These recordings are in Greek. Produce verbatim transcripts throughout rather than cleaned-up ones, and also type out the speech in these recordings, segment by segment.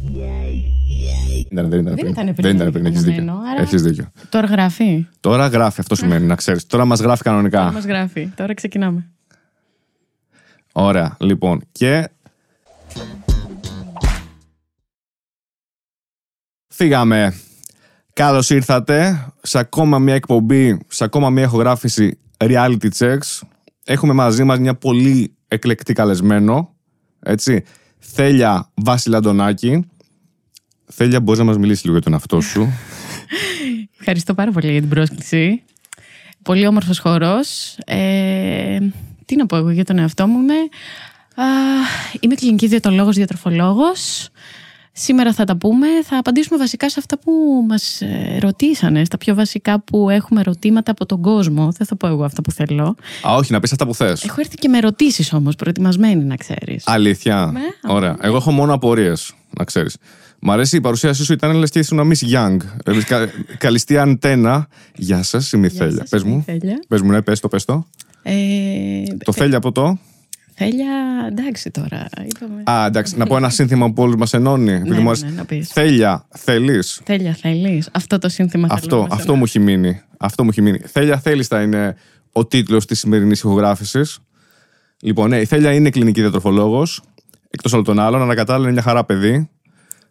Δεν ήταν πριν. Δεν ήταν πριν. Έχεις δίκιο. Έχεις δίκιο. Τώρα γράφει. Τώρα γράφει. Αυτό σημαίνει να ξέρεις. Τώρα μας γράφει κανονικά. Τώρα μας γράφει. Τώρα ξεκινάμε. Ωραία. Λοιπόν. Και. Φύγαμε. Καλώς ήρθατε σε ακόμα μια εκπομπή, σε ακόμα μια ηχογράφηση reality checks. Έχουμε μαζί μας μια πολύ εκλεκτή καλεσμένο. Έτσι. Θέλεια Βασιλαντωνάκη. Θέλεια, μπορείς να μας μιλήσεις λίγο για τον εαυτό σου? Ευχαριστώ πάρα πολύ για την πρόσκληση. Πολύ όμορφος χώρος. Ε, τι να πω εγώ για τον εαυτό μου. Είμαι, Α, είμαι κλινική διαιτολόγος, διατροφολόγος. Σήμερα θα τα πούμε. Θα απαντήσουμε βασικά σε αυτά που μας ρωτήσανε. Στα πιο βασικά που έχουμε ερωτήματα από τον κόσμο. Δεν θα πω εγώ αυτά που θέλω. Α, όχι, να πεις αυτά που θες. Έχω έρθει και με ερωτήσεις όμως, προετοιμασμένη να ξέρεις. Αλήθεια. Με, Ωραία. Ναι. Εγώ έχω μόνο απορίες, να ξέρεις. Μ' αρέσει η παρουσίασή σου, ήταν λες και ήσουν να Miss Young. Κα, Καλιστή αντένα. Γεια σας, είμαι η Θέλεια. Πες μου. Πες μου, ναι, πες το, πες το. Ε, το θε... Θέλεια από το. Θέλεια, εντάξει τώρα. Είπαμε... Α, εντάξει, να πω ένα σύνθημα που όλους μας ενώνει. Ναι, ναι, να πεις. Θέλεια, θέλεις. Θέλεια, θέλεις. Αυτό το σύνθημα θέλω. Αυτό, αυτό, μου έχει μείνει. αυτό μου έχει μείνει. Θέλεια, θέλεις θα είναι ο τίτλος της σημερινής ηχογράφησης. Λοιπόν, ναι, η Θέλεια είναι κλινική διατροφολόγος. Εκτός όλων των άλλων, ανακατάλληλα είναι μια χαρά παιδί.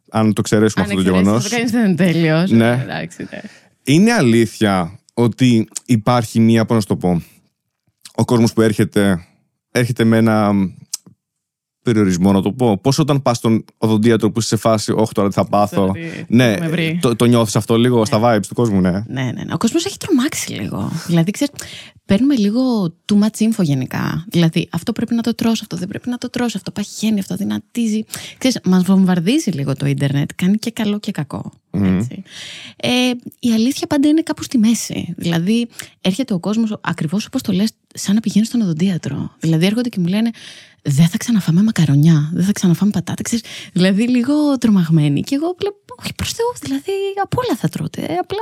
Αν το ξερέσουμε αυτό το γεγονός. Αν το δεν είναι τέλειος. Ναι. Εντάξει, ναι. Είναι αλήθεια ότι υπάρχει μία, πώς να το πω, ο κόσμος που έρχεται, έρχεται με ένα περιορισμό, να το πω. Πώς όταν πας στον οδοντίατρο που είσαι σε φάση, όχι τώρα τι θα πάθω. Δη... Ναι, το, το νιώθεις αυτό λίγο, ναι, στα vibes του κόσμου, ναι. Ναι, ναι, ναι. Ο κόσμος έχει τρομάξει λίγο. Δηλαδή, ξέρεις, παίρνουμε λίγο too much info γενικά. Δηλαδή, αυτό πρέπει να το τρως, αυτό δεν πρέπει να το τρως, αυτό παχαίνει, αυτό δυνατίζει. Ξέρεις, μας βομβαρδίζει λίγο το ίντερνετ. Κάνει και καλό και κακό. Mm. Έτσι. Ε, η αλήθεια πάντα είναι κάπου στη μέση. Δηλαδή, έρχεται ο κόσμος ακριβώς όπως το λες, σαν να πηγαίνει στον οδοντίατρο. Δηλαδή, έρχονται και μου λένε. Δεν θα ξαναφάμε μακαρονιά, δεν θα ξαναφάμε πατάτα, ξέρεις. Δηλαδή λίγο τρομαγμένη. Και εγώ απλά, όχι προς Θεού, δηλαδή από όλα θα τρώτε. Απλά,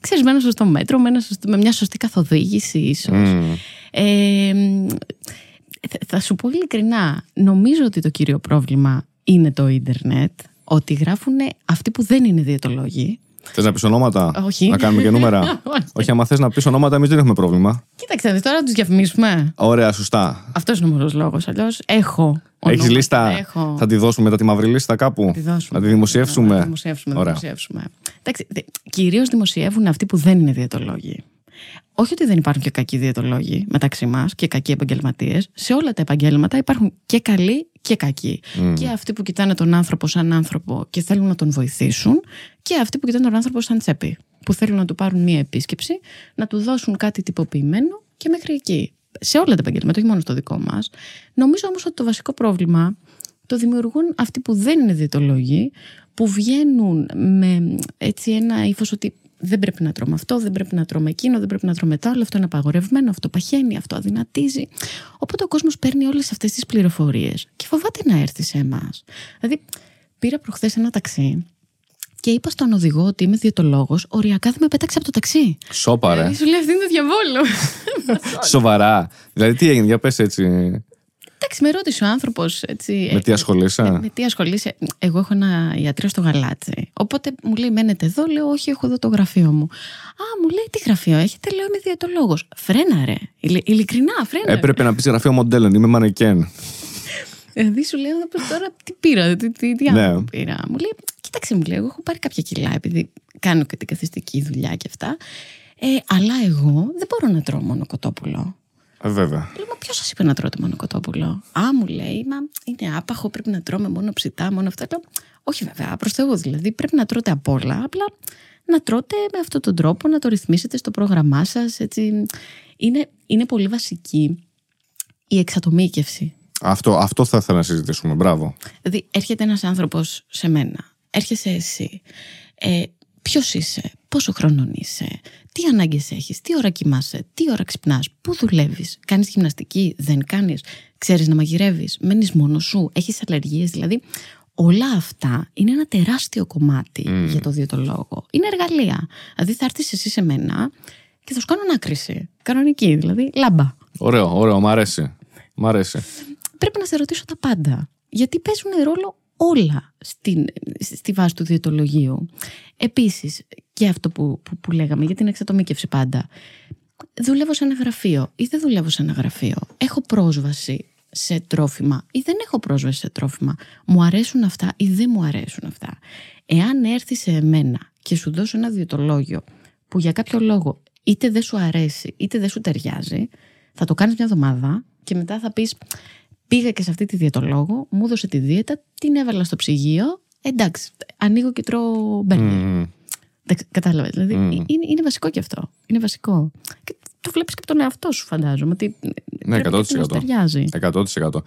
ξέρεις, με ένα σωστό μέτρο, με, ένα σωστό, με μια σωστή καθοδήγηση ίσως. Mm. Ε, θα σου πω ειλικρινά, νομίζω ότι το κύριο πρόβλημα είναι το ίντερνετ, ότι γράφουν αυτοί που δεν είναι διαιτολόγοι. Θες να πεις ονόματα? Όχι. Να κάνουμε και νούμερα? Όχι, άμα θες να πεις ονόματα, εμείς δεν έχουμε πρόβλημα. Κοίταξε, τώρα να τους διαφημίσουμε. Ωραία, σωστά. Αυτός είναι ο μόνος λόγος. Αλλιώς έχω. Έχεις λίστα. Έχω. Θα τη δώσουμε μετά τη μαύρη λίστα κάπου. Τη δώσουμε, να τη δημοσιεύσουμε. Να τη δημοσιεύσουμε. Ωραία. δημοσιεύσουμε. Εντάξει, κυρίως δημοσιεύουν αυτοί που δεν είναι διαιτολόγοι. Όχι ότι δεν υπάρχουν και κακοί διαιτολόγοι μεταξύ μας και κακοί επαγγελματίες. Σε όλα τα επαγγέλματα υπάρχουν και καλοί και κακοί. Mm. Και αυτοί που κοιτάνε τον άνθρωπο σαν άνθρωπο και θέλουν να τον βοηθήσουν, και αυτοί που κοιτάνε τον άνθρωπο σαν τσέπη. Που θέλουν να του πάρουν μία επίσκεψη, να του δώσουν κάτι τυποποιημένο και μέχρι εκεί. Σε όλα τα επαγγέλματα, όχι μόνο στο δικό μας. Νομίζω όμως ότι το βασικό πρόβλημα το δημιουργούν αυτοί που δεν είναι διαιτολόγοι, που βγαίνουν με έτσι ένα ύφος ότι. Δεν πρέπει να τρώμε αυτό, δεν πρέπει να τρώμε εκείνο, δεν πρέπει να τρώμε το άλλο. Αυτό είναι απαγορευμένο, αυτό παχαίνει, αυτό αδυνατίζει. Οπότε ο κόσμος παίρνει όλες αυτές τις πληροφορίες και φοβάται να έρθει σε εμάς. Δηλαδή, πήρα προχθές ένα ταξί και είπα στον οδηγό ότι είμαι διαιτολόγος, οριακά δεν με πέταξε από το ταξί. Σόπα, ρε. Δηλαδή, σου λέει αυτή είναι το διαβόλου. Σοβαρά. Δηλαδή, τι έγινε, για πες έτσι. Εντάξει, με ρώτησε ο άνθρωπος. Με τι ασχολείσαι. Ε, με τι ασχολείσαι. Εγώ έχω ένα ιατρείο στο Γαλάτσι. Οπότε μου λέει: Μένετε εδώ. Λέω: Όχι, έχω εδώ το γραφείο μου. Α, μου λέει: Τι γραφείο έχετε? Λέω: Είμαι διαιτολόγος. Φρένα, ρε. Ειλικρινά, φρένα. Έπρεπε να πεις γραφείο μοντέλων. Είμαι μανεκέν. Δηλαδή σου λέω: Τώρα τι πήρα, τι, τι, τι ναι. πήρα. Μου λέει: Κοίταξε, μου λέει: Εγώ έχω πάρει κάποια κιλά επειδή κάνω και την καθιστική δουλειά και αυτά. Ε, αλλά εγώ δεν μπορώ να τρώω μόνο κοτόπουλο. Βέβαια. Λέω, μα ποιος σας είπε να τρώτε μόνο κοτόπουλο? Α, μου λέει, μα είναι άπαχο, πρέπει να τρώμε μόνο ψητά, μόνο αυτά. Λέω, όχι βέβαια, προς Θεού δηλαδή, πρέπει να τρώτε απ' όλα, απλά να τρώτε με αυτόν τον τρόπο, να το ρυθμίσετε στο πρόγραμμά σας, έτσι. Είναι, είναι πολύ βασική η εξατομίκευση. Αυτό, αυτό θα ήθελα να συζητήσουμε, μπράβο. Δηλαδή, έρχεται ένας άνθρωπος σε μένα, έρχεσαι εσύ, ε, ποιος είσαι, πόσο χρόνων είσαι, τι ανάγκες έχεις, τι ώρα κοιμάσαι, τι ώρα ξυπνάς, πού δουλεύεις, κάνεις γυμναστική, δεν κάνεις, ξέρεις να μαγειρεύεις, μένεις μόνος σου, έχεις αλλεργίες. Δηλαδή, όλα αυτά είναι ένα τεράστιο κομμάτι mm. για το διαιτολόγο. Είναι εργαλεία. Δηλαδή, θα έρθεις εσύ σε μένα και θα σου κάνω ανάκριση. Κανονική, δηλαδή, λάμπα. Ωραίο, ωραίο, μ' αρέσει. Μ' αρέσει. Πρέπει να σε ρωτήσω τα πάντα. Γιατί παίζουν ρόλο όλα στην, στη βάση του διαιτολογίου. Επίσης, και αυτό που, που, που λέγαμε για την εξατομίκευση πάντα. Δουλεύω σε ένα γραφείο ή δεν δουλεύω σε ένα γραφείο. Έχω πρόσβαση σε τρόφιμα ή δεν έχω πρόσβαση σε τρόφιμα. Μου αρέσουν αυτά ή δεν μου αρέσουν αυτά. Εάν έρθει σε εμένα και σου δώσω ένα διαιτολόγιο που για κάποιο λόγο είτε δεν σου αρέσει είτε δεν σου ταιριάζει, θα το κάνεις μια εβδομάδα και μετά θα πεις: πήγα και σε αυτή τη διαιτολόγο, μου έδωσε τη δίαιτα, την έβαλα στο ψυγείο, εντάξει, ανοίγω και τρώω μπέργκερ. Κατάλαβες, δηλαδή mm. είναι, είναι βασικό και αυτό. Είναι βασικό. Και το βλέπεις και από τον εαυτό σου, φαντάζομαι. Ότι ναι, εκατό τοις εκατό. Να εκατό τοις εκατό.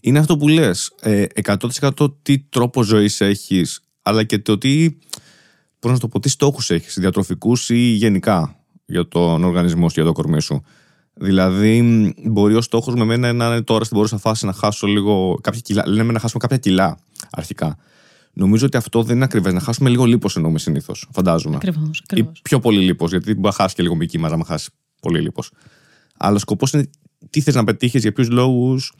Είναι αυτό που λες. Ε, εκατό τοις εκατό τι τρόπο ζωής έχεις, αλλά και το τι, πώς να το πω, τι στόχους έχεις, διατροφικούς ή γενικά για τον οργανισμό σου, για το κορμί σου. Δηλαδή, μπορεί ο στόχος με μένα να είναι τώρα στην παρούσα φάση να χάσω λίγο κάποια κιλά. Λέμε να χάσουμε κάποια κιλά αρχικά. Νομίζω ότι αυτό δεν είναι ακριβές. Να χάσουμε λίγο λίπος εννοούμε συνήθως, φαντάζομαι. Ακριβώς. Ή πιο πολύ λίπος, γιατί μπορεί να χάσει και λίγο μυϊκή μάζα, άμα χάσει πολύ λίπος. Αλλά ο σκοπός είναι τι θες να πετύχεις, για ποιους λόγους,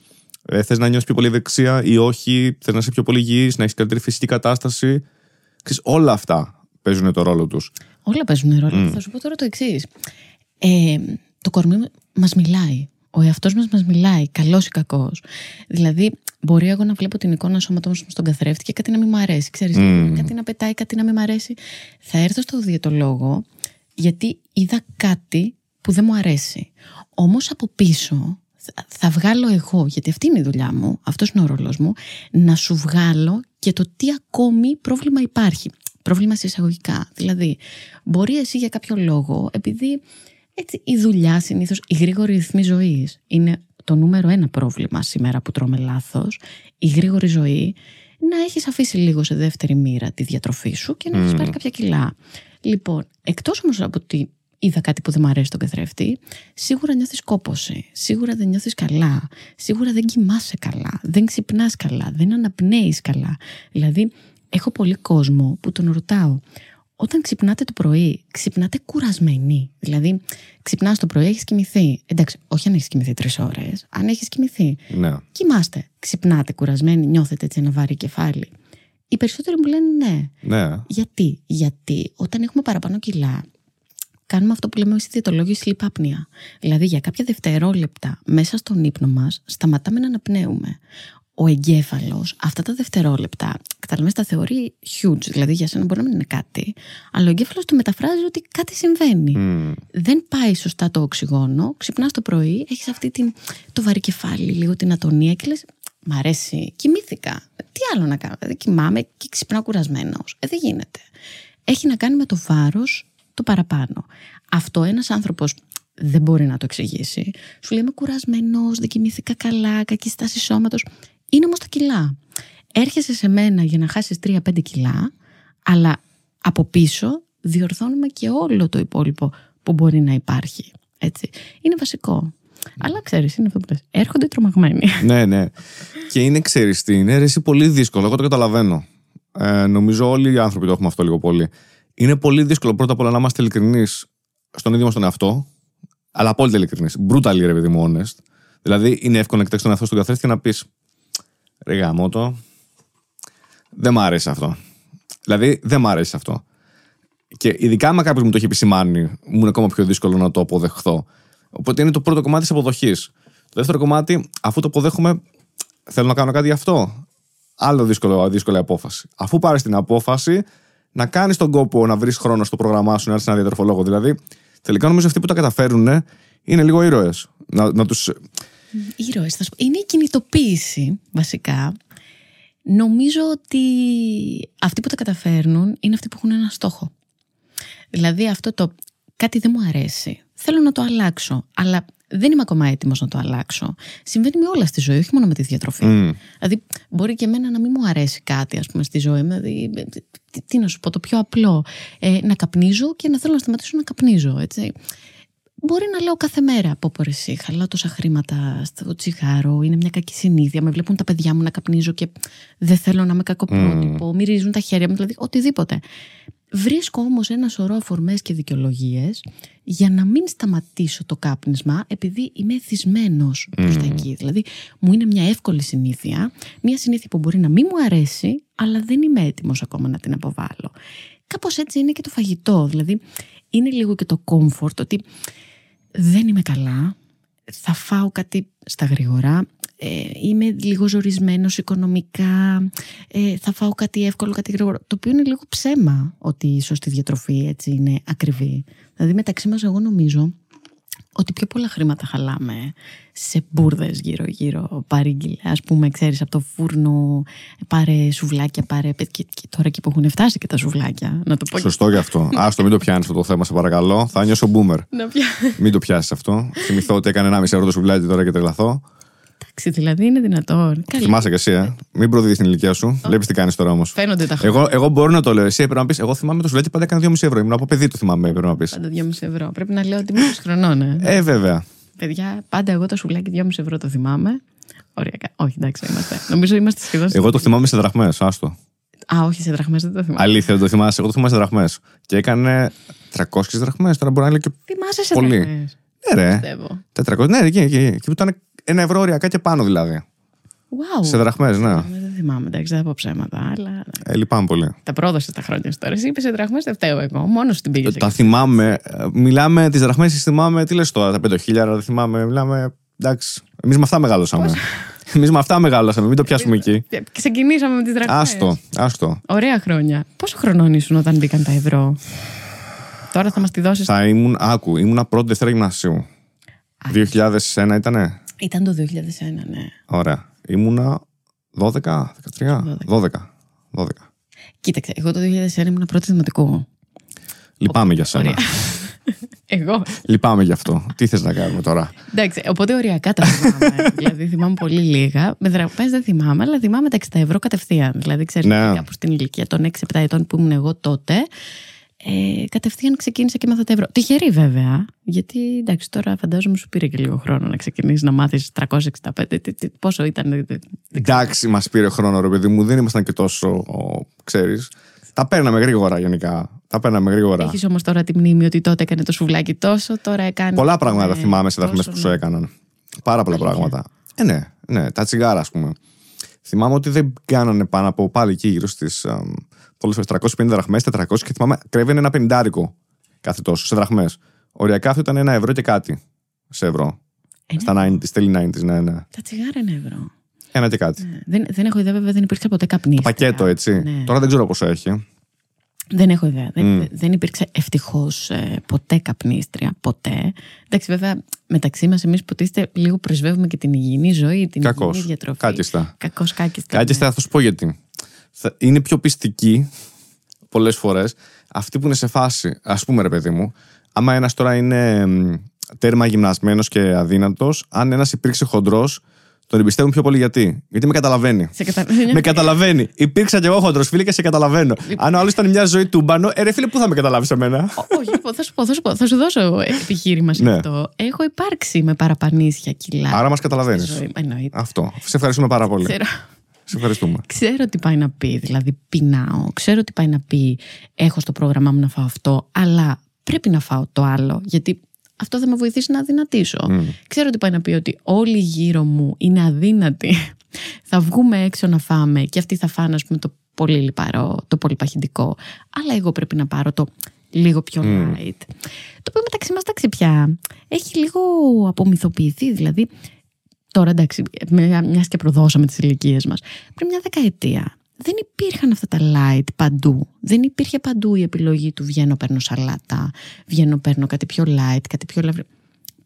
ε, θες να νιώσεις πιο πολύ ευεξία ή όχι, θες να είσαι πιο πολύ υγιής, να έχεις καλύτερη φυσική κατάσταση. Ξέρεις, όλα αυτά παίζουν το ρόλο τους. Όλα παίζουν ρόλο. Mm. Θα σου πω τώρα το εξής. Ε, το κορμί μας μιλάει. Ο εαυτός μας μας μιλάει, καλός ή κακός. Δηλαδή, μπορεί εγώ να βλέπω την εικόνα σώματός μου στον καθρέφτη και κάτι να μην μου αρέσει. Ξέρεις, mm. κάτι να πετάει, κάτι να μην μου αρέσει. Θα έρθω στο διαιτολόγο γιατί είδα κάτι που δεν μου αρέσει. Όμως από πίσω θα βγάλω εγώ, γιατί αυτή είναι η δουλειά μου, αυτός είναι ο ρόλος μου, να σου βγάλω και το τι ακόμη πρόβλημα υπάρχει. Πρόβλημα σε εισαγωγικά. Δηλαδή, μπορεί εσύ για κάποιο λόγο, επειδή. Έτσι, η δουλειά συνήθως, η γρήγορη ρυθμή ζωής είναι το νούμερο ένα πρόβλημα σήμερα που τρώμε λάθος. Η γρήγορη ζωή, να έχεις αφήσει λίγο σε δεύτερη μοίρα τη διατροφή σου και να έχεις mm. πάρει κάποια κιλά. Λοιπόν, εκτός όμως από ότι είδα κάτι που δεν μου αρέσει τον καθρέφτη, σίγουρα νιώθεις κόπωση, σίγουρα δεν νιώθεις καλά, σίγουρα δεν κοιμάσαι καλά, δεν ξυπνάς καλά, δεν αναπνέεις καλά. Δηλαδή, έχω πολύ κόσμο που τον ρωτάω. Όταν ξυπνάτε το πρωί, ξυπνάτε κουρασμένοι. Δηλαδή, ξυπνάς το πρωί, έχεις κοιμηθεί. Εντάξει, όχι αν έχεις κοιμηθεί τρεις ώρες, αν έχεις κοιμηθεί. Ναι. Κοιμάστε. Ξυπνάτε κουρασμένοι, νιώθετε έτσι ένα βαρύ κεφάλι. Οι περισσότεροι μου λένε ναι. ναι. Γιατί? Γιατί όταν έχουμε παραπάνω κιλά, κάνουμε αυτό που λέμε στη διαιτολόγια sleep apnea. Δηλαδή, για κάποια δευτερόλεπτα μέσα στον ύπνο μας, σταματάμε να αναπνέουμε. Ο εγκέφαλος αυτά τα δευτερόλεπτα, καταλαβαίνεις, τα θεωρεί huge, δηλαδή για σένα μπορεί να μην είναι κάτι, αλλά ο εγκέφαλος του μεταφράζει ότι κάτι συμβαίνει. Mm. Δεν πάει σωστά το οξυγόνο, ξυπνάς το πρωί, έχεις αυτή την, το βαρύ κεφάλι, λίγο την ατονία και λες, μ' αρέσει, κοιμήθηκα, τι άλλο να κάνω, δηλαδή κοιμάμαι και ξυπνάω κουρασμένος, ε, δεν γίνεται. Έχει να κάνει με το βάρος το παραπάνω. Αυτό ένας άνθρωπος δεν μπορεί να το εξηγήσει. Σου λέει, είμαι κουρασμένος, δεν κοιμήθηκα καλά, κακή στάση σώματος. Είναι όμως τα κιλά. Έρχεσαι σε μένα για να χάσεις τρία πέντε κιλά, αλλά από πίσω διορθώνουμε και όλο το υπόλοιπο που μπορεί να υπάρχει. Έτσι. Είναι βασικό. Αλλά ξέρεις, είναι αυτό που λες. Έρχονται τρομαγμένοι. Ναι, ναι. Και είναι, ξέρεις τι, είναι εσύ πολύ δύσκολο. Εγώ το καταλαβαίνω. Ε, νομίζω όλοι οι άνθρωποι το έχουμε αυτό λίγο πολύ. Είναι πολύ δύσκολο πρώτα απ' όλα να είμαστε ειλικρινείς στον ίδιο μας τον εαυτό, αλλά απόλυτα ειλικρινείς. Μπρούταλοι, ρε παιδί μου, honest. Δηλαδή, είναι εύκολο να κοιτάξεις τον εαυτό στον καθρέφτη και να πεις. Ρε γαμώτο, δεν μ' αρέσει αυτό. Δηλαδή, δεν μ' αρέσει αυτό. Και ειδικά, άμα κάποιος μου το έχει επισημάνει, μου είναι ακόμα πιο δύσκολο να το αποδεχθώ. Οπότε είναι το πρώτο κομμάτι της αποδοχής. Το δεύτερο κομμάτι, αφού το αποδέχομαι, θέλω να κάνω κάτι γι' αυτό. Άλλο δύσκολο, δύσκολη απόφαση. Αφού πάρεις την απόφαση, να κάνεις τον κόπο να βρεις χρόνο στο πρόγραμμά σου, να έρθεις ένα διατροφολόγο. Δηλαδή, τελικά νομίζω αυτοί που τα καταφέρουν είναι λίγο ήρωες. Να, να τους. Ήρωες, θα σου πω. Είναι η κινητοποίηση, βασικά. Νομίζω ότι αυτοί που τα καταφέρνουν είναι αυτοί που έχουν ένα στόχο. Δηλαδή αυτό το κάτι δεν μου αρέσει, θέλω να το αλλάξω, αλλά δεν είμαι ακόμα έτοιμος να το αλλάξω. Συμβαίνει με όλα στη ζωή, όχι μόνο με τη διατροφή. Mm. Δηλαδή μπορεί και εμένα να μην μου αρέσει κάτι, ας πούμε, στη ζωή μου. Δηλαδή, τι, τι να σου πω, το πιο απλό. Ε, να καπνίζω και να θέλω να σταματήσω να καπνίζω, έτσι. Μπορεί να λέω κάθε μέρα, πω πω ρε εσύ, χαλάω τόσα χρήματα στο τσιγάρο, είναι μια κακή συνήθεια, με βλέπουν τα παιδιά μου να καπνίζω και δεν θέλω να είμαι κακοπρότυπο, mm. μυρίζουν τα χέρια μου, δηλαδή οτιδήποτε. Βρίσκω όμως ένα σωρό αφορμές και δικαιολογίες για να μην σταματήσω το κάπνισμα, επειδή είμαι εθισμένος mm. προς τα εκεί. Δηλαδή, μου είναι μια εύκολη συνήθεια, μια συνήθεια που μπορεί να μην μου αρέσει, αλλά δεν είμαι έτοιμος ακόμα να την αποβάλω. Κάπως έτσι είναι και το φαγητό. Δηλαδή, είναι λίγο και το comfort, ότι δεν είμαι καλά, θα φάω κάτι στα γρήγορα, ε, είμαι λίγο ζορισμένος οικονομικά, ε, θα φάω κάτι εύκολο, κάτι γρήγορο, το οποίο είναι λίγο ψέμα ότι η σωστή διατροφή έτσι είναι ακριβή. Δηλαδή μεταξύ μας εγώ νομίζω ότι πιο πολλά χρήματα χαλάμε σε μπούρδες γύρω-γύρω, παρήγγυλα, ας πούμε, ξέρεις, από το φούρνο, πάρε σουβλάκια, πάρε... Και, και τώρα εκεί που έχουν φτάσει και τα σουβλάκια, να το πω. Σωστό γι' αυτό. Άστο, μην το πιάνεις αυτό το θέμα, σε παρακαλώ. Θα νιώσω μπούμερ. Μην το πιάσεις αυτό. Θυμηθώ ότι έκανε ενάμιση ώρα το σουβλάκι τώρα και τρελαθώ. Εντάξει, δηλαδή είναι δυνατόν. Θυμάσαι κι εσύ, ε. Μην προδίδεις την ηλικία σου. Βλέπεις τι κάνεις τώρα όμως. Φαίνονται τα χρόνια. Εγώ, εγώ μπορώ να το λέω. Εσύ πρέπει να πεις. Εγώ θυμάμαι το σουβλάκι πάντα έκανε δυόμισι ευρώ. Ήμουν από παιδί, το θυμάμαι. Πρέπει να πεις. Πάντα δυόμισι ευρώ. Πρέπει να λέω ότι είμαι χρονών, ε. Ε, βέβαια. Παιδιά, πάντα εγώ το σουβλάκι δυόμισι ευρώ το θυμάμαι. Ωριακά. Όχι, εντάξει, είμαστε. Νομίζω είμαστε σχεδόν. Εγώ το θυμάμαι σε δραχμές, άστο. Α, όχι, σε δραχμές δεν το θυμάμαι. Αλήθεια, δεν το θυμάσαι. Εγώ το θυμάμαι σε δραχμές. Και έκανε τριακόσιες δραχμές. Τώρα μπορεί να είναι και. Θυμάσαι σε δραχμές. Ναι, ρε. τετρακόσιες. Ναι, εκεί, εκεί. Εκεί που ήταν ένα ευρώ ωριακά και πάνω δηλαδή. Wow. Σε δραχμές, ναι. Δεν θυμάμαι, εντάξει, δεν θα πω ψέματα, αλλά. Ε, λυπάμαι πολύ. Τα πρόδωσε τα χρόνια σου τώρα. Εσύ είπε σε δραχμές, δεν φταίω εγώ. Μόνο στην πήγε. Τα θυμάμαι. Μιλάμε τις δραχμές, τις θυμάμαι. Τι λες τώρα, τα πέντε χιλιάδες, δεν θυμάμαι. Μιλάμε. Εντάξει. Εμείς με αυτά μεγάλωσαμε. Εμείς με αυτά μεγάλωσαμε, μην το πιάσουμε εκεί. Ξεκινήσαμε με τις δραχμές. Άστο, άστο. Ωραία χρόνια. Πόσο χρονών ήσουν όταν μπήκαν τα ευρώ? Τώρα θα μας τη δώσεις. Θα ήμουν, άκου, ήμουνα πρώτη Δευτέρα γυμνασίου. δύο χιλιάδες ένα ήτανε. Ήταν το δύο χιλιάδες ένα, ναι. Ωραία. Ήμουνα δώδεκα, δεκατρία, δώδεκα. δώδεκα. Κοίταξε, εγώ το δύο χιλιάδες ένα ήμουνα πρώτη δημοτικού. Λυπάμαι για σένα. Εγώ. Λυπάμαι γι' αυτό. Τι θες να κάνουμε τώρα. Εντάξει, οπότε οριακά τα θυμάμαι. Δηλαδή θυμάμαι πολύ λίγα. Με δραχμές δεν θυμάμαι, αλλά θυμάμαι τα εξήντα ευρώ κατευθείαν. Δηλαδή ξέρεις, ναι. Κάπου στην ηλικία των έξι επτά ετών που ήμουν εγώ τότε. Ε, κατευθείαν ξεκίνησα και μάθα τα ευρώ. Τυχερή βέβαια, γιατί εντάξει, τώρα φαντάζομαι σου πήρε και λίγο χρόνο να ξεκινήσεις να μάθεις τριακόσια εξήντα πέντε. Τι, τι, πόσο ήταν. Εντάξει, μας πήρε χρόνο, ρε παιδί μου, δεν ήμασταν και τόσο, ξέρεις. Τα παίρναμε γρήγορα γενικά. Τα παίρναμε γρήγορα. Έχεις όμως τώρα τη μνήμη ότι τότε έκανε το σουβλάκι τόσο, τώρα έκανε. Πολλά πράγματα ε, θυμάμαι σε δραχμές που σου έκαναν. Πάρα πολλά αλήθεια. Πράγματα. Ε, ναι, ναι, τα τσιγάρα, ας πούμε. Θυμάμαι ότι δεν κάνανε πάνω από πάλι εκεί γύρω στις. Πολλές φορές τριακόσιες πενήντα δραχμές, τετρακόσιες και θυμάμαι κρέβαινε ένα πενηντάρικο κάθε τόσο σε δραχμές. Οριακά αυτό ήταν ένα ευρώ και κάτι σε ευρώ. Ένα... Στα ενενήντα, τέλη ενενήντα, ναι, ναι. Τα τσιγάρα είναι ευρώ. Ένα και κάτι. Ναι. Δεν, δεν έχω ιδέα, βέβαια, δεν υπήρξε ποτέ καπνίστρια. Πακέτο, έτσι. Ναι. Τώρα δεν ξέρω πόσο έχει. Δεν έχω ιδέα. Mm. Δεν, δεν υπήρξε ευτυχώς ποτέ καπνίστρια. Ποτέ. Εντάξει, βέβαια, μεταξύ μας, εμείς που είστε λίγο πρεσβεύουμε και την υγιεινή ζωή, την υγιεινή διατροφή. Κάκιστα. Κακώς, κάκιστα. Κάκιστα, ναι. Θα σου πω γιατί. Είναι πιο πιστικοί πολλές φορές αυτοί που είναι σε φάση, ας πούμε, ρε παιδί μου, άμα ένας τώρα είναι τέρμα γυμνασμένος και αδύνατος, αν ένας υπήρξε χοντρός, τον εμπιστεύουν πιο πολύ γιατί. Γιατί με καταλαβαίνει. Κατα... με καταλαβαίνει. Υπήρξα κι εγώ χοντρός, φίλε, και σε καταλαβαίνω. Αν ο άλλος ήταν μια ζωή τούμπανο, ε, ρε φίλε, πού θα με καταλάβεις εμένα. Όχι, θα σου πω, θα σου πω, θα σου δώσω επιχείρημα σε αυτό. Έχω υπάρξει με παραπανίσια κιλά. Άρα μας καταλαβαίνεις. Αυτό. Σε ευχαριστούμε πάρα πολύ. Ξέρω τι πάει να πει, δηλαδή πεινάω. Ξέρω τι πάει να πει, έχω στο πρόγραμμά μου να φάω αυτό, αλλά πρέπει να φάω το άλλο, γιατί αυτό θα με βοηθήσει να αδυνατήσω. Mm. Ξέρω τι πάει να πει ότι όλοι γύρω μου είναι αδύνατοι. Θα βγούμε έξω να φάμε και αυτοί θα φάνε, ας πούμε, το πολύ λιπαρό, το πολύ παχυντικό, αλλά εγώ πρέπει να πάρω το λίγο πιο light. Mm. Το οποίο μεταξύ μας, εντάξει, πια έχει λίγο απομυθοποιηθεί, δηλαδή. Τώρα εντάξει, μιας και προδώσαμε τις ηλικίες μας. Πριν μια δεκαετία δεν υπήρχαν αυτά τα light παντού. Δεν υπήρχε παντού η επιλογή του βγαίνω, παίρνω σαλάτα, βγαίνω, παίρνω κάτι πιο light, κάτι πιο λαυρό.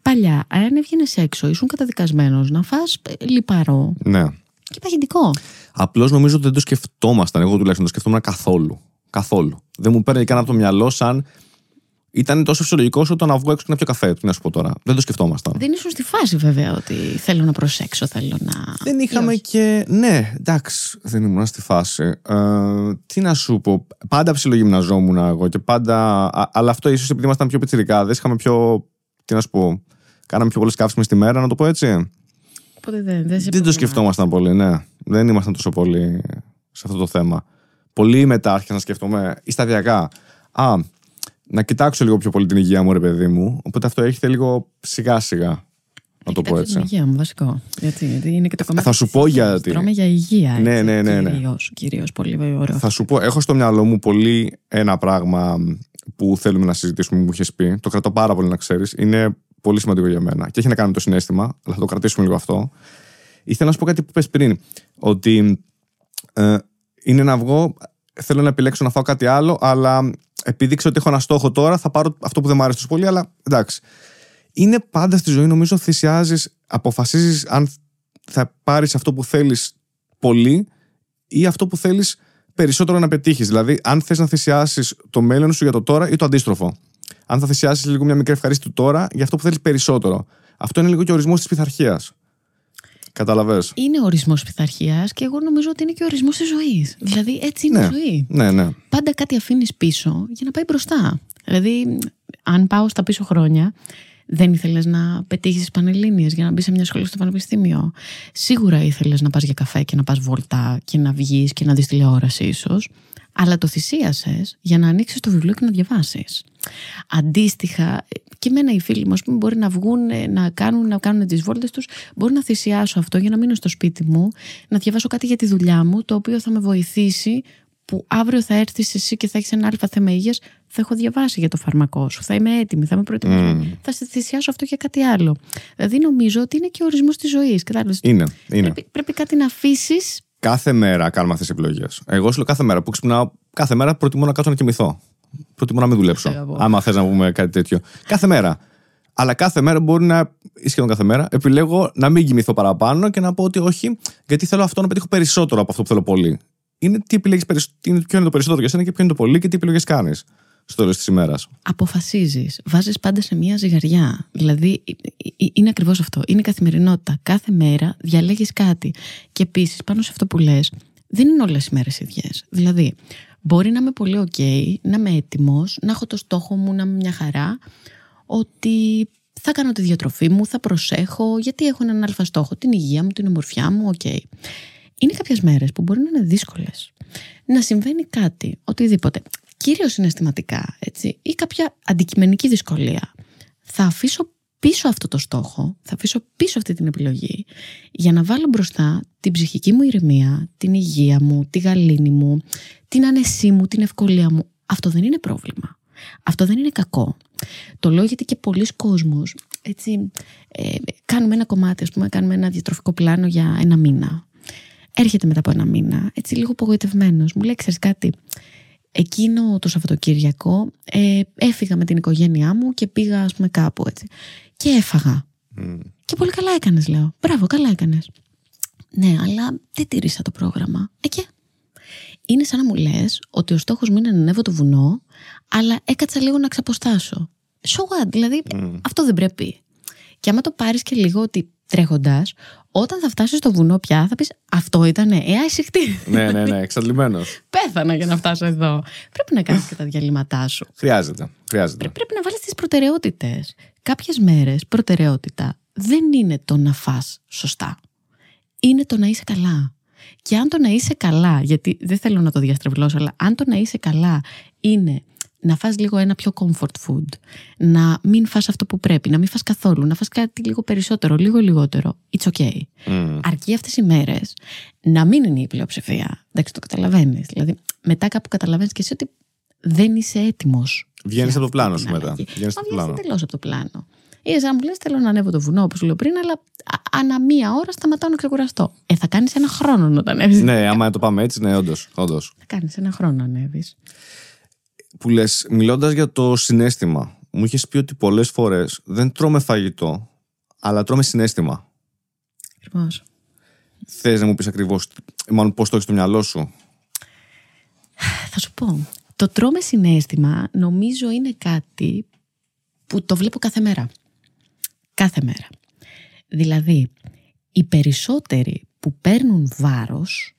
Παλιά, αν έβγαινες έξω, ήσουν καταδικασμένος να φας λιπαρό. Ναι. Και παγιντικό. Απλώς νομίζω ότι δεν το σκεφτόμασταν. Εγώ τουλάχιστον το σκεφτόμουν καθόλου. Καθόλου. Δεν μου παίρνει καν από το μυαλό σαν. Ήταν τόσο φυσιολογικό όσο το να βγω έξω και να πιω καφέ. Τι να σου πω τώρα. Δεν το σκεφτόμασταν. Δεν ήσουν στη φάση, βέβαια, ότι θέλω να προσέξω, θέλω να. Δεν είχαμε και. Ναι, εντάξει, δεν ήμουν στη φάση. Ε, τι να σου πω. Πάντα ψιλογυμναζόμουν εγώ και πάντα. Αλλά αυτό ίσως επειδή ήμασταν πιο πιτσιρικάδες, είχαμε πιο. Τι να σου πω. Κάναμε πιο πολλές καύσιμες τη μέρα, να το πω έτσι. Οπότε δεν. Δεν, δεν το σκεφτόμασταν πολύ, ναι. Δεν ήμασταν τόσο πολύ σε αυτό το θέμα. Πολύ μετά άρχισα να σκεφτόμαι σταδιακά. α, να κοιτάξω λίγο πιο πολύ την υγεία μου, ρε παιδί μου. Οπότε αυτό έρχεται λίγο σιγά σιγά. Να το πω έτσι. Την υγεία μου, βασικό. Γιατί, γιατί είναι και το κομμάτι. Θα σου πω γιατί. Τρώμε για υγεία. Έτσι, ναι, ναι, ναι. ναι. Κυρίως, κυρίως πολύ ωραίο. Θα σου πω, έχω στο μυαλό μου πολύ ένα πράγμα που θέλουμε να συζητήσουμε, μου είχες πει. Το κρατώ πάρα πολύ, να ξέρεις. Είναι πολύ σημαντικό για μένα. Και έχει να κάνει το συναίσθημα, αλλά θα το κρατήσουμε λίγο αυτό. Ήθελα να σου πω κάτι που πες πριν. Ότι ε, είναι να βγω, θέλω να επιλέξω να φάω κάτι άλλο, αλλά επειδή ξέρω ότι έχω ένα στόχο τώρα, θα πάρω αυτό που δεν μου αρέσει τόσο πολύ, αλλά εντάξει. Είναι πάντα στη ζωή, νομίζω, θυσιάζεις, αποφασίζεις αν θα πάρεις αυτό που θέλεις πολύ ή αυτό που θέλεις περισσότερο να πετύχεις. Δηλαδή, αν θες να θυσιάσεις το μέλλον σου για το τώρα ή το αντίστροφο. Αν θα θυσιάσεις λίγο μια μικρή ευχαρίστηση του τώρα για αυτό που θέλεις περισσότερο. Αυτό είναι λίγο και ο ορισμός της πειθαρχίας. Καταλαβες. Είναι ο ορισμός πειθαρχίας και εγώ νομίζω ότι είναι και ο ορισμός της ζωής. Δηλαδή, έτσι είναι, ναι, η ζωή. Ναι, ναι. Πάντα κάτι αφήνεις πίσω για να πάει μπροστά. Δηλαδή, αν πάω στα πίσω χρόνια. Δεν ήθελες να πετύχεις τις πανελλήνιες για να μπεις σε μια σχολή στο πανεπιστήμιο. Σίγουρα ήθελες να πας για καφέ και να πας βόλτα και να βγεις και να δεις τηλεόραση ίσως. Αλλά το θυσίασες για να ανοίξεις το βιβλίο και να διαβάσεις. Αντίστοιχα, και εμένα οι φίλοι μου, ας πούμε, μπορεί να βγουν να κάνουν, να κάνουν τις βόλτες τους. Μπορεί να θυσιάσω αυτό για να μείνω στο σπίτι μου, να διαβάσω κάτι για τη δουλειά μου, το οποίο θα με βοηθήσει. Που αύριο θα έρθεις εσύ και θα έχεις ένα αλφα θέμα υγείας, θα έχω διαβάσει για το φάρμακό σου, θα είμαι έτοιμη, θα είμαι προετοιμασμένη. Mm. Θα σε θυσιάσω αυτό για κάτι άλλο. Δηλαδή, νομίζω ότι είναι και ο ορισμός της ζωής. Κατάλαβες. Είναι, είναι. Πρέπει, πρέπει κάτι να αφήσεις. Κάθε μέρα κάνουμε αυτές τις επιλογές. Εγώ σου λέω κάθε μέρα που ξυπνάω, κάθε μέρα προτιμώ να κάτσω να κοιμηθώ. Προτιμώ να μην δουλέψω. Άμα θες να πούμε κάτι τέτοιο. Κάθε μέρα. Αλλά κάθε μέρα μπορεί να. Ή σχεδόν κάθε μέρα, επιλέγω να μην κοιμηθώ παραπάνω και να πω ότι όχι, γιατί θέλω αυτό να πετύχω περισσότερο από αυτό που θέλω πολύ. Είναι τι επιλέγεις, ποιο είναι το περισσότερο για σένα και ποιο είναι το πολύ και τι επιλογές κάνεις στο τέλος της ημέρας. Αποφασίζεις, βάζεις πάντα σε μια ζυγαριά. Δηλαδή, είναι ακριβώς αυτό. Είναι η καθημερινότητα. Κάθε μέρα διαλέγεις κάτι. Και επίσης, πάνω σε αυτό που λες, δεν είναι όλες οι μέρες ίδιες. Δηλαδή, μπορεί να είμαι πολύ ok, να είμαι έτοιμος, να έχω το στόχο μου, να είμαι μια χαρά, ότι θα κάνω τη διατροφή μου, θα προσέχω, γιατί έχω έναν αλφα στόχο, την υγεία μου, την ομορφιά μου, ok. Είναι κάποιες μέρες που μπορεί να είναι δύσκολες. Να συμβαίνει κάτι, οτιδήποτε, κυρίως συναισθηματικά, έτσι, ή κάποια αντικειμενική δυσκολία. Θα αφήσω πίσω αυτό το στόχο, θα αφήσω πίσω αυτή την επιλογή, για να βάλω μπροστά την ψυχική μου ηρεμία, την υγεία μου, τη γαλήνη μου, την άνεσή μου, την ευκολία μου. Αυτό δεν είναι πρόβλημα. Αυτό δεν είναι κακό. Το λέω γιατί και πολλοί κόσμος, έτσι, ε, κάνουμε ένα κομμάτι, ας πούμε, κάνουμε ένα διατροφικό πλάνο για ένα μήνα. Έρχεται μετά από ένα μήνα, έτσι λίγο απογοητευμένος. Μου λέει, ξέρεις κάτι, εκείνο το Σαββατοκύριακο ε, έφυγα με την οικογένειά μου και πήγα, ας πούμε, κάπου έτσι. Και έφαγα. Mm. Και πολύ καλά έκανες, λέω. Μπράβο, καλά έκανες. Ναι, αλλά δεν τηρήσα το πρόγραμμα. Ε, και. Είναι σαν να μου λες ότι ο στόχος μου είναι να ανέβω το βουνό, αλλά έκατσα λίγο να ξαποστάσω. So what, δηλαδή, mm. αυτό δεν πρέπει. Και άμα το πάρεις και λίγο ότι τρέχοντας, όταν θα φτάσεις στο βουνό πια θα πεις αυτό ήτανε, ε, αισυχτή. Ναι, ναι, ναι, εξαντλημένος. Πέθανα για να φτάσω εδώ. Πρέπει να κάνεις και τα διαλύματά σου. Χρειάζεται, χρειάζεται. Πρέ- πρέπει να βάλεις τις προτεραιότητες. Κάποιες μέρες προτεραιότητα δεν είναι το να φας σωστά. Είναι το να είσαι καλά. Και αν το να είσαι καλά, γιατί δεν θέλω να το διαστρεβλώσω, αλλά αν το να είσαι καλά είναι να φας λίγο ένα πιο comfort food, να μην φας αυτό που πρέπει, να μην φας καθόλου, να φας κάτι λίγο περισσότερο, λίγο λιγότερο, it's okay. Mm. Αρκεί αυτές οι μέρες να μην είναι η πλειοψηφία. Εντάξει, το καταλαβαίνεις. Δηλαδή, μετά κάπου καταλαβαίνεις και εσύ ότι δεν είσαι έτοιμος. Βγαίνεις από το πλάνο σου μετά. Βγαίνεις τελώς από το πλάνο. Ή εσένα μου λες, θέλω να ανέβω το βουνό, όπως λέω πριν, αλλά ανά μία ώρα σταματάω να ξεκουραστώ. Ε, θα κάνεις ένα χρόνο να ανέβεις. Ναι, άμα το πάμε έτσι, ναι, όντως. Θα κάνεις ένα χρόνο να ανέβεις. Που λες, μιλώντας για το συναίσθημα, μου είχες πει ότι πολλές φορές δεν τρώμε φαγητό, αλλά τρώμε συναίσθημα. Ακριβώς. Θες να μου πεις ακριβώς, μάλλον πώς το έχεις στο μυαλό σου? Θα σου πω. Το τρώμε συναίσθημα, νομίζω, είναι κάτι που το βλέπω κάθε μέρα. Κάθε μέρα. Δηλαδή, οι περισσότεροι που παίρνουν βάρος,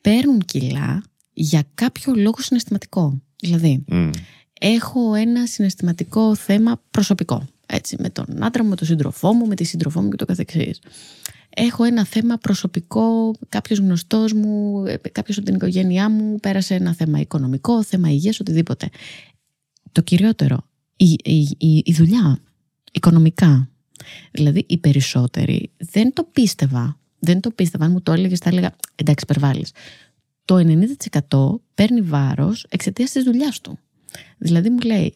παίρνουν κιλά για κάποιο λόγο συναισθηματικό. Δηλαδή, mm. έχω ένα συναισθηματικό θέμα προσωπικό, έτσι, με τον άντρα μου, με τον σύντροφό μου, με τη σύντροφό μου και το καθεξής. Έχω ένα θέμα προσωπικό, κάποιος γνωστός μου, κάποιος από την οικογένειά μου πέρασε ένα θέμα οικονομικό, θέμα υγείας, οτιδήποτε. το κυριότερο, η, η, η, η δουλειά, οικονομικά. Δηλαδή οι περισσότεροι δεν το πίστευα. Δεν το πίστευα. Αν μου το έλεγες, θα έλεγα εντάξει, υπερβάλλεις. Το ενενήντα τοις εκατό παίρνει βάρος εξαιτίας της δουλειάς του. Δηλαδή μου λέει,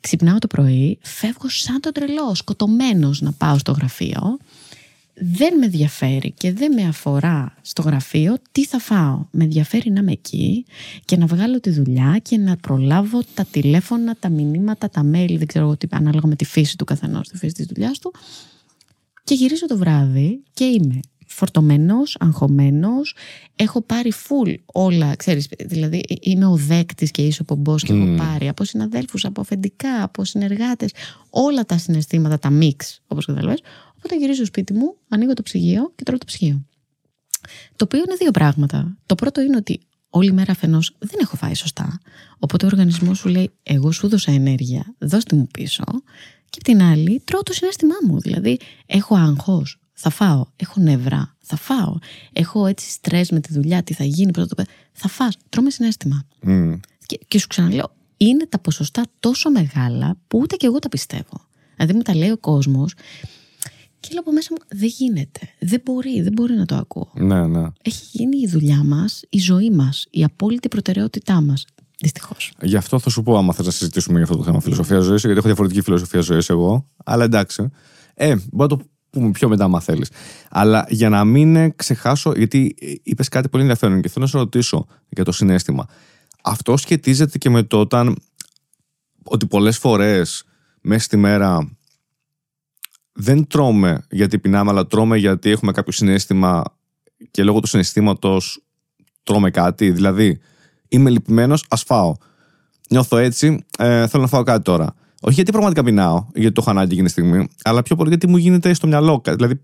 ξυπνάω το πρωί, φεύγω σαν τον τρελό, σκοτωμένος να πάω στο γραφείο. Δεν με ενδιαφέρει και δεν με αφορά στο γραφείο τι θα φάω. Με ενδιαφέρει να είμαι εκεί και να βγάλω τη δουλειά και να προλάβω τα τηλέφωνα, τα μηνύματα, τα mail, δεν ξέρω εγώ τι, ανάλογα με τη φύση του καθενός, τη φύση της δουλειάς του. Και γυρίζω το βράδυ και είμαι φορτωμένος, αγχωμένος, έχω πάρει full όλα, ξέρεις, δηλαδή είμαι ο δέκτης και είσαι ο πομπός και mm. έχω πάρει από συναδέλφους, από αφεντικά, από συνεργάτες, όλα τα συναισθήματα, τα mix, όπως καταλαβαίνεις. Οπότε γυρίζω στο σπίτι μου, ανοίγω το ψυγείο και τρώω το ψυγείο. Το οποίο είναι δύο πράγματα. Το πρώτο είναι ότι όλη μέρα αφενός δεν έχω φάει σωστά. Οπότε ο οργανισμός σου λέει, εγώ σου δώσα ενέργεια, δώστη μου πίσω. Και απ' την άλλη, τρώω το συναίσθημά μου. Δηλαδή, έχω άγχος, θα φάω. Έχω νευρά, θα φάω. Έχω έτσι στρες με τη δουλειά, τι θα γίνει, πώς θα το πω. Θα φας, τρώμε συναίσθημα. Mm. Και, και σου ξαναλέω, είναι τα ποσοστά τόσο μεγάλα που ούτε και εγώ τα πιστεύω. Δηλαδή, μου τα λέει ο κόσμος. Και λέω από μέσα μου, δεν γίνεται, δεν μπορεί, δεν μπορεί να το ακούω. Ναι, ναι. Έχει γίνει η δουλειά μας, η ζωή μας, η απόλυτη προτεραιότητά μας. Δυστυχώς. Γι' αυτό θα σου πω, άμα θες να συζητήσουμε για αυτό το θέμα φιλοσοφία ζωής, γιατί έχω διαφορετική φιλοσοφία ζωής εγώ, αλλά εντάξει. Ε, μπορώ να το πούμε πιο μετά, άμα θέλεις. Αλλά για να μην ξεχάσω, γιατί είπες κάτι πολύ ενδιαφέρον και θέλω να σε ρωτήσω για το συναίσθημα. Αυτό σχετίζεται και με το όταν, ότι πολλές φορές μέσα στη μέρα. Δεν τρώμε γιατί πεινάμε, αλλά τρώμε γιατί έχουμε κάποιο συναίσθημα και λόγω του συναισθήματος τρώμε κάτι. Δηλαδή, είμαι λυπημένος, ας φάω. Νιώθω έτσι, ε, θέλω να φάω κάτι τώρα. Όχι γιατί πραγματικά πεινάω, γιατί το έχω ανάγκη εκείνη τη στιγμή, αλλά πιο πολύ γιατί μου γίνεται στο μυαλό. Δηλαδή,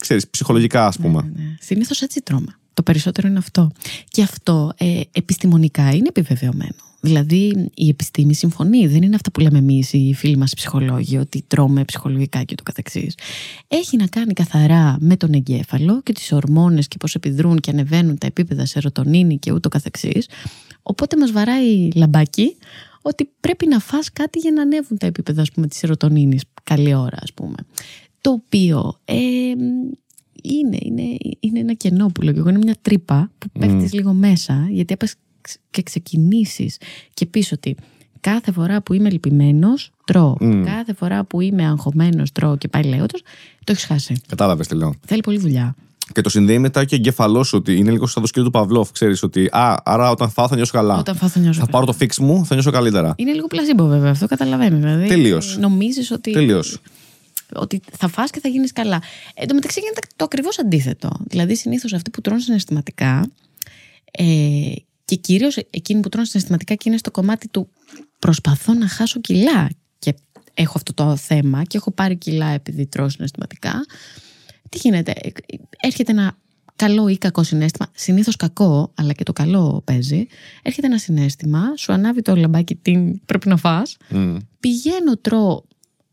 ξέρεις, ψυχολογικά, ας πούμε. Ναι, ναι. Συνήθως έτσι τρώμε. Το περισσότερο είναι αυτό. Και αυτό ε, επιστημονικά είναι επιβεβαιωμένο. Δηλαδή η επιστήμη συμφωνεί, δεν είναι αυτά που λέμε εμείς οι φίλοι μας ψυχολόγοι, ότι τρώμε ψυχολογικά και το καθεξής. Έχει να κάνει καθαρά με τον εγκέφαλο και τις ορμόνες και πώς επιδρούν και ανεβαίνουν τα επίπεδα σερωτονίνη και ούτω καθεξής. Οπότε μας βαράει λαμπάκι ότι πρέπει να φας κάτι για να ανέβουν τα επίπεδα, ας πούμε, της σερωτονίνης καλή ώρα, ας πούμε. Το οποίο... Ε, Είναι, είναι, είναι ένα κενό που λέω και εγώ, είναι μια τρύπα που πέφτεις mm. λίγο μέσα, γιατί έπας και ξεκινήσεις και πεις ότι κάθε φορά που είμαι λυπημένος τρώω, mm. κάθε φορά που είμαι αγχωμένος τρώω και πάει λέγοντας, το έχεις χάσει. Κατάλαβες τι λέω. Θέλει πολλή δουλειά. Και το συνδέει μετά και εγκεφαλός, ότι είναι λίγο σαν το σκύλο του Παυλόφ. Ξέρεις ότι, α, άρα όταν φάω θα νιώσω καλά. Όταν φάω θα νιώσω. Θα πάρω το φίξ μου, θα νιώσω καλύτερα. Είναι λίγο πλασίμπο βέβαια αυτό, καταλαβαίνω. Δηλαδή, τελείως. Νομίζεις ότι. Τελείως. Ότι θα φας και θα γίνεις καλά. Εν τω μεταξύ γίνεται το ακριβώς αντίθετο. Δηλαδή συνήθως αυτοί που τρώνε συναισθηματικά ε, και κυρίως εκείνοι που τρώνε συναισθηματικά και είναι στο κομμάτι του προσπαθώ να χάσω κιλά και έχω αυτό το θέμα και έχω πάρει κιλά επειδή τρώω συναισθηματικά. Τι γίνεται, έρχεται ένα καλό ή κακό συναίσθημα, συνήθως κακό, αλλά και το καλό παίζει. Έρχεται ένα συναίσθημα, σου ανάβει το λαμπάκι, τι πρέπει να φας, mm. πηγαίνω, τρώω.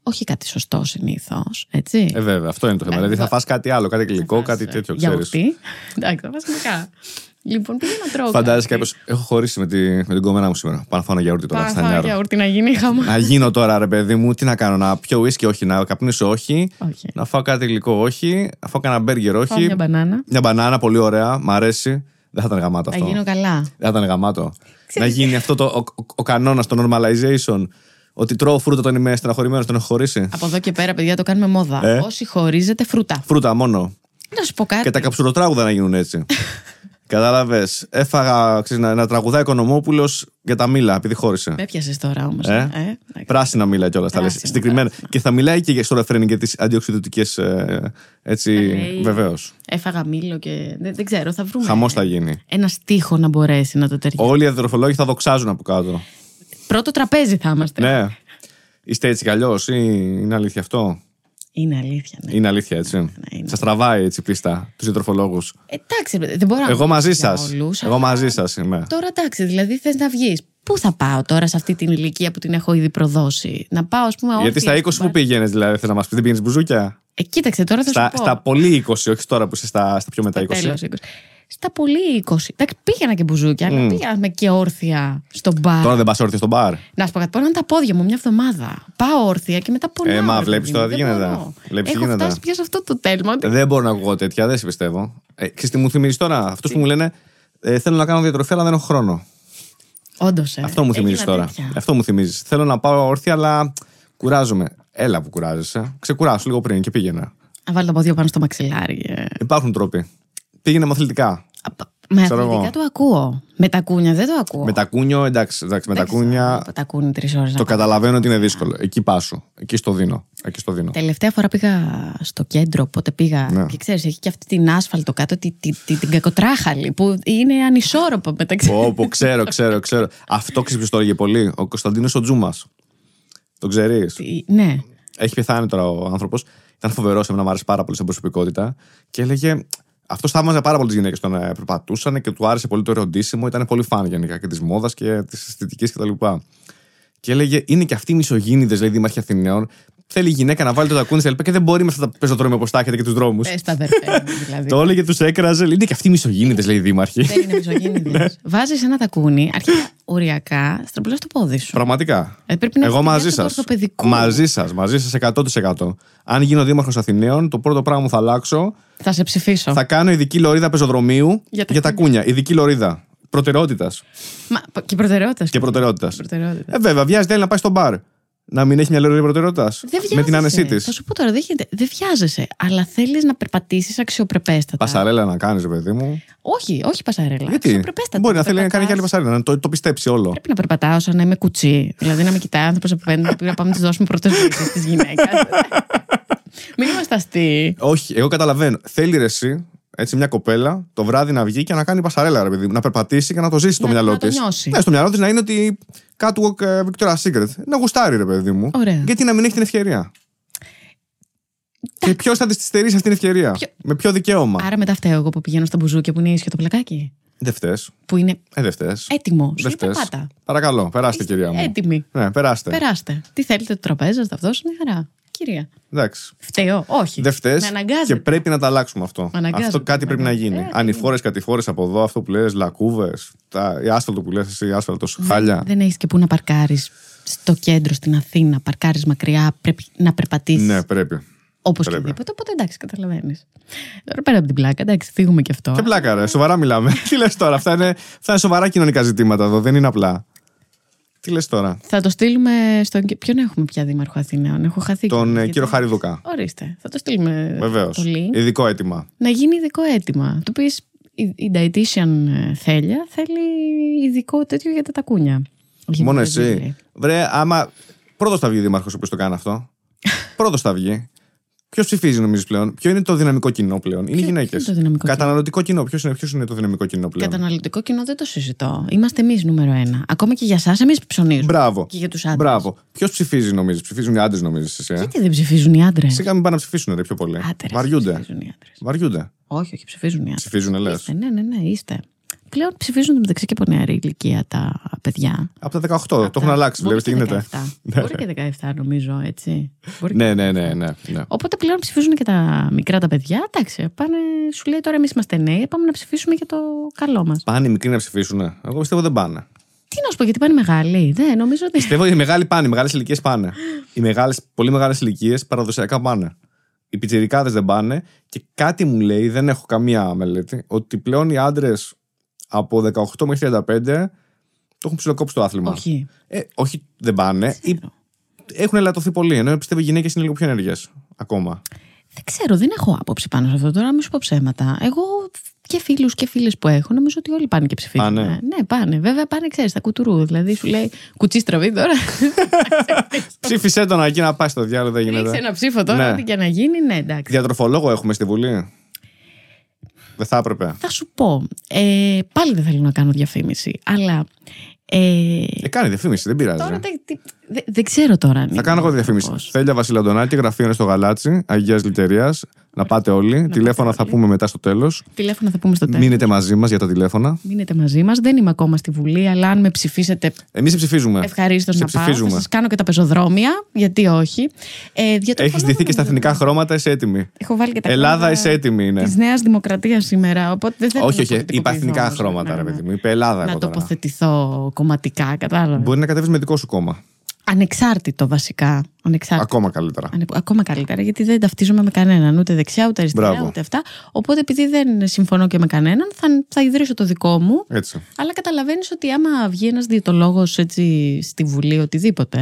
Όχι κάτι σωστό συνήθως, έτσι. Ε, βέβαια, αυτό είναι το θέμα. Ε, δηλαδή θα φας κάτι άλλο, κάτι γλυκό, κάτι τέτοιο, ξέρεις. Γιατί. Εντάξει, θα φας γλυκά. Λοιπόν, πήγαινε να τρώω. Φαντάζεσαι κάποιος. Έχω χωρίσει με, τη, με την κομμένα μου σήμερα. Πάω να φάω ένα γιαούρτι τώρα. Πάω ένα γιαούρτι να γίνει χαμό. Να γίνω τώρα, ρε παιδί μου, τι να κάνω. Να πιω ουίσκι, όχι. Να καπνίσω, όχι. όχι. Να φάω κάτι γλυκό, όχι. Να φάω κανένα μπέργκερ, όχι. Φάω μια μπανάνα. Μια μπανάνα, πολύ ωραία, μ' αρέσει. Δεν θα ήταν γαμάτο αυτό. Να γίνω καλά. Δεν θα ήταν γαμάτο. Να γίνει αυτό ο κανόνα, το normalization. Ότι τρώω φρούτα όταν είμαι στεναχωρημένος, τον έχω χωρίσει. Από εδώ και πέρα, παιδιά, το κάνουμε μόδα. Ε? Όσοι χωρίζετε, φρούτα. Φρούτα μόνο. Να σου πω κάτι. Και τα καψουροτράγουδα να γίνουν έτσι. Κατάλαβες. Έφαγα ξέρεις, ένα τραγουδά Οικονομόπουλος για τα μήλα, επειδή χώρισε. Με πιάσες τώρα όμως. Ε? Ε? Πράσινα μήλα κιόλας. Συγκεκριμένα. Και θα μιλάει και στο ρεφρέν για τις αντιοξυδωτικές. Ε, έτσι, βεβαίως. Έφαγα μήλο και. Δεν, δεν ξέρω, θα βρούμε. Χαμός θα γίνει. Ένα στίχο να μπορέσει να το ταιριάζει. Όλοι οι αδερφολόγοι θα δοξάζουν από κάτω. Πρώτο τραπέζι θα είμαστε. Ναι. Είστε έτσι κι αλλιώς, ή είναι αλήθεια αυτό. Είναι αλήθεια, ναι. Είναι αλήθεια, έτσι. Ναι, ναι, ναι. Σας τραβάει έτσι πίστα τους διατροφολόγους. Εντάξει, δεν μπορώ να εγώ μαζί σας. Όλους, εγώ μαζί σας είμαι. Τώρα εντάξει, δηλαδή θες να βγεις. Πού θα πάω τώρα σε αυτή την ηλικία που την έχω ήδη προδώσει. Να πάω, ας πούμε. Γιατί στα είκοσι που πάρει... πήγαινες, δηλαδή, θες να μας πεις, δεν πήγαινες μπουζούκια. Ε, κοίταξε τώρα θα στα, σου πω. Στα πολύ είκοσι, όχι τώρα που είσαι στα, στα πιο μετά είκοσι. Τέλος είκοσι. στα πολύ είκοσι. Εντάξει, πήγαινα και μπουζούκια, αλλά mm. πήγαμε και όρθια στο μπαρ. Τώρα δεν πας όρθια στο μπαρ. Να σου πω κάτι, πόναν τα πόδια μου μια εβδομάδα. Πάω όρθια και μετά πονάω. Ε, μα βλέπεις τώρα τι γίνεται. Έχω φτάσει πια σε αυτό το τέλμα. Δεν μπορώ να ακούω τέτοια, δεν σε πιστεύω. Ε, ξέρεις τι μου θυμίζεις τώρα, αυτούς που μου λένε ε, θέλω να κάνω διατροφή, αλλά δεν έχω χρόνο. Όντως. Ε, αυτό μου θυμίζεις τώρα. Τέτοια. Αυτό μου θυμίζεις. Θέλω να πάω όρθια, αλλά κουράζομαι. Έλα που κουράζεσαι. Ξεκουράσου λίγο πριν και πήγαινα. Να βάλω τα πόδια πάνω στο μαξιλάρι. Υπάρχουν τρόποι. Πήγαινε με αθλητικά. Με αθλητικά το ακούω. Με τα κούνια δεν το ακούω. Με τα κούνια, εντάξει. εντάξει με τα κούνια. Τα κούνια τρεις ώρες. Το καταλαβαίνω ότι είναι δύσκολο. Εκεί πάσω. Εκεί στο δίνω. Εκεί στο δίνω. Τελευταία φορά πήγα στο κέντρο, οπότε πήγα. Ναι. Και ξέρεις, έχει και αυτή την άσφαλτο κάτω, την, την, την, την κακοτράχαλη, που είναι ανισόρροπα μεταξύ. Όπω ξέρω, ξέρω, ξέρω. Αυτό ξέρει το έλεγε πολύ. Ο Κωνσταντίνος ο Τζούμας. Το ξέρει. Ναι. Έχει πεθάνει τώρα ο άνθρωπος. Ήταν φοβερός, εμένα μου άρεσε πάρα πολύ σαν προσωπικότητα και έλεγε. Αυτό θαύμαζε πάρα πολλές γυναίκες που τον περπατούσαν και του άρεσε πολύ το ροντίσιμο. Ήταν πολύ φαν γενικά και τη μόδα και τη αισθητική κτλ. Και, και έλεγε: είναι και αυτοί οι μισογίνηδες, λέει, δήμαρχοι Αθηναίων. Θέλει η γυναίκα να βάλει το τακούνι στα λοιπά και δεν μπορεί με αυτά τα πεζοδρόμια όπως τα έχετε και τους δρόμους. Πες τα αδερφέ, δηλαδή. Το έλεγε, τους έκραζε. Είναι και αυτοί οι μισογίνηδες, λέει η δήμαρχη. Δεν είναι μισογίνηδες. Βάζεις ένα τακούνι, αρχικά οριακά, στραπλές το πόδι σου. Πραγματικά. Ε, πρέπει να Εγώ μαζί σας. Μαζί σας, μαζί σας εκατό τοις εκατό. Αν γίνω δήμαρχος Αθηναίων, το πρώτο πράγμα που θα αλλάξω. Θα σε ψηφίσω. Θα κάνω ειδική λωρίδα πεζοδρομίου για τα, για τα κούνια. Ειδική λωρίδα. Προτεραιότητας. Και προτεραιότητας. Ε, βέβαια, βιάζεται να πάει στο μπαρ. Να μην έχει μια λεωρή προτεραιότητα. Με την άνεσή τη. Θα σου πω τώρα, δεν βιάζεσαι. Αλλά θέλει να περπατήσει αξιοπρεπέστατα. Πασαρέλα να κάνει, παιδί μου. Όχι, όχι πασαρέλα. Γιατί? Αξιοπρεπέστατα. Μπορεί να θέλει να κάνει και άλλη πασαρέλα, να το, το πιστέψει όλο. Πρέπει να περπατάω σαν να είμαι κουτσί. Δηλαδή να με κοιτάει άνθρωπο από πέντε που να πάμε να τη δώσουμε πρώτε βοήθειε τη γυναίκα. Μην είμαστε αστεί. Όχι, εγώ καταλαβαίνω. Θέλει ρεσί. Έτσι, μια κοπέλα το βράδυ να βγει και να κάνει πασαρέλα, ρε παιδί, να περπατήσει και να το ζήσει στο μυαλό τη. Ναι, στο μυαλό τη να είναι ότι catwalk uh, Victoria's Secret. Να γουστάρει, ρε παιδί μου. Ωραία. Γιατί να μην έχει την ευκαιρία. Τα... Και ποιο θα τη στερήσει αυτή την ευκαιρία. Ποιο... Με ποιο δικαίωμα. Άρα μετά φταίω εγώ που πηγαίνω στα μπουζούκια που είναι ίσιο το πλακάκι. Δεν φταίς. Που είναι. Ε, δεν φταίς. Έτοιμο. Δεν φταίς. Πάτα. Παρακαλώ, περάστε, Είσαι... κυρία μου. Έτοιμη. Ναι, περάστε. Περάστε. Τι θέλετε, το τραπέζι, θα αυτό είναι χαρά. Κυρία. Εντάξει. Φταίω, όχι. Δεν φταίς και πρέπει να τα αλλάξουμε αυτό. Αυτό κάτι πρέπει να γίνει. Ανηφόρες, κατηφόρες από εδώ, αυτό που λες, λακκούβες, η άσφαλτο που λες εσύ, άσφαλτος, χάλια. Δεν έχεις και πού να παρκάρεις στο κέντρο, στην Αθήνα, παρκάρεις μακριά, πρέπει να περπατήσεις. Ναι, πρέπει. Όπως οτιδήποτε, οπότε εντάξει, καταλαβαίνεις. Τώρα πέρα από την πλάκα, εντάξει, φύγουμε και αυτό. Και πλάκα, ρε, σοβαρά μιλάμε. Τι λες τώρα, αυτά είναι σοβαρά κοινωνικά ζητήματα εδώ, δεν είναι απλά. Τι λες τώρα. Θα το στείλουμε στον. Ποιον έχουμε πια δήμαρχο Αθηναίων, έχω χαθεί. Τον και... κύριο Χαριδούκα. Ορίστε. Θα το στείλουμε. Βεβαίως. Ειδικό αίτημα. Να γίνει ειδικό αίτημα. Του πεις η dietitian Θέλεια θέλει ειδικό τέτοιο για τα τακούνια. Μόνο εσύ. Λέει. Βρε, άμα. Πρώτος θα βγει ο δήμαρχος ο οποίος το κάνει αυτό. Πρώτος θα βγει. Ποιος ψηφίζει, νομίζεις πλέον. Ποιο είναι το δυναμικό κοινό πλέον. Ποιο, είναι οι γυναίκες. Καταναλωτικό κοινό. Ποιος είναι, ποιος είναι το δυναμικό κοινό πλέον. Καταναλωτικό κοινό δεν το συζητώ. Είμαστε εμείς νούμερο ένα. Ακόμα και για εσάς, εμείς ψωνίζουμε. Μπράβο. Και για τους άντρες. Μπράβο. Ποιος ψηφίζει, νομίζεις. Ψηφίζουν οι άντρες, νομίζεις εσύ. Ε? Γιατί δεν ψηφίζουν οι άντρες. Σιγά μην πάνε να ψηφίσουν ρε, πιο πολύ. Άτερες, Βαριούνται. Βαριούνται. Όχι, όχι, ψηφίζουν οι άντρες. Ψηφίζουν, λες. Ναι, ναι, ναι, είστε. Πλέον ψηφίζουν μεταξύ και από νεαρή ηλικία τα παιδιά. Από τα δεκαοκτώ, από το τα... έχουν αλλάξει. Βλέπει τι γίνεται. Μπορεί και δεκαεπτά, νομίζω, έτσι. Και... ναι, ναι, ναι, ναι, ναι. Οπότε πλέον ψηφίζουν και τα μικρά τα παιδιά. Εντάξει, πάνε, σου λέει τώρα εμείς είμαστε νέοι, πάμε να ψηφίσουμε για το καλό μας. Πάνε οι μικροί να ψηφίσουν. Ναι. Εγώ πιστεύω δεν πάνε. Τι να σου πω, γιατί πάνε μεγάλοι. Δεν, νομίζω ότι. Πιστεύω ότι οι μεγάλοι πάνε, οι μεγάλες ηλικίες πάνε. Οι μεγάλες, πολύ μεγάλες ηλικίες παραδοσιακά πάνε. Οι πιτσιρικάδες δεν πάνε και κάτι μου λέει, δεν έχω καμία μελέτη, ότι πλέον οι άντρες. Από δεκαοκτώ μέχρι τριάντα πέντε το έχουν ψιλοκόψει το άθλημα. Όχι. Ε, όχι, δεν πάνε. Ή, έχουν ελαττωθεί πολύ. Ενώ πιστεύω οι γυναίκες είναι λίγο πιο ενεργές ακόμα. Δεν ξέρω, δεν έχω άποψη πάνω σε αυτό τώρα, μη σου πω ψέματα. Εγώ και φίλους και φίλες που έχω, νομίζω ότι όλοι πάνε και ψηφίζουν. Ναι. ναι, πάνε. Βέβαια πάνε, ξέρεις, τα κουτουρού. Δηλαδή σου λέει κουτσί στραβή τώρα. Ψήφισε τον εκεί να πάει στο διάλογο, δεν γίνεται. Ρίξε ένα ψήφο τώρα, ό,τι και να γίνει, ναι, εντάξει. Διατροφολόγο έχουμε στη Βουλή. Δεν θα έπρεπε. Θα σου πω. Ε, πάλι δεν θέλω να κάνω διαφήμιση, αλλά. Ε, ε κάνει διαφήμιση, δεν πειράζει. Τώρα, δε, δε, δεν ξέρω τώρα. Θα κάνω εγώ διαφήμιση. Πώς. Θέλεια Βασιλαντωνάκη, γραφείο είναι στο Γαλάτσι, Αγίας Λιτερίας. Να πάτε όλοι. Να τηλέφωνα πάτε θα όλοι. Πούμε μετά στο τέλος. Τηλέφωνα θα πούμε στο τέλος. Μείνετε μαζί μας για τα τηλέφωνα. Μείνετε μαζί μας. Δεν είμαι ακόμα στη Βουλή, αλλά αν με ψηφίσετε. Εμείς σε ψηφίζουμε. Ευχαρίστως να ψηφίζουμε. Πάω. Θα σας κάνω και τα πεζοδρόμια. Γιατί όχι. Ε, Έχεις ντυθεί και στα εθνικά χρώματα, είσαι έτοιμη. Έχω βάλει και τα Ελλάδα, είσαι έτοιμη. Ναι. Της Νέας Δημοκρατίας σήμερα. Οπότε δεν θέλω όχι, όχι. Είπα εθνικά χρώματα, ρε παιδί μου. Είπε Ελλάδα. Να τοποθετηθώ κομματικά, κατάλαβα. Μπορεί να κατέβεις με δικό σου κόμμα. Ανεξάρτητο βασικά. Ανεξάρτητο. Ακόμα καλύτερα. Ανε... Ακόμα καλύτερα, γιατί δεν ταυτίζομαι με κανέναν. Ούτε δεξιά, ούτε αριστερά, μπράβο. Ούτε αυτά. Οπότε, επειδή δεν συμφωνώ και με κανέναν, θα, θα ιδρύσω το δικό μου. Έτσι. Αλλά καταλαβαίνεις ότι άμα βγει ένας διαιτολόγος έτσι στη Βουλή, οτιδήποτε.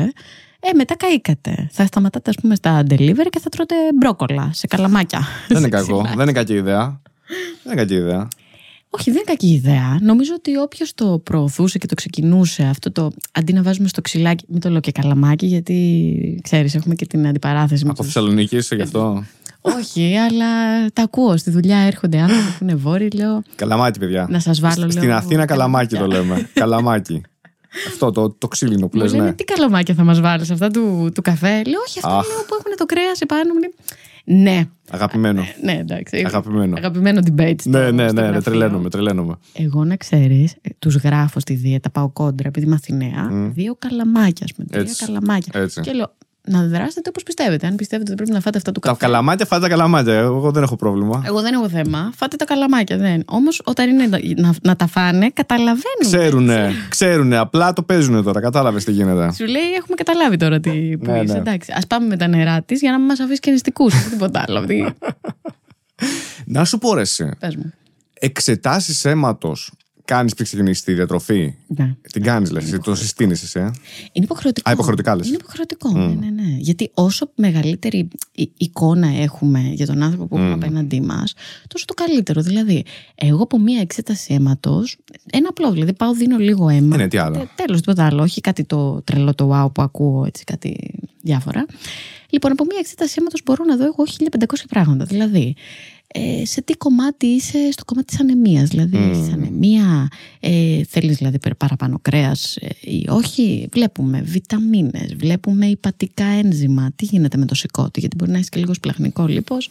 Ε, μετά καήκατε. Θα σταματάτε, ας πούμε, στα delivery και θα τρώτε μπρόκολα σε καλαμάκια. Δεν είναι κακό. Δεν είναι κακή ιδέα. Δεν είναι κακή ιδέα. Όχι, δεν είναι κακή ιδέα. Νομίζω ότι όποιος το προωθούσε και το ξεκινούσε αυτό το αντί να βάζουμε στο ξυλάκι, μην το λέω και καλαμάκι, γιατί ξέρεις, έχουμε και την αντιπαράθεση. Από Θεσσαλονίκη είσαι γι' αυτό. Όχι, αλλά τα ακούω. Στη δουλειά έρχονται άνθρωποι που είναι βόρειοι, λέω. Καλαμάκι, παιδιά. Να σας βάλω λίγο. Στην Αθήνα καλαμάκι το λέμε. Καλαμάκι. Αυτό το, το ξύλινο που λες. Ναι. Τι καλαμάκια θα μας βάλεις, αυτά του, του καφέ. Λέω, όχι, αυτά λέω που έχουν το κρέας επάνω μου. Ναι. Αγαπημένο. Α, ναι, εντάξει. Αγαπημένο. Αγαπημένο debate. Ναι, ναι, ναι, ναι, τρελαίνομαι, τρελαίνομαι. Εγώ να ξέρεις, τους γράφω στη δίαιτα, πάω κόντρα, επειδή είμαι Αθηναία, mm. δύο καλαμάκια, με τρία έτσι, καλαμάκια. Έτσι. Και λέω, να δράσετε όπως πιστεύετε. Αν πιστεύετε ότι πρέπει να φάτε αυτά του καφέ. Τα καλαμάκια, φάτε τα καλαμάκια. Εγώ δεν έχω πρόβλημα. Εγώ δεν έχω θέμα. Φάτε τα καλαμάκια. Δεν. Όμως όταν είναι να, να, να τα φάνε, καταλαβαίνουν. Ξέρουνε, ξέρουνε. Απλά το παίζουνε τώρα. Κατάλαβες τι γίνεται. Σου λέει, έχουμε καταλάβει τώρα τι που ναι, είσαι. Ναι. Ας πάμε με τα νερά της για να μην μας αφήσει και νηστικούς. Τίποτα άλλο. Να σου πω ρε εσύ. Πες μου. Εξετάσεις αίματος. Κάνεις πριν ξεκινήσεις τη διατροφή. Ναι. Την κάνεις, λες. Το συστήνεις εσύ. Ε? Είναι υποχρεωτικό. Α, υποχρεωτικά λες. Είναι υποχρεωτικό. Mm. Ναι, ναι, ναι. Γιατί όσο μεγαλύτερη εικόνα έχουμε για τον άνθρωπο που mm. έχουμε απέναντί μας, τόσο το καλύτερο. Δηλαδή, εγώ από μία εξέταση αίματος, ένα απλό. Δηλαδή, πάω, δίνω λίγο αίμα. Είναι, τι άλλο. Τέλος, τίποτα άλλο. Όχι κάτι το τρελό, το wow που ακούω, έτσι, κάτι διάφορα. Λοιπόν, από μία εξέταση αίματος μπορώ να δω εγώ χίλια πεντακόσια πράγματα. Δηλαδή. Ε, σε τι κομμάτι είσαι στο κομμάτι της ανεμίας. Δηλαδή, mm. είσαι ανεμία, ε, θέλεις δηλαδή παραπάνω κρέας ε, ή όχι. Βλέπουμε βιταμίνες, βλέπουμε υπατικά ένζημα. Τι γίνεται με το σηκώτη, γιατί μπορεί να έχεις και λίγο σπλαχνικό λίπος,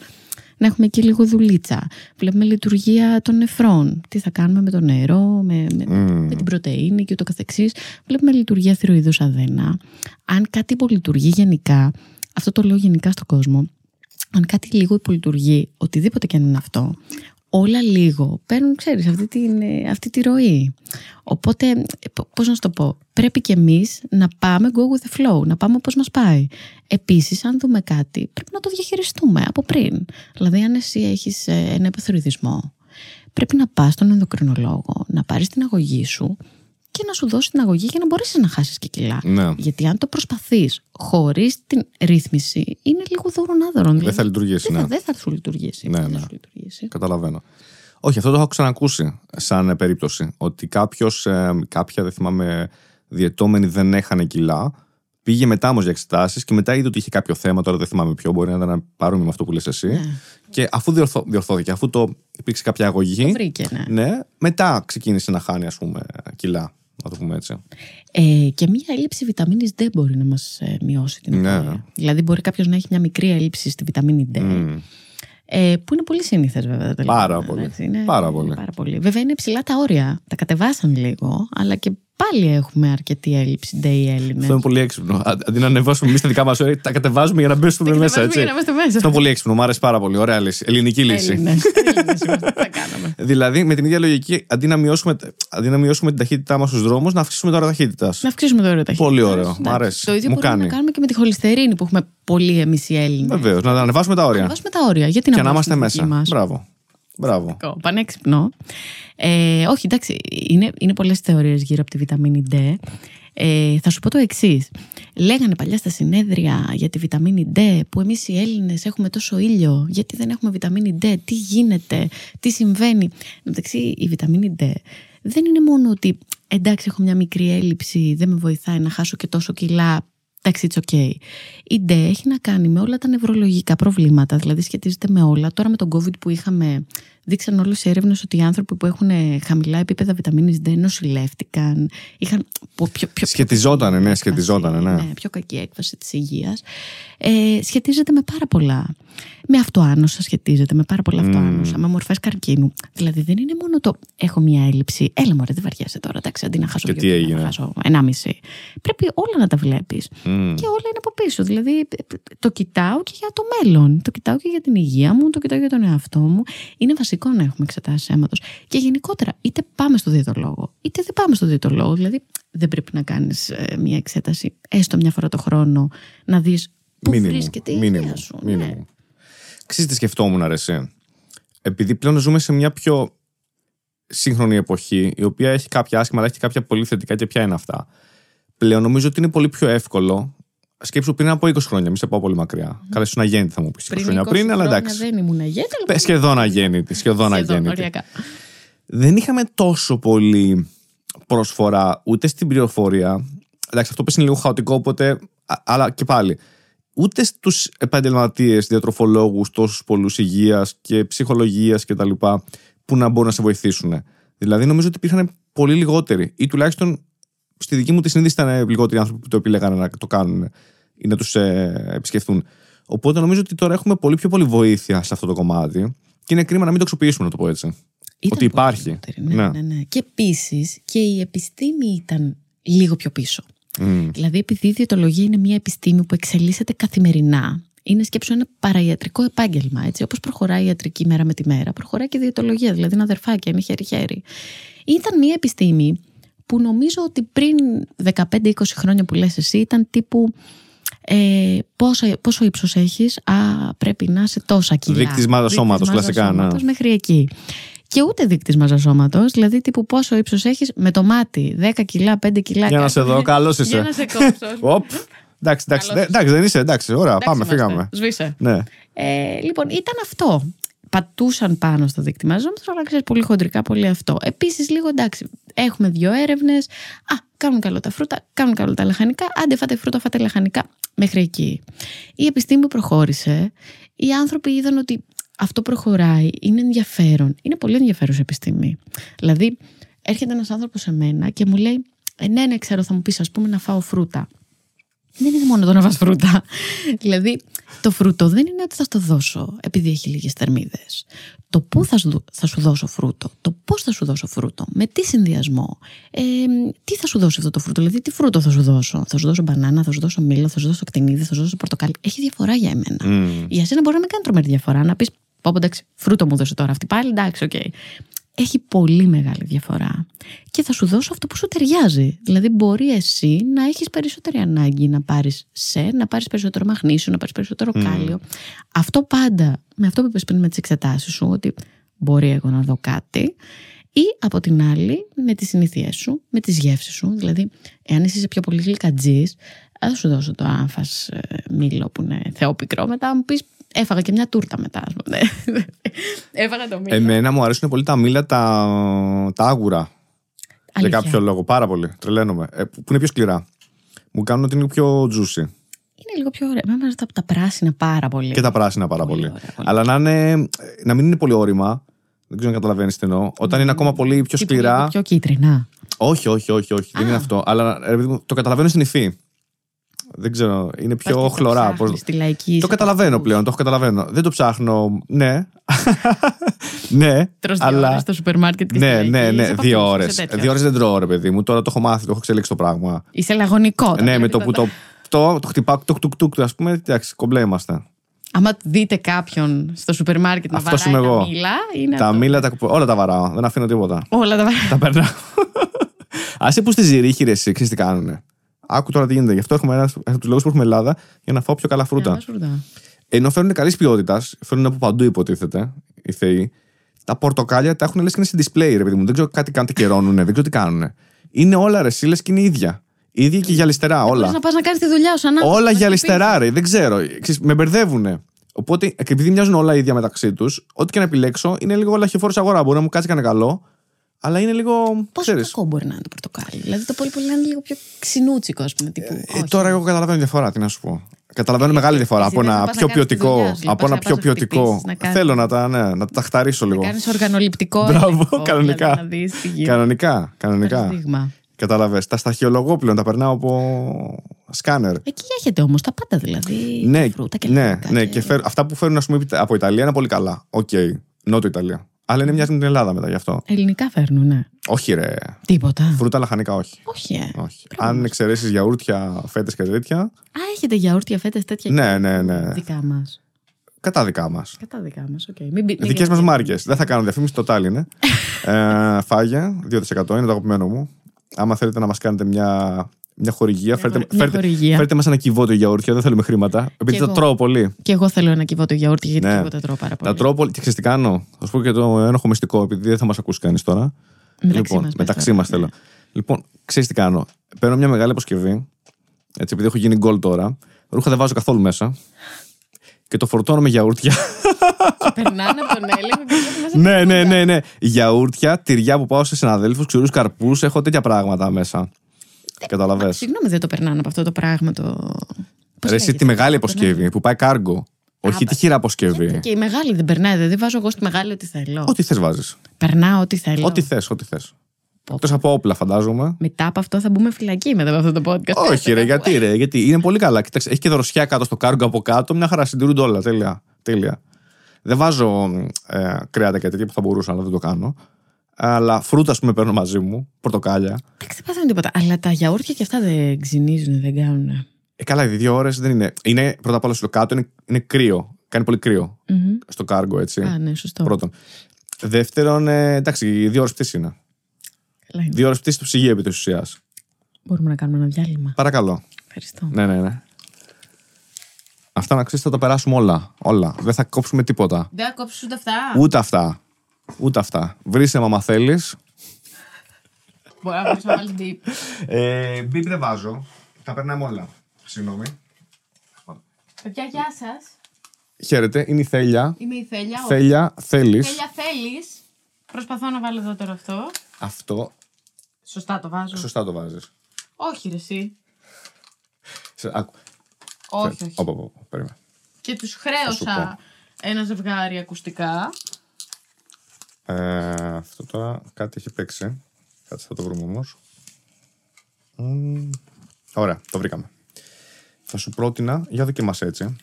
να έχουμε εκεί λίγο δουλίτσα. Βλέπουμε λειτουργία των νεφρών. Τι θα κάνουμε με το νερό, με, με, mm. με την πρωτεΐνη και ούτω καθεξής. Βλέπουμε λειτουργία θηροειδούς αδένα. Αν κάτι υπολειτουργεί γενικά, αυτό το λέω γενικά στον κόσμο. Αν κάτι λίγο υπολειτουργεί, οτιδήποτε και αν είναι αυτό, όλα λίγο παίρνουν, ξέρεις, αυτή, την, αυτή τη ροή. Οπότε, πώς να σου το πω, πρέπει και εμείς να πάμε go with the flow, να πάμε όπως μας πάει. Επίσης, αν δούμε κάτι, πρέπει να το διαχειριστούμε από πριν. Δηλαδή, αν εσύ έχεις ένα υπαθροειδισμό, πρέπει να πας στον ενδοκρινολόγο, να πάρεις την αγωγή σου και να σου δώσει την αγωγή για να μπορέσεις να χάσεις και κιλά. Ναι. Γιατί αν το προσπαθείς χωρίς την ρύθμιση, είναι λίγο δωρονάδωρον. Δεν δηλαδή, θα λειτουργήσει. Δεν, ναι. θα, δεν θα σου λειτουργήσει. Ναι, ναι. Θα σου λειτουργήσει. Καταλαβαίνω. Όχι, αυτό το έχω ξανακούσει σαν περίπτωση. Ότι κάποιος, ε, κάποια δεν θυμάμαι, διαιτώμενοι δεν έχανε κιλά. Πήγε μετά όμως για εξετάσεις και μετά είδε ότι είχε κάποιο θέμα. Τώρα δεν θυμάμαι ποιο, μπορεί να ήταν παρόμοιο με αυτό που λες εσύ. Ναι. Και αφού διορθώ, διορθώθηκε, αφού το υπήρξε κάποια αγωγή. Το βρήκε, ναι. ναι. Μετά ξεκίνησε να χάνει, ας πούμε, κιλά. Να το πούμε έτσι. Ε, και μία έλλειψη βιταμίνης D μπορεί να μας ε, μειώσει την ναι. ευκαιρία. Δηλαδή, μπορεί κάποιος να έχει μια μικρή έλλειψη στη βιταμίνη D. Mm. Ε, που είναι πολύ συνήθες, βέβαια. Τα τελευταία, πάρα, πολύ. Έτσι, είναι, πάρα, πολύ. πάρα πολύ. Βέβαια, είναι ψηλά τα όρια. Τα κατεβάσαν λίγο, αλλά και πάλι έχουμε αρκετή έλλειψη D οι Έλληνες. Αυτό είναι πολύ έξυπνο. Αντί να ανεβάσουμε εμείς τα δικά μας όρια, τα κατεβάζουμε για να μπαίνουμε μέσα. Έτσι. Για να μέσα. Αυτό είναι πολύ έξυπνο. Μου άρεσε πάρα πολύ. Ωραία λύση. Ελληνική λύση. Έλληνες. Έλληνες είμαστε, θα κάναμε. Δηλαδή, με την ίδια λογική, αντί να μειώσουμε, αντί να μειώσουμε την ταχύτητά μας στους δρόμους, να αυξήσουμε το όριο ταχύτητας. Να αυξήσουμε το όριο ταχύτητας. Πολύ ωραίο. Μ' αρέσει. Το ίδιο μπορούμε κάνει. να κάνουμε και με τη χολυστερίνη που έχουμε πολύ εμείς οι Έλληνες. Βεβαίως. Να ανεβάσουμε τα όρια. Και να είμαστε μέσα. Μπράβο. Μπράβο. Πανέξυπνο. Ε, όχι, εντάξει, είναι, είναι πολλές θεωρίες γύρω από τη βιταμίνη D. Ε, θα σου πω το εξής. Λέγανε παλιά στα συνέδρια για τη βιταμίνη D που εμείς οι Έλληνες έχουμε τόσο ήλιο, γιατί δεν έχουμε βιταμίνη D, τι γίνεται, τι συμβαίνει. Εντάξει, η βιταμίνη D δεν είναι μόνο ότι εντάξει, έχω μια μικρή έλλειψη, δεν με βοηθάει να χάσω και τόσο κιλά. Εντάξει, it's okay. Η D έχει να κάνει με όλα τα νευρολογικά προβλήματα, δηλαδή σχετίζεται με όλα. Τώρα με τον COVID που είχαμε, δείξαν όλες οι έρευνες ότι οι άνθρωποι που έχουν χαμηλά επίπεδα βιταμίνης D νοσηλεύτηκαν. Είχαν πιο, πιο, πιο σχετιζόταν, ναι, σχετιζόταν, ναι. Ναι, πιο κακή έκβαση της υγείας. Ε, σχετίζεται με πάρα πολλά. Με αυτοάνοσα σχετίζεται, με πάρα πολλά mm. αυτοάνοσα, με μορφές καρκίνου. Δηλαδή δεν είναι μόνο το έχω μια έλλειψη. Έλα μωρέ, δεν βαριέσαι τώρα, εντάξει, αντί να χάσω δύο, να χάσω ενάμιση. Πρέπει όλα να τα βλέπεις. Mm. Και όλα είναι από πίσω. Δηλαδή το κοιτάω και για το μέλλον. Το κοιτάω και για την υγεία μου, το κοιτάω για τον εαυτό μου. Είναι βασικό να έχουμε εξετάσεις αίματος. Και γενικότερα, είτε πάμε στο διαιτολόγο, είτε δεν πάμε στο διαιτολόγο. Δηλαδή δεν πρέπει να κάνεις ε, μια εξέταση έστω μια φορά το χρόνο να δεις πού βρίσκεται η υγεία σου. Ξέρεις τι σκεφτόμουν, αρέσει. Επειδή πλέον ζούμε σε μια πιο σύγχρονη εποχή, η οποία έχει κάποια άσχημα, αλλά έχει και κάποια πολύ θετικά, και ποια είναι αυτά. Πλέον νομίζω ότι είναι πολύ πιο εύκολο. Σκέψου πριν από είκοσι χρόνια, μην σε πάω πολύ μακριά. Mm. Καλά, σου να γέννη, θα μου πεις είκοσι χρόνια πριν, αλλά εντάξει. Δεν ήμουν αγέννητη. Λοιπόν, σχεδόν αγέννητη. Σχεδόν αγέννητη. Δεν είχαμε τόσο πολύ προσφορά ούτε στην πληροφορία. Εντάξει, αυτό που είναι λίγο χαοτικό, οπότε. Αλλά και πάλι. Ούτε στους επαγγελματίες, διατροφολόγους, τόσους πολλούς υγείας και ψυχολογίας κτλ. Που να μπορούν να σε βοηθήσουν. Δηλαδή, νομίζω ότι υπήρχαν πολύ λιγότεροι, ή τουλάχιστον στη δική μου τη συνείδηση ήταν λιγότεροι άνθρωποι που το επιλέγανε να το κάνουν ή να τους ε, επισκεφθούν. Οπότε, νομίζω ότι τώρα έχουμε πολύ πιο πολύ βοήθεια σε αυτό το κομμάτι και είναι κρίμα να μην το αξιοποιήσουμε, να το πω έτσι. Ήταν ότι υπάρχει. Ναι, ναι. Ναι, ναι. Και επίσης και η επιστήμη ήταν λίγο πιο πίσω. Mm. Δηλαδή, επειδή η διαιτολογία είναι μια επιστήμη που εξελίσσεται καθημερινά, είναι σκέψου ένα παραϊατρικό επάγγελμα. Έτσι, όπως προχωράει η ιατρική μέρα με τη μέρα, προχωράει και η διαιτολογία, δηλαδή είναι αδερφάκια, είναι χέρι-χέρι. Ήταν μια επιστήμη που νομίζω ότι πριν δεκαπέντε είκοσι χρόνια που λες εσύ ήταν τύπου. Ε, πόσο, πόσο ύψος έχεις, α, πρέπει να είσαι τόσα κιλά. Δείκτης μάζας σώματος, κλασικά. Σώματος, ναι. Μέχρι εκεί. Και ούτε δείκτης μάζας σώματος, δηλαδή τύπου πόσο ύψος έχεις με το μάτι, δέκα κιλά, πέντε κιλά. Για να σε δω, καλός είσαι. Για να σε κόψω. Εντάξει, εντάξει, εντάξει, δεν είσαι, εντάξει, ωραία, πάμε, είμαστε, φύγαμε. Σβήσε. Ναι. Ε, λοιπόν, ήταν αυτό. Πατούσαν πάνω στο δείκτη μας, αλλά ξέρεις, πολύ χοντρικά, πολύ αυτό. Επίσης, λίγο εντάξει, έχουμε δύο έρευνες. Α, κάνουν καλό τα φρούτα, κάνουν καλό τα λαχανικά. Άντε, φάτε φρούτα, φάτε λαχανικά. Μέχρι εκεί. Η επιστήμη προχώρησε. Οι άνθρωποι είδαν ότι αυτό προχωράει. Είναι ενδιαφέρον. Είναι πολύ ενδιαφέρουσα επιστήμη. Δηλαδή, έρχεται ένας άνθρωπος σε μένα και μου λέει: ε, ναι, ναι, ξέρω, θα μου πεις, ας πούμε, να φάω φρούτα. Δεν είναι μόνο το να φας φρούτα. Δηλαδή, το φρούτο δεν είναι ότι θα στο δώσω επειδή έχει λίγες θερμίδες. Το πού θα σου, θα σου δώσω φρούτο, το πώς θα σου δώσω φρούτο, με τι συνδυασμό, ε, τι θα σου δώσει αυτό το φρούτο, δηλαδή τι φρούτο θα σου δώσω. Θα σου δώσω μπανάνα, θα σου δώσω μήλο, θα σου δώσω ακτινίδι, θα σου δώσω πορτοκάλι. Έχει διαφορά για εμένα. Mm. Για σένα μπορεί να μην κάνει τρομερή διαφορά, να πεις: πω, εντάξει, φρούτο μου δώσε τώρα αυτή πάλι, εντάξει, οκ. Okay. Έχει πολύ μεγάλη διαφορά και θα σου δώσω αυτό που σου ταιριάζει. Δηλαδή μπορεί εσύ να έχεις περισσότερη ανάγκη να πάρεις σε, να πάρεις περισσότερο μαγνήσιο, να πάρεις περισσότερο mm. κάλιο. Αυτό πάντα, με αυτό που είπες πριν με τις εξετάσεις σου, ότι μπορεί εγώ να δω κάτι, ή από την άλλη με τις συνήθειές σου, με τις γεύσεις σου. Δηλαδή εάν εσύ είσαι πιο πολύ γλυκαντζής, θα σου δώσω το άμφας μήλο που είναι θεόπικρό, μετά μου πεις: έφαγα και μια τούρτα μετά. Ναι. Έφαγα το μήλο. Εμένα μου αρέσουν πολύ τα μήλα, τα, τα άγουρα. Αλήθεια. Για κάποιο λόγο. Πάρα πολύ. Τρελαίνομαι. Ε, που είναι πιο σκληρά. Μου κάνουν ότι είναι πιο juicy. Είναι λίγο πιο ωραία. Μένα μου αρέσουν τα πράσινα πάρα πολύ. Και τα πράσινα πάρα πολύ. πολύ. Ωραία, πολύ. Αλλά να, είναι, να μην είναι πολύ όρημα. Δεν ξέρω αν καταλαβαίνεις τι εννοώ. Όταν mm. είναι ακόμα πολύ πιο σκληρά. Πιο, πιο κίτρινα. Όχι, όχι, όχι. όχι. Δεν είναι αυτό. Αλλά το καταλαβαίνω στην υφή. Δεν ξέρω, είναι πιο Πας χλωρά. Το, πώς... λαϊκή, το καταλαβαίνω πλέον, το έχω καταλαβαίνω. Δεν το ψάχνω, ναι. ναι, τρως δύο αλλά... ώρες στο σούπερ μάρκετ και ναι, στη ναι, λαϊκή. Ναι, ναι, δύο ώρες. Δύο ώρες δεν τρώω, ρε παιδί μου. Τώρα το έχω μάθει, το έχω εξελίξει το πράγμα. Είσαι λαγωνικό. Ναι, με το που το, το, το χτυπάω, το χτουκ-τουκ, ας πούμε, εντάξει, κομπλέ είμαστε. Άμα δείτε κάποιον στο σούπερ μάρκετ να βαράει τα εγώ. μήλα. Είναι τα αυτό. μήλα, τα... όλα τα βαράω, δεν αφήνω τίποτα. Όλα τα βαράω. Τα περνάω. Άσε που στη Ζυρίχη, ξέρεις τι κάνουνε. Άκου τώρα τι γίνεται. Γι' αυτό έχουμε ένα από τους λόγους που έχουμε Ελλάδα, για να φάω πιο καλά φρούτα. φρούτα. Ενώ φέρνουν καλής ποιότητας, φέρνουν από παντού υποτίθεται οι θεοί. Τα πορτοκάλια τα έχουν λες και είναι σε display, ρε παιδί μου. Δεν ξέρω κάτι κάνουν, τα καιρώνουνε, δεν ξέρω τι κάνουνε. Είναι όλα ρε, εσύ λες και είναι ίδια. ίδια και γυαλιστερά όλα. Μπορείς να πας να κάνεις τη δουλειά σου, ανάπτυξη. Όλα γυαλιστερά, ρε, δεν ξέρω. Με μπερδεύουνε. Οπότε, επειδή μοιάζουν όλα ίδια μεταξύ τους, ό,τι και να επιλέξω είναι λίγο λαχιοφόρος αγορά. Μπορεί να μου κάτσει κανένα καλό. Αλλά είναι λίγο. Πόσο ξέρεις, κακό μπορεί να είναι το πορτοκάλι. Δηλαδή το πολύ πολύ είναι λίγο πιο ξινούτσικο, α πούμε. Τύπου, ε, τώρα εγώ καταλαβαίνω διαφορά, τι να σου πω. Καταλαβαίνω ε, μεγάλη διαφορά από ένα πιο ποιοτικό. Από ένα πιο ποιοτικό. Θέλω να τα, ναι, να τα χταρίσω λίγο. Να κάνει οργανοληπτικό. Μπράβο, κανονικά. Κανονικά. Κανονικά. Καταλαβαίνεις. Τα σταχυολογώ πλέον, τα περνάω από σκάνερ. Εκεί έχετε όμως τα πάντα δηλαδή. Ναι, φρούτα και ναι, ναι. Και... Και φέρ, αυτά που φέρουν ας πούμε, από Ιταλία είναι πολύ καλά. Οκ, okay, Νότιο Ιταλία. Αλλά είναι μοιάζει με την Ελλάδα μετά γι' αυτό. Ελληνικά φέρνουν, ναι. Όχι, ρε. Τίποτα. Φρούτα, λαχανικά, όχι. Όχι. Ε. όχι. Αν εξαιρέσεις γιαούρτια, φέτες και τέτοια. Α, έχετε γιαούρτια, φέτες, τέτοια. Ναι, ναι, ναι. Δικά μας. Κατά δικά μας. Κατά δικά μας, οκ. Okay. Δικές μας μάρκες. Δεν θα κάνω διαφήμιση, total είναι. ε, φάγια, δύο τοις εκατό είναι το αγαπημένο μου. Άμα θέλετε να μας κάνετε μια, μια χορηγία, φέρτε, φέρτε, φέρτε μας ένα κυβότιο γιαούρτια, δεν θέλουμε χρήματα. Επειδή τα τρώω πολύ. Και εγώ θέλω ένα κυβότιο γιαούρτια, γιατί ναι. εγώ τα τρώω πάρα πολύ. Τα τρώω πολύ. Και ξέρεις τι κάνω. Θα σου πω και το ένοχο μυστικό, επειδή δεν θα μας ακούσει κανείς τώρα. Μεταξύ λοιπόν, μας, μεταξύ μας θέλω. Ναι. Λοιπόν, ξέρεις τι κάνω. Παίρνω μια μεγάλη αποσκευή, έτσι, επειδή έχω γίνει γκολ τώρα. Ρούχα δεν βάζω καθόλου μέσα. Και το φορτώνω με γιαούρτια. Περνάνε από τον έλεγχο και μέσα. Ναι, ναι, ναι, ναι. Γιαούρτια, τυριά που πάω σε συναδέλφους, ξηρούς καρπούς, έχω τέτοια πράγματα μέσα. Καταλαβαίνεις. Συγγνώμη, δεν το περνάνε από αυτό το πράγμα. Ρε, εσύ τη μεγάλη αποσκευή που πάει κάργο. Όχι τη χειρά αποσκευή. Και η μεγάλη δεν περνάει, δηλαδή βάζω εγώ στη μεγάλη ό,τι θέλω. Ό,τι θες βάζεις. Περνάω ό,τι θέλω. Ό,τι θες, ό,τι θες. Εκτός από όπλα, φαντάζομαι. Μετά από αυτό θα μπούμε φυλακή μετά από αυτό το podcast. Όχι, ρε, γιατί, ρε, γιατί είναι πολύ καλά. Κοίταξε, έχει και δροσιά κάτω στο κάργο από κάτω, μια χαρά συντηρούνται όλα. Τέλεια. Τέλεια. Δεν βάζω ε, κρέατα και τέτοια που θα μπορούσα, αλλά δεν το κάνω. Αλλά φρούτα, α πούμε, παίρνω μαζί μου, πορτοκάλια. Εντάξει, δεν παθαίνω τίποτα. Αλλά τα γιαούρτια και αυτά δεν ξυνίζουν, δεν κάνουν. Ε, καλά, οι δύο ώρες δεν είναι. Είναι πρώτα απ' όλα στο κάτω, είναι, είναι κρύο. Κάνει πολύ κρύο mm-hmm. στο κάργο, έτσι. Α, ναι, σωστό. Πρώτον. Δεύτερον, ε, εντάξει, οι δύο ώρες πτήση είναι. είναι. Δύο ώρες πτήση του ψυγείου επί της ουσίας. Μπορούμε να κάνουμε ένα διάλειμμα. Παρακαλώ. Ευχαριστώ. Ναι, ναι, ναι. Αυτά να ξέρεις θα τα περάσουμε όλα, όλα. Δεν θα κόψουμε τίποτα. Δεν θα κόψεις ούτε αυτά. Ούτε αυτά. Ούτε αυτά. Βρίσε άμα θέλεις. Μπορεί να βρεις βάλει μπιπ. Μπιπ δεν βάζω. Τα περνάμε όλα. Συγγνώμη. Παιδιά, γεια σας. Χαίρετε, είναι η Θέλεια. Είμαι η Θέλεια. Θέλεια, θέλεις. Θέλεια, θέλεις. Προσπαθώ να βάλω εδώ τώρα αυτό. Αυτό. Σωστά το βάζω. Σωστά το βάζεις. Όχι ρε εσύ. Άκου. Όχι, όχι. Οπό, οπό, περίμενε. Και τους χρέωσα ένα ζευγάρι ακουστικά. Ε, αυτό τώρα κάτι έχει παίξει. Κάτσε θα το βρούμε όμως. Mm. Ωραία, το βρήκαμε. Θα σου πρότεινα, για δοκιμάσαι έτσι.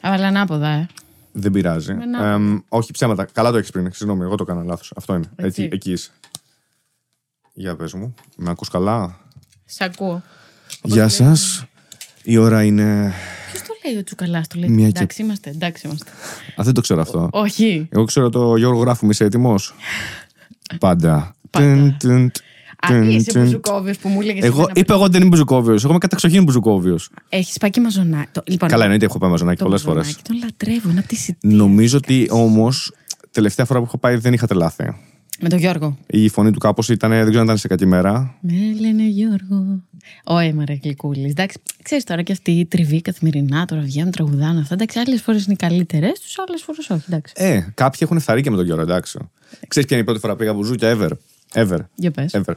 Αλλά ανάποδα, ε. Δεν πειράζει. Ε, όχι, ψέματα. Καλά το έχεις πριν. Συγγνώμη, εγώ το έκανα λάθος. Αυτό είναι. Έτσι. Εκεί, εκεί είσαι. Για πες μου. Με ακούς καλά. Σ' ακούω. Γεια σας. Η ώρα είναι. Ποιος το λέει ο Τσουκαλάς, το λέει. Μια εντάξει, και... είμαστε, εντάξει είμαστε. Α, δεν το ξέρω αυτό. Ο, όχι. Εγώ ξέρω το Γιώργο Γράφου, είσαι έτοιμος. Πάντα. Πάντα. Αν είσαι μπουζουκόβιος που μου έλεγες. Εγώ είπα, εγώ δεν είμαι μπουζουκόβιος. Εγώ είμαι καταξοχήν μπουζουκόβιος. Έχεις πάει και μαζονάκι. Λοιπόν, καλά, εννοείται έχω πάει μαζονάκι πολλές φορές. Τον λατρεύω, είναι από τη Σιτία. Νομίζω ότι όμως τελευταία φορά που έχω πάει δεν είχα τρελαθεί. Με τον Γιώργο. Η φωνή του κάπως ήταν, δεν ξέρω αν ήταν σε κάτι μέρα. Με λένε Γιώργο. Ωε, μαρε γλυκούλης. Εντάξει, ξέρεις τώρα και αυτή η τριβή καθημερινά, τώρα βγαίνουν, τραγουδάνε αυτά. Εντάξει, άλλες φορές είναι καλύτερες, τους άλλες φορές όχι. Εντάξει. Ε, κάποιοι έχουν φθαρεί και με τον Γιώργο, εντάξει. Ε. Ξέρεις ποια είναι η πρώτη φορά που πήγα μπουζούκια, ever. Ever. Για πες. Ever.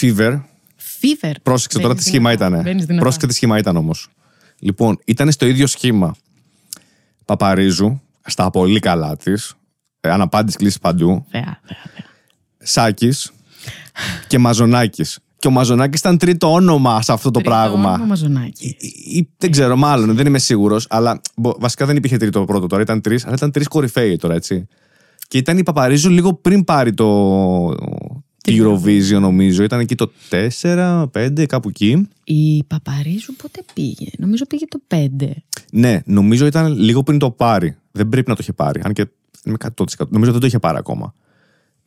Fever. Fever. Πρόσεξε τώρα τι σχήμα ήταν. Πρόσεξε τι σχήμα ήταν όμως. Λοιπόν, ήταν στο ίδιο σχήμα. Παπαρίζου, στα πολύ καλά τη. Αναπάντης κλείσει παντού. Θεά, θεά. Σάκης και Μαζονάκης. Και ο Μαζονάκης ήταν τρίτο όνομα σε αυτό το τρίτο πράγμα. Όνομα Μαζονάκη. Δεν ξέρω, μάλλον δεν είμαι σίγουρος, αλλά μπο, βασικά δεν υπήρχε τρίτο πρώτο τώρα. Ήταν τρεις, αλλά ήταν τρεις κορυφαίοι τώρα, έτσι. Και ήταν η Παπαρίζου λίγο πριν πάρει το Eurovision, νομίζω. Ήταν εκεί το τέσσερα, πέντε, κάπου εκεί. Η Παπαρίζου πότε πήγε, νομίζω πήγε το πέντε. Ναι, νομίζω ήταν λίγο πριν το πάρει. Δεν πρέπει να το είχε πάρει. Αν και νομίζω δεν το είχε πάρει ακόμα.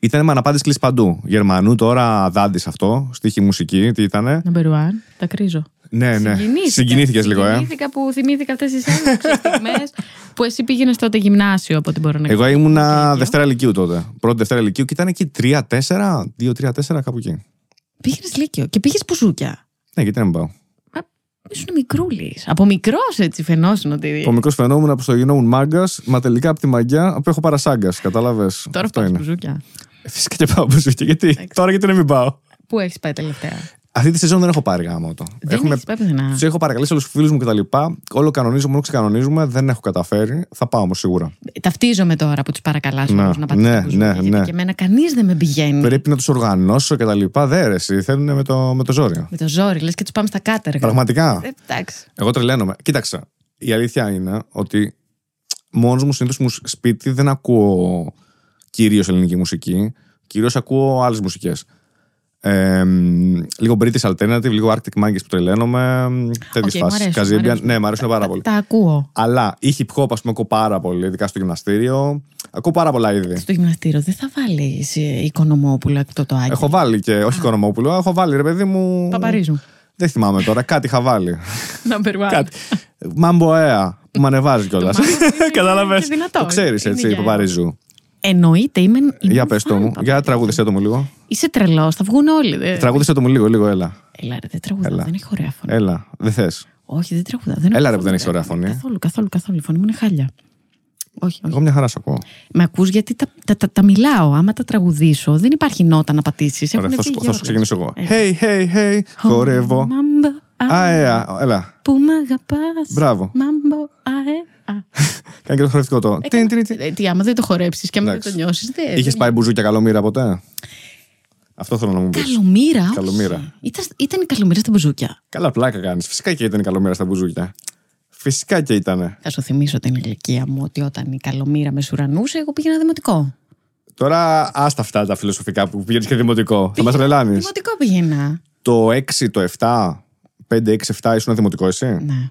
Ήταν με αναπάντηση κλείσει παντού. Γερμανού τώρα, Δάντη αυτό, στίχη μουσική, τι ήτανε. Ναμπερουάν, τα κρίζω. Ναι, ναι. Συγκινήθηκες λίγο, ε. Συγκινήθηκα που θυμήθηκα αυτές τις ένδειξες στιγμές που εσύ πήγαινες τότε γυμνάσιο, από ό,τι μπορώ να ξέρω. Εγώ ήμουνα Δευτέρα Λυκείου τότε. Πρώτη Δευτέρα Λυκείου και ήταν εκεί τρία τέσσερα, δύο τρία τέσσερα, κάπου εκεί. Πήγαινες Λύκειο και πήγες πουζούκια. Ναι, γιατί να μην πάω. Ήσουν μικρούλης. Από μικρός έτσι φαινόσουν ότι. Από μικρός φαινόμουν από στο γινόμουν μάγκας, μα τελικά από τη μαγκιά που έχω παρασάγκας. Κατάλαβες. Τώρα αυτό είναι. Μπουζούκια. Φυσικά και πάω μπουζούκια. Γιατί έξω. Τώρα γιατί να μην πάω. Πού έχεις πάει τελευταία? Αυτή τη σεζόν δεν έχω πάρει γαμώτο. Τους έχω παρακαλέσει όλους τους φίλους μου και τα λοιπά. Όλο κανονίζουμε, όλο ξεκανονίζουμε. Δεν έχω καταφέρει. Θα πάω όμως σίγουρα. Ταυτίζομαι τώρα που τους παρακαλάσω να, να πατήσω. Ναι, ναι, ναι. Γιατί και εμένα κανείς δεν με πηγαίνει. Πρέπει να τους οργανώσω και τα λοιπά. Δε αίρεση. Θέλουν με το, με το ζόρι. Με το ζόρι, λες και τους πάμε στα κάτεργα. Πραγματικά. Ε, Εγώ τρελαίνομαι. Κοίταξα. Η αλήθεια είναι ότι μόνος μου συνήθως μου σπίτι δεν ακούω κυρίως ελληνική μουσική. Κυρίως ακούω άλλες μουσικές. Ε, λίγο British Alternative, λίγο Arctic Monkeys που τρελαίνομαι. Τέτοιες φάσεις. Καζίμπιαν. Ναι, μου αρέσουν πάρα πολύ. Τα ακούω. Αλλά η hip hop, ας πούμε, ακούω πάρα πολύ, ειδικά στο γυμναστήριο. Ακούω πάρα πολλά είδη. Στο γυμναστήριο δεν θα βάλει Οικονομόπουλο αυτό το άγγελο? Έχω βάλει και. Όχι Οικονομόπουλο, έχω βάλει ρε παιδί μου. Παπαρίζου. Δεν θυμάμαι τώρα, κάτι είχα βάλει. Κάτι. Μαμποέα, που με ανεβάζει κιόλας. Κατάλαβες. Το ξέρεις έτσι, Παπαρίζου. Εννοείται, είμαι. Για πες το μου, για τραγούδισέ το μου λίγο. Είσαι τρελός, θα βγουν όλοι. Τραγούδισέ το μου λίγο, λίγο, έλα. Έλα, ρε, δεν τραγουδάω, δεν έχω ωραία φωνή. Έλα, δεν θες. Όχι, δεν τραγουδάω. Έλα, ρε, που δεν έχεις ωραία φωνή. Καθόλου, καθόλου, καθόλου. Η φωνή μου είναι χάλια. Όχι, όχι. Εγώ μια χαρά σ' ακούω. Με ακούς γιατί τα, τα, τα, τα μιλάω. Άμα τα τραγουδήσω, δεν υπάρχει νότα να πατήσεις. Ωραία, θα, θα σου ξεκινήσω εγώ. Hey, hey, hey, χορεύω. Αέα, έλα. Που μ' αγαπάς. Μπράβο. Μάμπο, αέα. Κάνει και το χορευτικό το. Τι, άμα δεν το χορέψεις και άμα δεν το νιώσεις. Είχες πάει μπουζούκια Καλομοίρα ποτέ? Αυτό θέλω να μου πεις. Καλομοίρα. Καλομοίρα. Ήταν η Καλομοίρα στα μπουζούκια? Καλά, πλάκα κάνεις. Φυσικά και ήταν η Καλομοίρα στα μπουζούκια. Φυσικά και ήταν. Θα σου θυμίσω την ηλικία μου ότι όταν η Καλομοίρα με σουρανούσε, εγώ πήγαινα δημοτικό. Τώρα άστα αυτά τα φιλοσοφικά που πήγαινε και δημοτικό. Πήγε... Θα μας τρελάνεις. Δημοτικό πήγαινα. Το έξι, το εφτά, πέντε, έξι, εφτά ήσουν δημοτικό, εσύ. Ναι.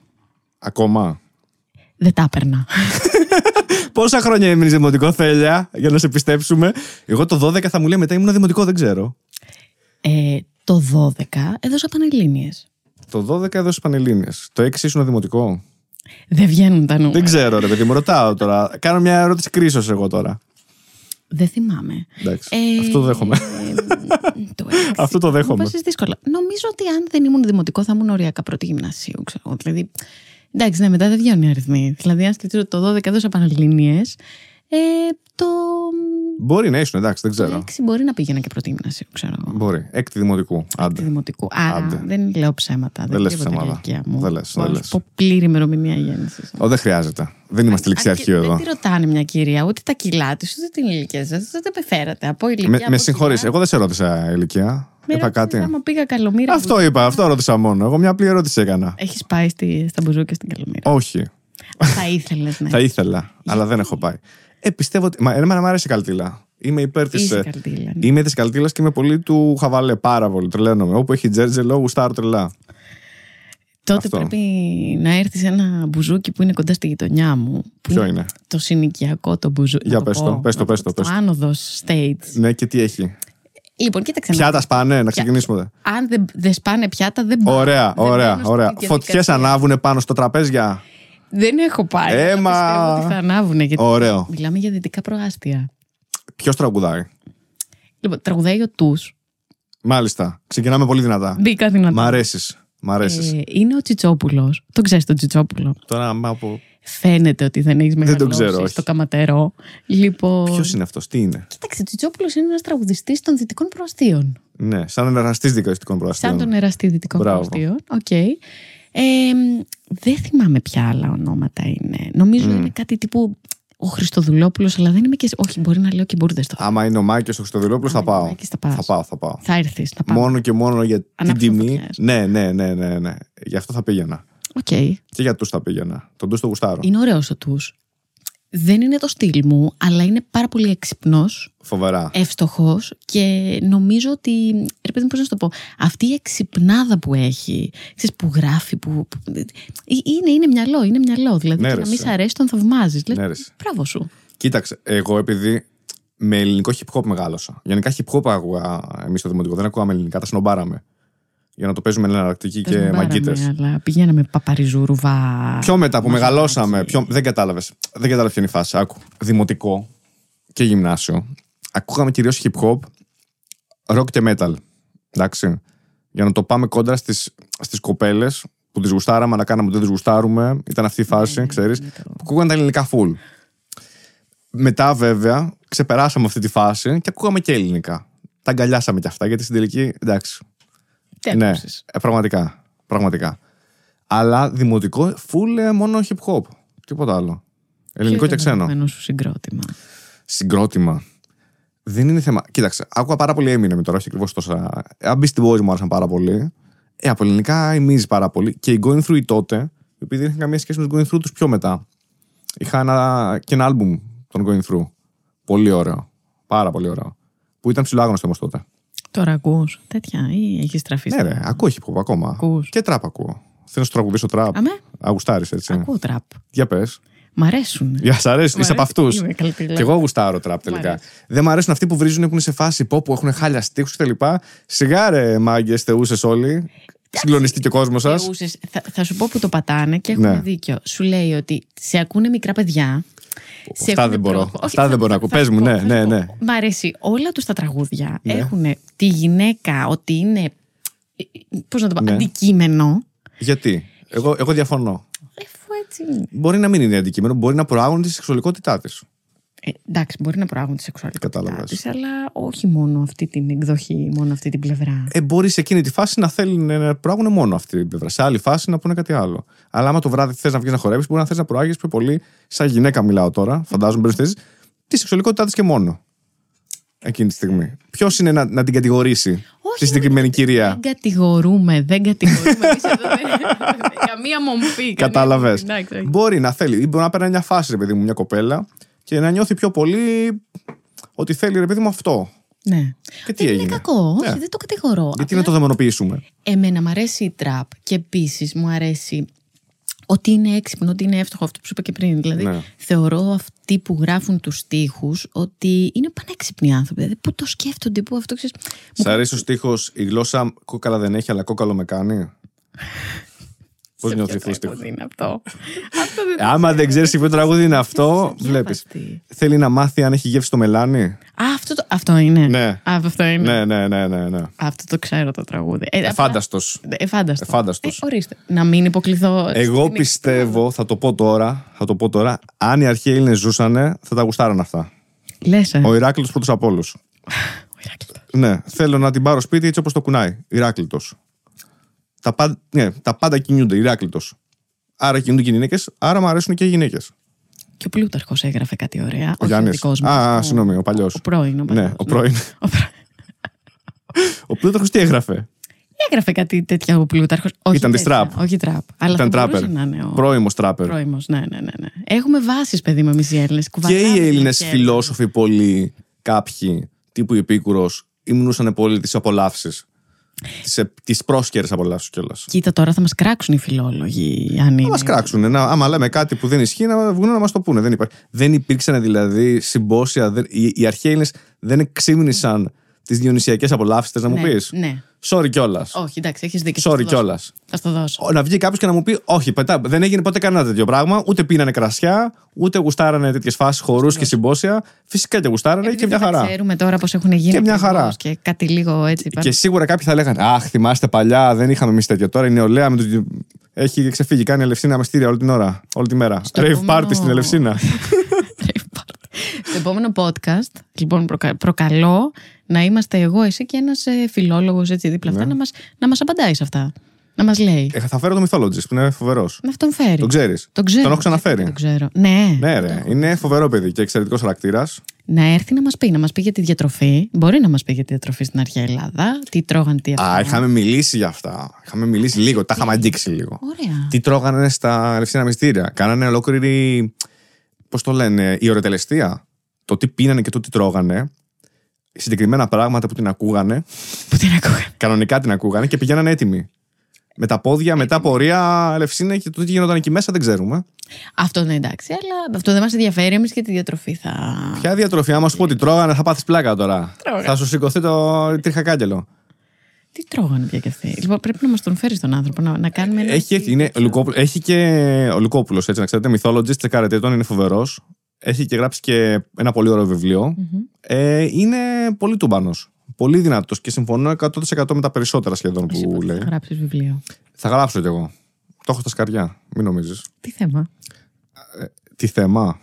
Ακόμα. Δεν τα έπαιρνα. Πόσα χρόνια έμεινε δημοτικό, Θέλεια, για να σε πιστέψουμε? Εγώ το δώδεκα θα μου λέει μετά ήμουν δημοτικό, δεν ξέρω. Ε, το δώδεκα έδωσα πανελλήνιες. Το δώδεκα έδωσα πανελλήνιες. Το έξι ήσουν δημοτικό. Δεν βγαίνουν τα νούμερα. Δεν ξέρω, ρε παιδί μου, ρωτάω τώρα. Κάνω μια ερώτηση κρίσεως εγώ τώρα. Δεν θυμάμαι. Εντάξει. Ε, αυτό το δέχομαι. Ε, το έξι. Αυτό το δέχομαι. Μου πας δύσκολα. Νομίζω ότι αν δεν ήμουν δημοτικό θα ήμουν οριακά πρώτη γυμνασίου. Ξέρω. Δηλαδή. Εντάξει, ναι, μετά δεν βγαίνουν οι αριθμοί. Δηλαδή, αν σκεφτείτε ότι το δώδεκα έδωσα πανελλήνιες. Ε, το... Μπορεί να ήσουν, εντάξει, δεν ξέρω. έξι μπορεί να πήγαινα και πρώτη γυμνασίου, ξέρω. Μπορεί. Έκτη δημοτικού. Άντε. Δημοτικού. Άρα Άντε. δεν λέω ψέματα. Δεν, δεν λες ψέματα. Δεν λες. Πω πλήρη ημερομηνία γέννησης. Δεν χρειάζεται. Δεν είμαστε ληξιαρχείο εδώ. Δεν τη ρωτάνε μια κυρία ούτε τα κιλά τη, ούτε την ηλικία σα. Δεν τα πεφέρατε από ηλικία. Με, με συγχωρείς, εγώ δεν σε ρώτησα ηλικία. Με είπα κάτι. Άμα πήγα Καλομοίρα. Αυτό είπα, αυτό ρώτησα μόνο. Εγώ μια απλή ερώτηση έκανα. Έχεις πάει στα μπουζούκια στην Καλομοίρα? Όχι. Θα ήθελες, ναι. Θα ήθελα, αλλά δεν έχω πάει. Ε, πιστεύω ότι. Μα εμένα μου αρέσει η Καλτήλα. Είμαι υπέρ της. Καλτήλα, ναι. Είμαι της Καλτήλας και είμαι πολύ του χαβαλέ. Πάρα πολύ. Τρελαίνομαι. Όπου έχει τζέρτζελο, γουστάρω τρελά. Τότε αυτό. Πρέπει να έρθει ένα μπουζούκι που είναι κοντά στη γειτονιά μου. Ποιο είναι? Το συνοικιακό το μπουζούκι. Για πες το, πες το, πες το. Το άνοδος stage. Ναι, και τι έχει? Λοιπόν, κοίταξε. Πιάτα σπάνε, να ξεκινήσουμε. Αν δεν δε σπάνε πιάτα, δεν μπορεί. Ωραία, ωραία, ωραία. Φωτιές ανάβουν πάνω στο τραπέζια. Δεν έχω πάει. Έμα. Πιστεύω ότι θα ανάβουνε. Γιατί ωραίο. Μιλάμε για δυτικά προάστια. Ποιος τραγουδάει? Λοιπόν, τραγουδάει ο Τους. Μάλιστα. Ξεκινάμε πολύ δυνατά. Μπήκα δυνατά. Μ' αρέσεις. Μ' αρέσεις. Ε, είναι ο Τσιτσόπουλος. Το ξέρεις τον Τσιτσόπουλο? Τώρα άμα από... Φαίνεται ότι δεν έχεις μεγαλώσει στο Καματερό. Λοιπόν... Ποιος είναι αυτός, τι είναι? Κοίταξε, ο Τσιτσόπουλος είναι ένας τραγουδιστής των δυτικών προαστίων. Ναι, σαν τον εραστή δυτικών προαστίων. Σαν τον εραστή δυτικών προαστίων. Οκ. Okay. Ε, δεν θυμάμαι ποια άλλα ονόματα είναι. Νομίζω mm. είναι κάτι τύπου ο Χριστοδουλόπουλος, αλλά δεν είμαι και. Όχι, μπορεί να λέω και μπουρδες τώρα. Άμα είναι ο Μάκης ο Χριστοδουλόπουλος, θα, θα πάω. Θα πάω, θα πάω. Θα έρθεις. Θα πάω. Μόνο και μόνο για ανάπτυξη την τιμή. Ναι, ναι, ναι, ναι, ναι. Γι' αυτό θα πήγαινα. Okay. Και για Τους θα πήγαινα. Τον Τους το γουστάρω. Είναι ωραίος ο Τους. Δεν είναι το στυλ μου, αλλά είναι πάρα πολύ εξυπνός. Φοβερά. Εύστοχος και νομίζω ότι. Ρε παιδί μου, πώς να σου το πω. Αυτή η εξυπνάδα που έχει, ξέρεις, που γράφει, που. που είναι, είναι μυαλό, είναι μυαλό. Δηλαδή, ναι, και να μην σ' αρέσει, τον θαυμάζεις. Ναι, δηλαδή, μπράβο σου. Κοίταξε, εγώ επειδή με ελληνικό hip hop μεγάλωσα. Γενικά hip hop άκουγα εμείς στο δημοτικό, δεν ακούγαμε ελληνικά, τα σνομπάραμε. Για να το παίζουμε εναλλακτική και μαγκίτες. Αλλά πηγαίναμε Παπαρίζου, Ρουβά. Πιο μετά που μεγαλώσαμε. Πιο... Δεν κατάλαβες. Δεν κατάλαβες ποια είναι η φάση. Άκου. Δημοτικό και γυμνάσιο. Ακούγαμε κυρίως hip hop, rock και metal. Εντάξει. Για να το πάμε κόντρα στις, στις κοπέλες που τις γουστάραμε, αλλά κάναμε ότι δεν τις γουστάρουμε. Ήταν αυτή η φάση, ξέρεις. Που ακούγαν τα ελληνικά full. Μετά βέβαια ξεπεράσαμε αυτή τη φάση και ακούγαμε και ελληνικά. Τα αγκαλιάσαμε κι αυτά, γιατί στην τελική, εντάξει. Τι ναι, πραγματικά, πραγματικά. Αλλά δημοτικό, full μόνο hip hop. Τίποτα άλλο. Ελληνικό και, και ξένο. Ποιο είναι σου συγκρότημα? Συγκρότημα. Δεν είναι θέμα. Κοίταξε, άκουγα πάρα πολύ Έμινε με τώρα, όχι ακριβώς τόσα. Αν μπει στην Boys μου άρεσαν πάρα πολύ. Ε, από ελληνικά εμίζει πάρα πολύ. Και οι Going Through τότε, επειδή δεν είχαν καμία σχέση με τους Going Through τους πιο μετά. Είχα ένα, και ένα άλμπουμ των Going Through. Πολύ ωραίο. Πάρα πολύ ωραίο. Που ήταν ψηλοάγνωστο όμως τότε. Τώρα ακούς τέτοια ή έχεις στραφεί? Ναι, ρε, ακούω hip hop ακόμα. Ακούς. Και τραπ ακούω. Θέλω να σου τραγουδήσω τραπ. Αμέ. Αγουστάρεις έτσι. Ακούω τραπ. Για πες. Μ' αρέσουν. Για σ' αρέσουν, είσαι από αυτούς. Και εγώ γουστάρω τραπ τελικά. Δεν μ' αρέσουν αυτοί που βρίζουν, που είναι σε φάση pop, που έχουν χάλια στίχους κτλ. Σιγά ρε μάγκες, θεούσες όλοι. Συγκλονιστεί και ο κόσμος σας. Θεούσες. Θα, θα σου πω που το πατάνε και έχουν ναι. δίκιο. Σου λέει ότι σε ακούνε μικρά παιδιά. Αυτά δεν τρόπο. μπορώ. Όχι, Αυτά θα, δεν μπορώ να ακούω. Πες μου, ναι, ναι, ναι, ναι. Μ' αρέσει. Όλα τους τα τραγούδια ναι. έχουν τη γυναίκα ότι είναι. Πώς να το πω, ναι. αντικείμενο. Γιατί? Εγώ, εγώ διαφωνώ. Μπορεί να μην είναι αντικείμενο, μπορεί να προάγουν τη σεξουαλικότητά της. Ε, εντάξει, μπορεί να προάγουν τη σεξουαλικότητά της, αλλά όχι μόνο αυτή την εκδοχή, μόνο αυτή την πλευρά. Ε, μπορεί σε εκείνη τη φάση να θέλουν να προάγουν μόνο αυτή την πλευρά. Σε άλλη φάση να πούνε κάτι άλλο. Αλλά άμα το βράδυ θες να βγεις να χορεύεις, μπορεί να θες να προάγεις πιο πολύ, σαν γυναίκα μιλάω τώρα, φαντάζομαι πριν θες, τη σεξουαλικότητά της και μόνο. Εκείνη τη στιγμή. Ποιος είναι να, να την κατηγορήσει? Τη συγκεκριμένη κυρία. Δεν κατηγορούμε, δεν κατηγορούμε. Καμία μομφή. Κατάλαβες. Μπορεί να θέλει, μπορεί να παίρνει μια φάση, ρε παιδί μου, μια κοπέλα και να νιώθει πιο πολύ ότι θέλει, ρε παιδί μου, αυτό. Ναι. Και τι δεν έγινε? Είναι κακό, ναι. όχι, δεν το κατηγορώ. Γιατί απλά να το δαιμονοποιήσουμε? Εμένα μου αρέσει η τραπ και επίσης μου αρέσει ότι είναι έξυπνο, ότι είναι εύστοχο, αυτό που σου είπα και πριν. Δηλαδή, ναι. θεωρώ αυτοί που γράφουν τους στίχους ότι είναι πανέξυπνοι άνθρωποι. Δηλαδή, πού το σκέφτονται, πού αυτό ξέρεις. Σ' αρέσει ο στίχος, η γλώσσα κόκαλα δεν έχει, αλλά κόκαλο με κάνει. Πώς νιώθει το στίχο? Είναι αυτό. αυτό δεν Άμα δεν ξέρεις ποιο τραγούδι είναι αυτό, βλέπεις. Θέλει να μάθει αν έχει γεύση το μελάνι. Α, αυτό, το... αυτό είναι. Ναι. Α, αυτό είναι. Ναι, ναι, ναι, ναι. Αυτό το ξέρω το τραγούδι. Ε, Εφάνταστος. Εφάνταστος. Εφάνταστος. Ε, ορίστε. Να μην υποκληθώ. Εγώ πιστεύω, θα το πω τώρα, θα το πω τώρα, αν οι αρχαίοι Έλληνες ζούσανε, θα τα γουστάραν αυτά. Λες, ε? Ο Ηράκλειτος πρώτος από όλους. Ο Ηράκλειτος. Ναι. Θέλω να την πάρω σπίτι έτσι όπως το κουνάει. Ηράκλειτος. Τα πάντα, ναι, τα πάντα κινούνται, Ηράκλειτος. Άρα κινούνται και οι γυναίκες, άρα μου αρέσουν και οι γυναίκες. Και ο Πλούταρχος έγραφε κάτι ωραία. Ο Γιάννης. Α, ο... συγγνώμη, ο παλιός. Ο πρώην. Ο, παλιός, ναι, ο, πρώην. ο, πρώην. ο Πλούταρχος τι έγραφε? Έγραφε κάτι τέτοια ο Πλούταρχος. Όχι ήταν τη τραπ. Όχι τραπ. Αλλά ήταν τράπερ. Ο... Πρώιμος τράπερ. Πρώιμος, ναι, ναι, ναι, ναι. Έχουμε βάσεις, παιδί μου, εμείς οι Έλληνες. Και οι Έλληνες φιλόσοφοι πολλοί, κάποιοι τύπου Επίκουρος, υμνούσαν πολύ τις απολαύσεις. Τις πρόσκαιρες απολαύσεις κιόλας. Κοίτα, τώρα θα μας κράξουν οι φιλόλογοι. Αν θα μας κράξουν. Να, άμα λέμε κάτι που δεν ισχύει, να βγουν να μας το πούνε. Δεν, υπά... δεν υπήρξαν δηλαδή συμπόσια. Δεν... Οι, οι αρχαίοι Έλληνες δεν ξύμνησαν τις διονυσιακές απολαύσεις. Θες να μου πεις? Ναι. Sorry κιόλας. Όχι, εντάξει, έχεις δίκιο. Sorry κιόλας. Θα το δώσω. Να βγει κάποιος και να μου πει: όχι, πετά, δεν έγινε ποτέ κανένα τέτοιο πράγμα. Ούτε πίνανε κρασιά, ούτε γουστάρανε τέτοιες φάσεις, χορούς και συμπόσια. Φυσικά και γουστάρανε. Επειδή και μια χαρά. Ξέρουμε τώρα πώς έχουν γίνει. Και μια χαρά. Και κάτι λίγο έτσι. Πάνω. Και σίγουρα κάποιοι θα λέγανε: αχ, θυμάστε παλιά, δεν είχαμε εμείς τέτοιο. Τώρα η νεολαία με τους... έχει ξεφύγει. Κάνει Ελευσίνα μαστήρια όλη την ώρα, όλη τη μέρα. Rave party στην Ελευσίνα. Στο επόμενο podcast, λοιπόν, προκα... προκαλώ να είμαστε εγώ, εσύ και ένας ε, φιλόλογος έτσι δίπλα αυτά, ναι. να, μας, να μας απαντάει σε αυτά. Να μας λέει. Ε, θα φέρω το Mythologist που είναι φοβερός. Να αυτόν φέρει. Τον ξέρεις? Τον ξέρω. Τον έχω ξαναφέρει. Τον ξέρω. Ναι. Ναι, ρε. Είναι φοβερό παιδί και εξαιρετικός χαρακτήρας. Να έρθει να μας πει, να μας πει για τη διατροφή. Μπορεί να μας πει για τη διατροφή στην αρχαία Ελλάδα. Τι τρώγανε, τι αυτά. Α, είχαμε μιλήσει για αυτά. Είχαμε μιλήσει λίγο, τα είχαμε αγγίξει λίγο. Ωραία. Τι τρώγανε στα Ελευσίνα μυστήρια. Κάνανε ολόκληρη. Πώς το λένε, η ωρετελεστία, το τι πίνανε και το τι τρώγανε, συγκεκριμένα πράγματα που την ακούγανε, που την ακούγανε. Κανονικά την ακούγανε και πηγαίνανε έτοιμοι. Με τα πόδια, έτοιμοι. Μετά πορεία, Ελευσίνα και το τι γινόταν εκεί μέσα δεν ξέρουμε. Αυτό είναι εντάξει, αλλά αυτό δεν μας ενδιαφέρει, εμείς και τη διατροφή θα. Ποια διατροφή, άμα σου πω ότι τρώγανε, θα πάθεις πλάκα τώρα. Τρώγανε. Θα σου σηκωθεί το τριχακάκελο. Τι τρώγανε πια κι αυτοί. Λοιπόν, πρέπει να μας τον φέρεις τον άνθρωπο, να, να κάνουμε ένα. Έχει, έχει, είναι, έχει και ο Λουκόπουλος, έτσι να ξέρετε, Mythologist, τσεκάρετε, είναι φοβερός. Έχει και γράψει και ένα πολύ ωραίο βιβλίο. Mm-hmm. Ε, είναι πολύ τούμπανος. Πολύ δυνατός και συμφωνώ εκατό τοις εκατό με τα περισσότερα σχεδόν που είπα, λέει. Θα γράψεις βιβλίο. Θα γράψω κι εγώ. Το έχω στα σκαριά, μην νομίζεις. Τι θέμα. Ε, τι θέμα.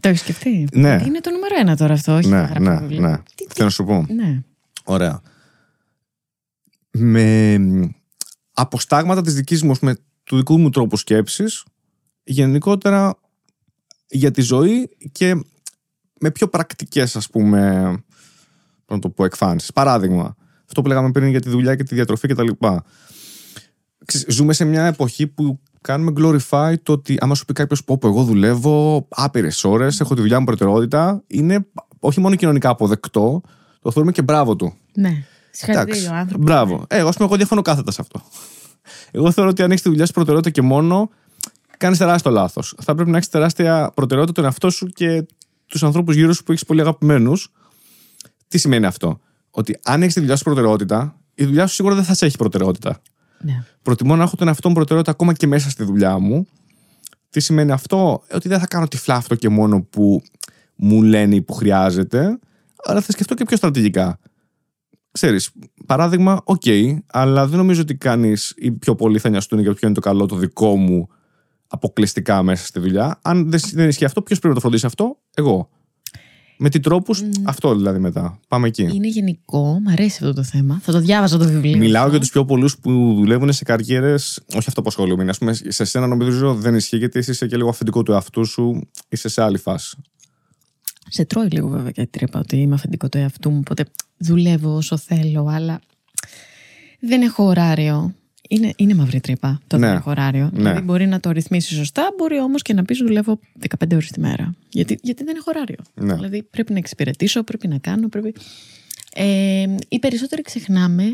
Το έχεις σκεφτεί. Ναι. Είναι το νούμερο ένα τώρα αυτό, όχι. Ναι, ναι, ναι. Τι, τι... Θέλω να σου πω. Ναι. Ωραία. Με αποστάγματα της δικής μου, με του δικού μου τρόπου σκέψης, γενικότερα για τη ζωή και με πιο πρακτικές, ας πούμε, να το πω, εκφάνσεις. Παράδειγμα, αυτό που λέγαμε πριν για τη δουλειά και τη διατροφή κτλ. Ζούμε σε μια εποχή που κάνουμε glorify το ότι άμα σου πει κάποιος πω εγώ δουλεύω άπειρες ώρες, έχω τη δουλειά μου προτεραιότητα, είναι όχι μόνο κοινωνικά αποδεκτό, το θεωρούμε και μπράβο του. Ναι. Συγχαρητήρια ο άνθρωπος. Μπράβο. Ε, ας πούμε, εγώ διαφωνώ κάθετα σε αυτό. Εγώ θεωρώ ότι αν έχεις τη δουλειά σου προτεραιότητα και μόνο, κάνεις τεράστιο λάθος. Θα πρέπει να έχεις τεράστια προτεραιότητα τον εαυτό σου και τους ανθρώπους γύρω σου που έχεις πολύ αγαπημένους. Τι σημαίνει αυτό? Ότι αν έχεις τη δουλειά σου προτεραιότητα, η δουλειά σου σίγουρα δεν θα σε έχει προτεραιότητα. Ναι. Προτιμώ να έχω τον εαυτό μου προτεραιότητα ακόμα και μέσα στη δουλειά μου. Τι σημαίνει αυτό? Ότι δεν θα κάνω τυφλά αυτό και μόνο που μου λένε ή που χρειάζεται, αλλά θα σκεφτώ και πιο στρατηγικά. Ξέρεις, παράδειγμα, οκ, okay, αλλά δεν νομίζω ότι κάνεις ή πιο πολλοί θα νοιαστούν για ποιο είναι το καλό το δικό μου αποκλειστικά μέσα στη δουλειά. Αν δεν ισχύει αυτό, ποιος πρέπει να το φροντίσει αυτό? Εγώ. Με τι τρόπους, mm. αυτό δηλαδή μετά. Πάμε εκεί. Είναι γενικό, μου αρέσει αυτό το θέμα. Θα το διάβαζα το βιβλίο. Μιλάω αυτό για τους πιο πολλούς που δουλεύουν σε καριέρες, όχι αυτοπασχολούμενοι. Ας πούμε, σε σένα νομίζω δεν ισχύει, γιατί είσαι και λίγο αφεντικό του εαυτού σου, είσαι σε άλλη φάση. Σε τρώει λίγο βέβαια και τρύπα ότι είμαι αφεντικό του εαυτού μου, οπότε δουλεύω όσο θέλω, αλλά δεν έχω ωράριο. Είναι, είναι μαύρη τρύπα το ναι, ωράριο. Ναι. Δηλαδή μπορεί να το ρυθμίσει σωστά, μπορεί όμως και να πεις δουλεύω δεκαπέντε ώρες τη μέρα. Γιατί, γιατί δεν έχω ωράριο. Ναι. Δηλαδή πρέπει να εξυπηρετήσω, πρέπει να κάνω. Πρέπει... Ε, οι περισσότεροι ξεχνάμε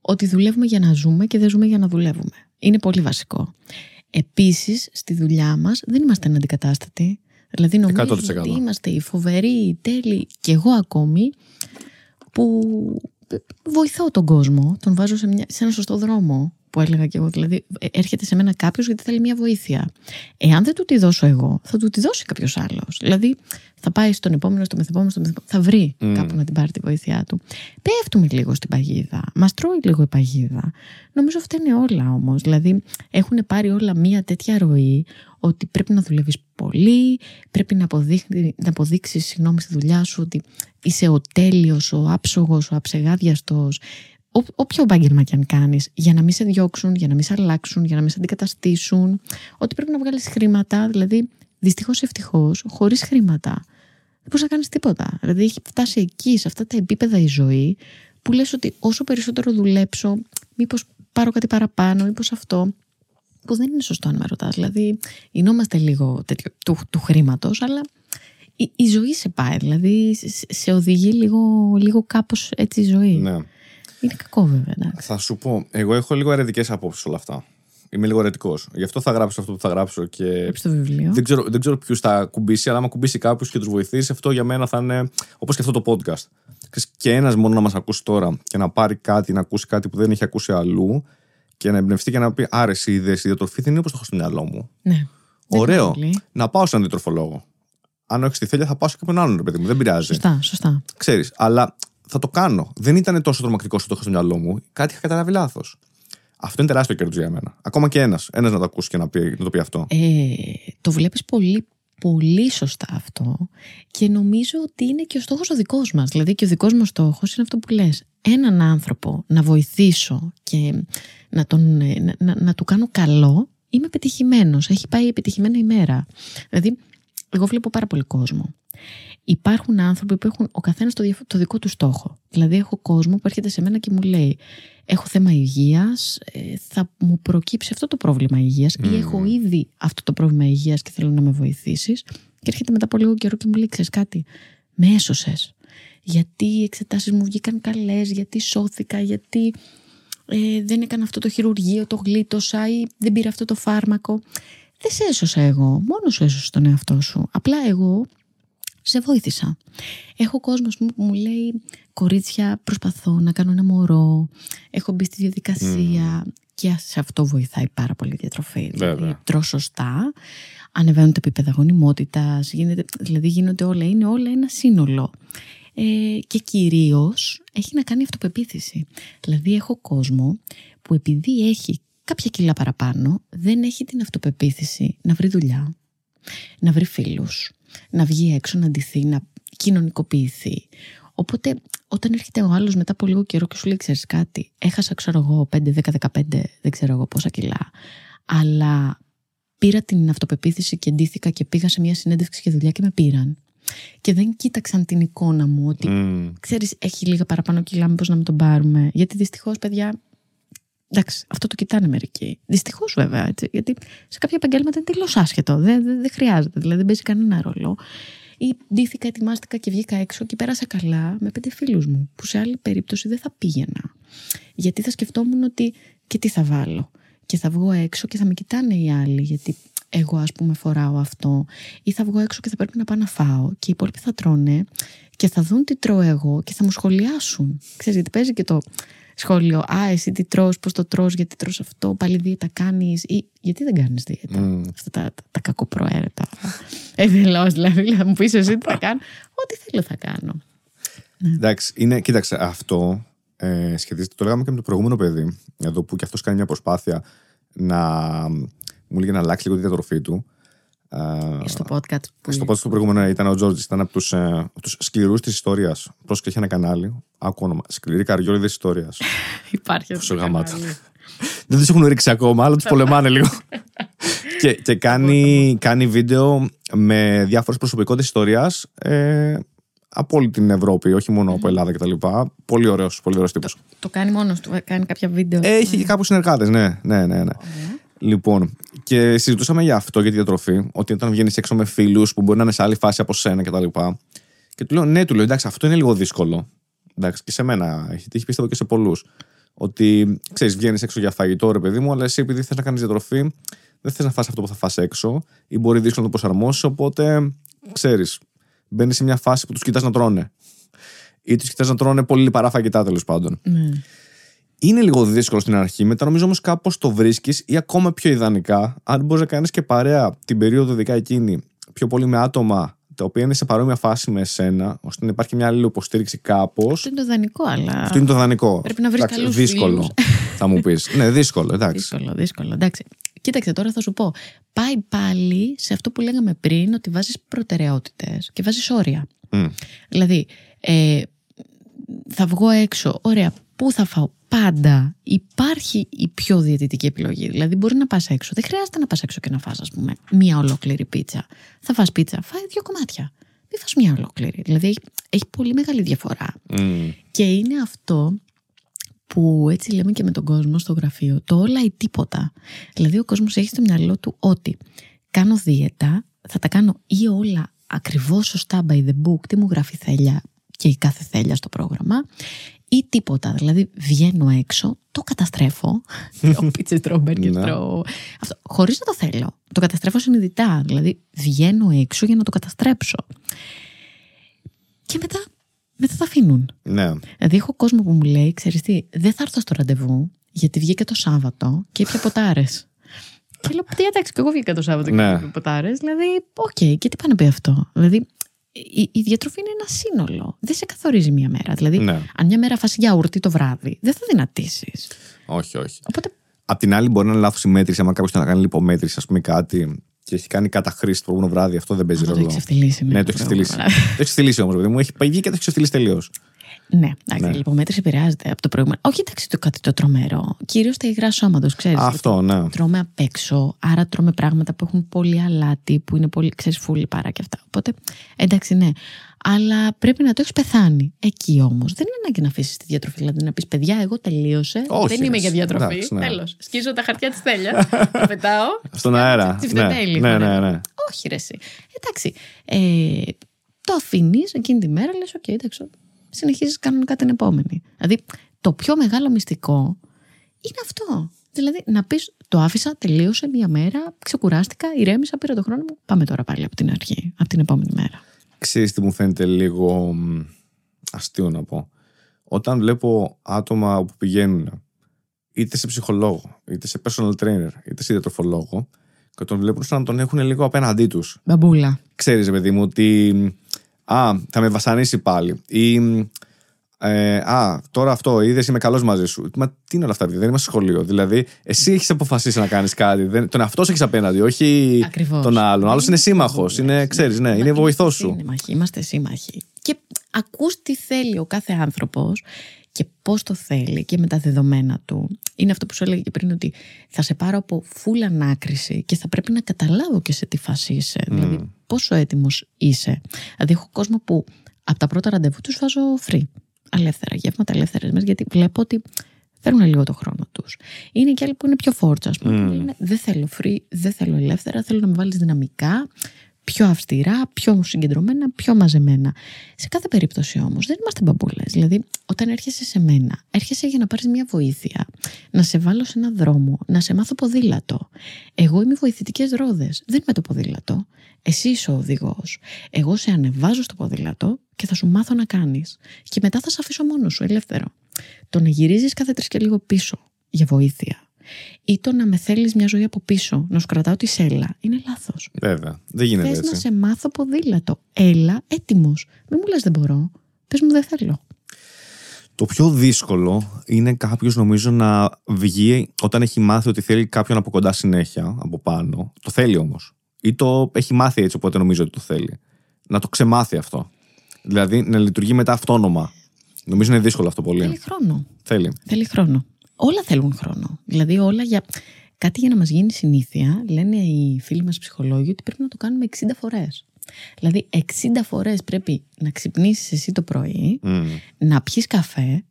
ότι δουλεύουμε για να ζούμε και δεν ζούμε για να δουλεύουμε. Είναι πολύ βασικό. Επίσης, στη δουλειά μας δεν είμαστε αντικατάστατοι. Δηλαδή νομίζω ότι είμαστε οι φοβεροί, οι τέλειοι, και εγώ ακόμη, που βοηθάω τον κόσμο, τον βάζω σε, μια, σε ένα σωστό δρόμο, που έλεγα και εγώ. Δηλαδή έρχεται σε μένα κάποιος γιατί θέλει μια βοήθεια. Εάν δεν του τη δώσω εγώ, θα του τη δώσει κάποιος άλλος. Δηλαδή θα πάει στον επόμενο, στον μεθεπόμενο, στον μεθεπόμενο, θα βρει mm. κάπου να την πάρει τη βοήθειά του. Πέφτουμε λίγο στην παγίδα, μας τρώει λίγο η παγίδα. Νομίζω φταίνε όλα όμως. Δηλαδή έχουν πάρει όλα μια τέτοια ροή ότι πρέπει να δουλεύεις πολύ, πρέπει να, να αποδείξεις, συγγνώμη, στη δουλειά σου ότι είσαι ο τέλειος, ο άψογος, ο αψεγάδιαστος, όποιο επάγγελμα και αν κάνεις, για να μην σε διώξουν, για να μην σε αλλάξουν, για να μην σε αντικαταστήσουν, ότι πρέπει να βγάλεις χρήματα, δηλαδή δυστυχώς ή ευτυχώς, χωρίς χρήματα δεν μπορείς να κάνεις τίποτα. Δηλαδή έχει φτάσει εκεί, σε αυτά τα επίπεδα η ζωή, που λες ότι όσο περισσότερο δουλέψω, μήπως πάρω κάτι παραπάνω, μήπως αυτό, που δεν είναι σωστό αν με ρωτάς. Δηλαδή γινόμαστε λίγο τέτοιο, του, του χρήματος, αλλά... Η, η ζωή σε πάει, δηλαδή σε οδηγεί λίγο, λίγο κάπως έτσι η ζωή. Ναι. Είναι κακό βέβαια. Εντάξει. Θα σου πω, εγώ έχω λίγο αιρετικές απόψεις όλα αυτά. Είμαι λίγο αιρετικός. Γι' αυτό θα γράψω αυτό που θα γράψω και. Στο βιβλίο. Δεν ξέρω, δεν ξέρω ποιους θα κουμπήσει, αλλά άμα κουμπήσει κάποιους και τους βοηθήσει, αυτό για μένα θα είναι όπως και αυτό το podcast. Και ένας μόνο να μας ακούσει τώρα και να πάρει κάτι, να ακούσει κάτι που δεν έχει ακούσει αλλού και να εμπνευστεί και να πει άρεσε η ιδέα, η διατροφή δεν είναι όπως το έχω στο μυαλό μου. Ναι. Ωραίο. Να πάω σε έναν διατροφολόγο. Αν όχι στη Θέλεια, θα πάω σε κάποιον άλλον, ρε παιδί μου. Δεν πειράζει. Σωστά, σωστά. Ξέρεις, αλλά θα το κάνω. Δεν ήταν τόσο τρομακτικό όσο το είχα στο μυαλό μου. Κάτι είχα καταλάβει λάθος. Αυτό είναι τεράστιο κέρδος για μένα. Ακόμα και ένας. Ένας να το ακούσει και να, πει, να το πει αυτό. Ε, το βλέπεις πολύ, πολύ σωστά αυτό. Και νομίζω ότι είναι και ο στόχος ο δικός μας. Δηλαδή και ο δικός μας στόχος είναι αυτό που λες. Έναν άνθρωπο να βοηθήσω και να, τον, να, να, να του κάνω καλό, είμαι πετυχημένος. Έχει πάει επιτυχημένα η μέρα. Δηλαδή. Εγώ βλέπω πάρα πολύ κόσμο. Υπάρχουν άνθρωποι που έχουν ο καθένας το, το δικό του στόχο. Δηλαδή, έχω κόσμο που έρχεται σε μένα και μου λέει: έχω θέμα υγείας, θα μου προκύψει αυτό το πρόβλημα υγείας, mm. ή έχω ήδη αυτό το πρόβλημα υγείας και θέλω να με βοηθήσεις. Και έρχεται μετά από λίγο καιρό και μου λέει: ξέρεις κάτι, με έσωσες. Γιατί οι εξετάσεις μου βγήκαν καλές, γιατί σώθηκα, γιατί ε, δεν έκανα αυτό το χειρουργείο, το γλίτωσα ή δεν πήρα αυτό το φάρμακο. Δεν σε έσωσα εγώ, μόνο σου έσωσε τον εαυτό σου. Απλά εγώ σε βοήθησα. Έχω κόσμο που μου λέει: κορίτσια, προσπαθώ να κάνω ένα μωρό. Έχω μπει στη διαδικασία. Mm. Και σε αυτό βοηθάει πάρα πολύ η διατροφή. Δηλαδή, τρώω σωστά, ανεβαίνουν τα επίπεδα γονιμότητας, δηλαδή γίνονται όλα, είναι όλα ένα σύνολο. Ε, και κυρίως έχει να κάνει αυτοπεποίθηση. Δηλαδή, έχω κόσμο που επειδή έχει κάποια κιλά παραπάνω, δεν έχει την αυτοπεποίθηση να βρει δουλειά, να βρει φίλους, να βγει έξω, να ντυθεί, να κοινωνικοποιηθεί. Οπότε όταν έρχεται ο άλλος μετά από λίγο καιρό και σου λέει, ξέρεις κάτι, έχασα ξέρω εγώ πέντε, δέκα, δεκαπέντε, δεν ξέρω εγώ πόσα κιλά, αλλά πήρα την αυτοπεποίθηση και ντύθηκα και πήγα σε μια συνέντευξη και δουλειά και με πήραν. Και δεν κοίταξαν την εικόνα μου ότι mm. ξέρεις, έχει λίγα παραπάνω κιλά, μήπως να μην τον πάρουμε. Γιατί δυστυχώς, παιδιά, εντάξει, αυτό το κοιτάνε μερικοί. Δυστυχώς, βέβαια, έτσι, γιατί σε κάποια επαγγέλματα είναι τελείως άσχετο. Δεν, δεν, δεν χρειάζεται, δηλαδή δεν παίζει κανένα ρόλο. Ή ντύθηκα, ετοιμάστηκα και βγήκα έξω και πέρασα καλά με πέντε φίλους μου, που σε άλλη περίπτωση δεν θα πήγαινα. Γιατί θα σκεφτόμουν ότι και τι θα βάλω. Και θα βγω έξω και θα με κοιτάνε οι άλλοι, γιατί εγώ ας πούμε φοράω αυτό, ή θα βγω έξω και θα πρέπει να πάω να φάω και οι υπόλοιποι θα τρώνε και θα δουν τι τρώω εγώ και θα μου σχολιάσουν. Ξέρεις, γιατί παίζει και το σχόλιο, α, εσύ τι τρως, πώς το τρως, γιατί τρως αυτό, πάλι δίαιτα κάνεις ή γιατί δεν κάνεις δίαιτα. Mm. Αυτά τα, τα, τα κακοπροαίρετα. Εντελώς δηλαδή, θα μου πεις εσύ τι θα κάνω, ό,τι θέλω θα κάνω. Εντάξει, είναι, κοίταξε, αυτό ε, σχετίζεται, το λέγαμε και με το προηγούμενο παιδί, εδώ που κι αυτός κάνει μια προσπάθεια να... Μου λέγε να αλλάξει λίγο τη διατροφή του. Στο podcast. Που... Στο podcast του προηγούμενου ήταν ο Τζόρτζης, ήταν από τους, ε, τους σκληρούς της ιστορίας. Πρόσεχε, είχε ένα κανάλι. Άκου όνομα. Σκληροί καριόλιδες ιστορίας. Υπάρχει αυτό. Δεν τους έχουν ρίξει ακόμα, αλλά τους πολεμάνε λίγο. και και κάνει, κάνει βίντεο με διάφορες προσωπικότητες ιστορίας. Ε, από όλη την Ευρώπη, όχι μόνο από Ελλάδα κτλ. Πολύ ωραίος, πολύ ωραίος τύπος. Το, το κάνει μόνος του, κάνει κάποια βίντεο. Έχει και κάποιους συνεργάτες, ναι, ναι, ναι. ναι. Λοιπόν, και συζητούσαμε για αυτό, για τη διατροφή, ότι όταν βγαίνεις έξω με φίλους που μπορεί να είναι σε άλλη φάση από σένα κτλ. Και, και του λέω, ναι, του λέω, εντάξει, αυτό είναι λίγο δύσκολο. Εντάξει, και σε μένα έχει τύχει, πιστεύω και σε πολλούς. Ότι ξέρεις, βγαίνεις έξω για φαγητό, ρε παιδί μου, αλλά εσύ επειδή θες να κάνεις διατροφή, δεν θες να φας αυτό που θα φας έξω, ή μπορεί δύσκολο να το προσαρμόσεις. Οπότε ξέρεις, μπαίνεις σε μια φάση που τους κοιτάς να τρώνε. Ή τους κοιτάς να τρώνε πολύ παρά φαγητά, τέλος πάντων. Mm. Είναι λίγο δύσκολο στην αρχή, μετά νομίζω όμως κάπως το βρίσκεις ή ακόμα πιο ιδανικά, αν μπορείς να κάνεις και παρέα την περίοδο ειδικά εκείνη, πιο πολύ με άτομα τα οποία είναι σε παρόμοια φάση με εσένα, ώστε να υπάρχει μια άλλη υποστήριξη κάπως. Αυτό είναι το ιδανικό, αλλά. Αυτό είναι το ιδανικό. Πρέπει να βρεις καλούς φίλους. Δύσκολο, θα μου πεις. Ναι, δύσκολο, εντάξει. Δύσκολο, δύσκολο, εντάξει. Κοίταξε, τώρα θα σου πω. Πάει πάλι σε αυτό που λέγαμε πριν, ότι βάζεις προτεραιότητες και βάζεις όρια. Mm. Δηλαδή, ε, θα βγω έξω, ωραία, πού θα φάω. Πάντα υπάρχει η πιο διαιτητική επιλογή. Δηλαδή, μπορεί να πας έξω. Δεν χρειάζεται να πας έξω και να φας, ας πούμε, μία ολόκληρη πίτσα. Θα φας πίτσα, φάει δύο κομμάτια. Μην φας μία ολόκληρη. Δηλαδή, έχει, έχει πολύ μεγάλη διαφορά. Mm. Και είναι αυτό που έτσι λέμε και με τον κόσμο στο γραφείο, το όλα ή τίποτα. Δηλαδή, ο κόσμος έχει στο μυαλό του ότι κάνω δίαιτα, θα τα κάνω ή όλα ακριβώς σωστά by the book, τι μου γράφει Θέλεια και η κάθε Θέλεια στο πρόγραμμα. Ή τίποτα, δηλαδή βγαίνω έξω, το καταστρέφω, τρώω πίτσες, τρώω μπέργκερ, τρώω αυτό, χωρίς να το θέλω, το καταστρέφω συνειδητά, δηλαδή βγαίνω έξω για να το καταστρέψω και μετά, μετά τα αφήνουν. Ναι. Δηλαδή έχω κόσμο που μου λέει, ξέρεις τι, δεν θα έρθω στο ραντεβού γιατί βγήκα το Σάββατο και έπια ποτάρες. Και λέω, εντάξει, και εγώ βγήκα το Σάββατο και έπια ποτάρες, δηλαδή, οκ, okay, και τι πάνε πει αυτό, δηλαδή. Η, η διατροφή είναι ένα σύνολο. Δεν σε καθορίζει μία μέρα. Δηλαδή, ναι. Αν μια μέρα φας γιαούρτι το βράδυ, δεν θα δυνατήσεις. Όχι, όχι. Οπότε... Απ' την άλλη, μπορεί να είναι λάθος η μέτρηση. Αν κάποιος να κάνει λιπομέτρηση, ας πούμε κάτι, και έχει κάνει καταχρήση το προηγούμενο βράδυ, αυτό δεν παίζει ρόλο. Το έχει ξεφτυλίσει. Ναι, το έχει ξεφτυλίσει. Το έχει ξεφτυλίσει όμως, παιδί μου. Έχει παγεί και το έχει ξεφτυλίσει τελείως. Ναι, εντάξει, η λιπομέτρηση επηρεάζεται από το προηγούμενο. Όχι, εντάξει, το κάτι το τρομερό. Κυρίως τα υγρά σώματος, ξέρεις. Αυτό, ναι. Τρώμε απ' έξω, άρα τρώμε πράγματα που έχουν πολύ αλάτι, που είναι πολύ, ξέρεις, φούλη παρά και αυτά. Οπότε, εντάξει, ναι. Αλλά πρέπει να το έχεις πεθάνει. Εκεί όμως δεν είναι ανάγκη να αφήσεις τη διατροφή. Δηλαδή να πεις, παιδιά, εγώ τελείωσε. Όχι, δεν είμαι για διατροφή. Εντάξει, ναι. Τέλος. Σκίζω τα χαρτιά της Θέλειας. Τα πετάω. Στον αέρα. Τσιφτετέλη. Ναι, ναι, ναι. Όχι, ρε εσύ. Εντάξει. Ε, το αφήνεις εκείνη τη μέρα, λες, OK, εντάξει. Συνεχίζεις κανονικά την επόμενη. Δηλαδή, το πιο μεγάλο μυστικό είναι αυτό. Δηλαδή, να πεις, το άφησα, τελείωσε μία μέρα, ξεκουράστηκα, ηρέμησα, πήρα το χρόνο μου. Πάμε τώρα πάλι από την αρχή, από την επόμενη μέρα. Ξέρεις τι μου φαίνεται λίγο αστείο να πω. Όταν βλέπω άτομα που πηγαίνουν είτε σε ψυχολόγο, είτε σε personal trainer, είτε σε διατροφολόγο, και τον βλέπουν σαν να τον έχουν λίγο απέναντί τους. Μπαμπούλα. Ξέρεις, παιδί μου, ότι. Α, θα με βασανίσει πάλι. Ή Ε, α, τώρα αυτό, είδες, είμαι καλός μαζί σου. Μα τι είναι όλα αυτά, δεν είμαστε σχολείο. Δηλαδή, εσύ έχεις αποφασίσει να κάνεις κάτι. Δεν, τον εαυτό σου έχεις απέναντι, όχι ακριβώς τον άλλον. Ο άλλος είναι σύμμαχος, είναι, ξέρεις, ναι, είναι βοηθός σου. Είμαστε σύμμαχοι. Και ακούς τι θέλει ο κάθε άνθρωπος και πώς το θέλει και με τα δεδομένα του. Είναι αυτό που σου έλεγα και πριν, ότι θα σε πάρω από φουλ ανάκριση και θα πρέπει να καταλάβω και σε τι φάση είσαι. Mm. Δηλαδή, πόσο έτοιμος είσαι. Δηλαδή, έχω κόσμο που από τα πρώτα ραντεβού τους βάζω free. Αλεύθερα γεύματα, ελεύθερες μέρες, γιατί βλέπω ότι θέλουν λίγο το χρόνο τους. Είναι και άλλοι που είναι πιο φόρτσα, ας πούμε. Mm. Είναι, δεν θέλω free, δεν θέλω ελεύθερα, θέλω να με βάλεις δυναμικά, πιο αυστηρά, πιο συγκεντρωμένα, πιο μαζεμένα. Σε κάθε περίπτωση όμως δεν είμαστε μπαμπούλες. Δηλαδή, όταν έρχεσαι σε μένα, έρχεσαι για να πάρεις μια βοήθεια, να σε βάλω σε έναν δρόμο, να σε μάθω ποδήλατο. Εγώ είμαι βοηθητικές ρόδες. Δεν είμαι το ποδήλατο. Εσύ είσαι ο οδηγός. Εγώ σε ανεβάζω στο ποδήλατο και θα σου μάθω να κάνεις. Και μετά θα σε αφήσω μόνο σου, ελεύθερο. Το να γυρίζεις κάθε τρεις και λίγο πίσω για βοήθεια. Ή το να με θέλεις μια ζωή από πίσω, να σου κρατάω τη σέλα, είναι λάθος. Βέβαια, δεν γίνεται έτσι. Θες να σε μάθω ποδήλατο, έλα έτοιμος. Μην μου λες δεν μπορώ, πες μου δεν θέλω. Το πιο δύσκολο είναι κάποιος, νομίζω, να βγει όταν έχει μάθει ότι θέλει κάποιον από κοντά συνέχεια, από πάνω. Το θέλει όμως. Ή το έχει μάθει έτσι, οπότε νομίζω ότι το θέλει. Να το ξεμάθει αυτό. Δηλαδή να λειτουργεί μετά αυτόνομα. Νομίζω είναι δύσκολο αυτό πολύ. Θέλει χρόνο. Θέλει, θέλει χρόνο. Όλα θέλουν χρόνο. Δηλαδή, όλα για κάτι για να μας γίνει συνήθεια, λένε οι φίλοι μας ψυχολόγοι, ότι πρέπει να το κάνουμε εξήντα φορές. Δηλαδή, εξήντα φορές πρέπει να ξυπνήσεις εσύ το πρωί, mm. να πιεις καφέ,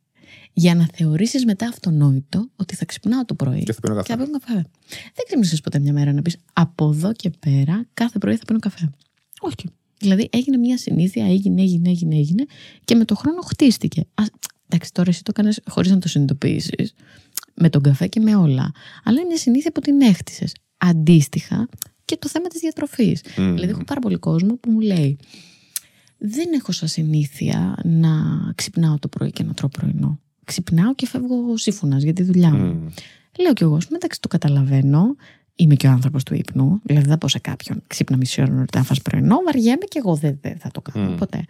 για να θεωρήσεις μετά αυτονόητο ότι θα ξυπνάω το πρωί και θα πίνω καφέ. Θα πίνω καφέ. Δεν ξύπνησες ποτέ μια μέρα να πεις από εδώ και πέρα κάθε πρωί θα πίνω καφέ. Όχι. Δηλαδή, έγινε μια συνήθεια, έγινε, έγινε, έγινε, έγινε και με το χρόνο χτίστηκε. Εντάξει, τώρα εσύ το κάνεις χωρίς να το συνειδητοποιήσεις, με τον καφέ και με όλα. Αλλά είναι μια συνήθεια που την έχτισες. Αντίστοιχα και το θέμα της διατροφής. Mm. Δηλαδή, έχω πάρα πολύ κόσμο που μου λέει: δεν έχω σαν συνήθεια να ξυπνάω το πρωί και να τρώω πρωινό. Ξυπνάω και φεύγω σύμφωνα για τη δουλειά μου. Mm. Λέω κι εγώ, εντάξει, το καταλαβαίνω. Είμαι και ο άνθρωπος του ύπνου. Δηλαδή, θα πω σε κάποιον: ξύπνα μισή ώρα να φας πρωινό, βαριέμαι και εγώ δεν δε θα το κάνω mm. ποτέ.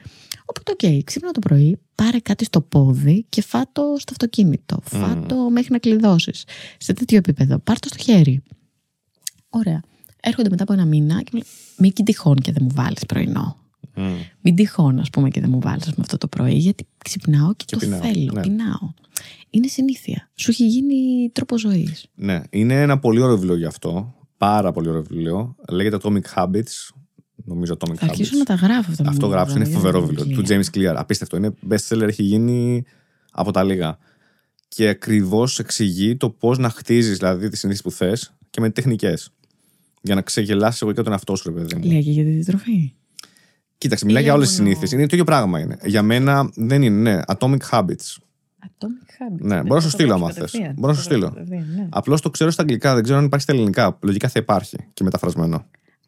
Οπότε, οκ, okay, ξύπνα το πρωί, πάρε κάτι στο πόδι και φάτο στο αυτοκίνητο. Mm. Φάτο μέχρι να κλειδώσεις. Σε τέτοιο επίπεδο. Πάρ' το στο χέρι. Ωραία. Έρχονται μετά από ένα μήνα και μου λένε: μην τυχόν και δεν μου βάλεις πρωινό. Mm. Μην τυχόν, ας πούμε, και δεν μου βάλεις με αυτό το πρωί, γιατί ξυπνάω και, και το πεινάω, θέλω. Ναι. Πεινάω. Είναι συνήθεια. Σου έχει γίνει τρόπο ζωής. Ναι, είναι ένα πολύ ωραίο βιβλίο γι' αυτό. Πάρα πολύ ωραίο βιβλίο. Λέγεται Atomic Habits. Νομίζω Atomic Habits. Θα αρχίσω να τα γράφω αυτά. Αυτό γράψω. Είναι φοβερό βιβλίο του James Clear. Απίστευτο. Είναι best seller. Έχει γίνει από τα λίγα. Και ακριβώς εξηγεί το πώς να χτίζεις, δηλαδή, τις συνήθειες που θες και με τεχνικές. Για να ξεγελάσεις εγώ και τον εαυτό σου, ρε παιδί μου. Λέει και για τη διατροφή. Κοίταξε, μιλάει για όλες τις συνήθειες. Είναι το ίδιο πράγμα είναι. Για μένα δεν είναι. Ναι, Atomic Habits. Ναι, μπορώ να σου στείλω άμα θες. Μπορώ να σου στείλω. Απλώς το ξέρω στα αγγλικά, δεν ξέρω αν υπάρχει στα ελληνικά. Λογικά θα υπάρχει και μεταφρασμένο.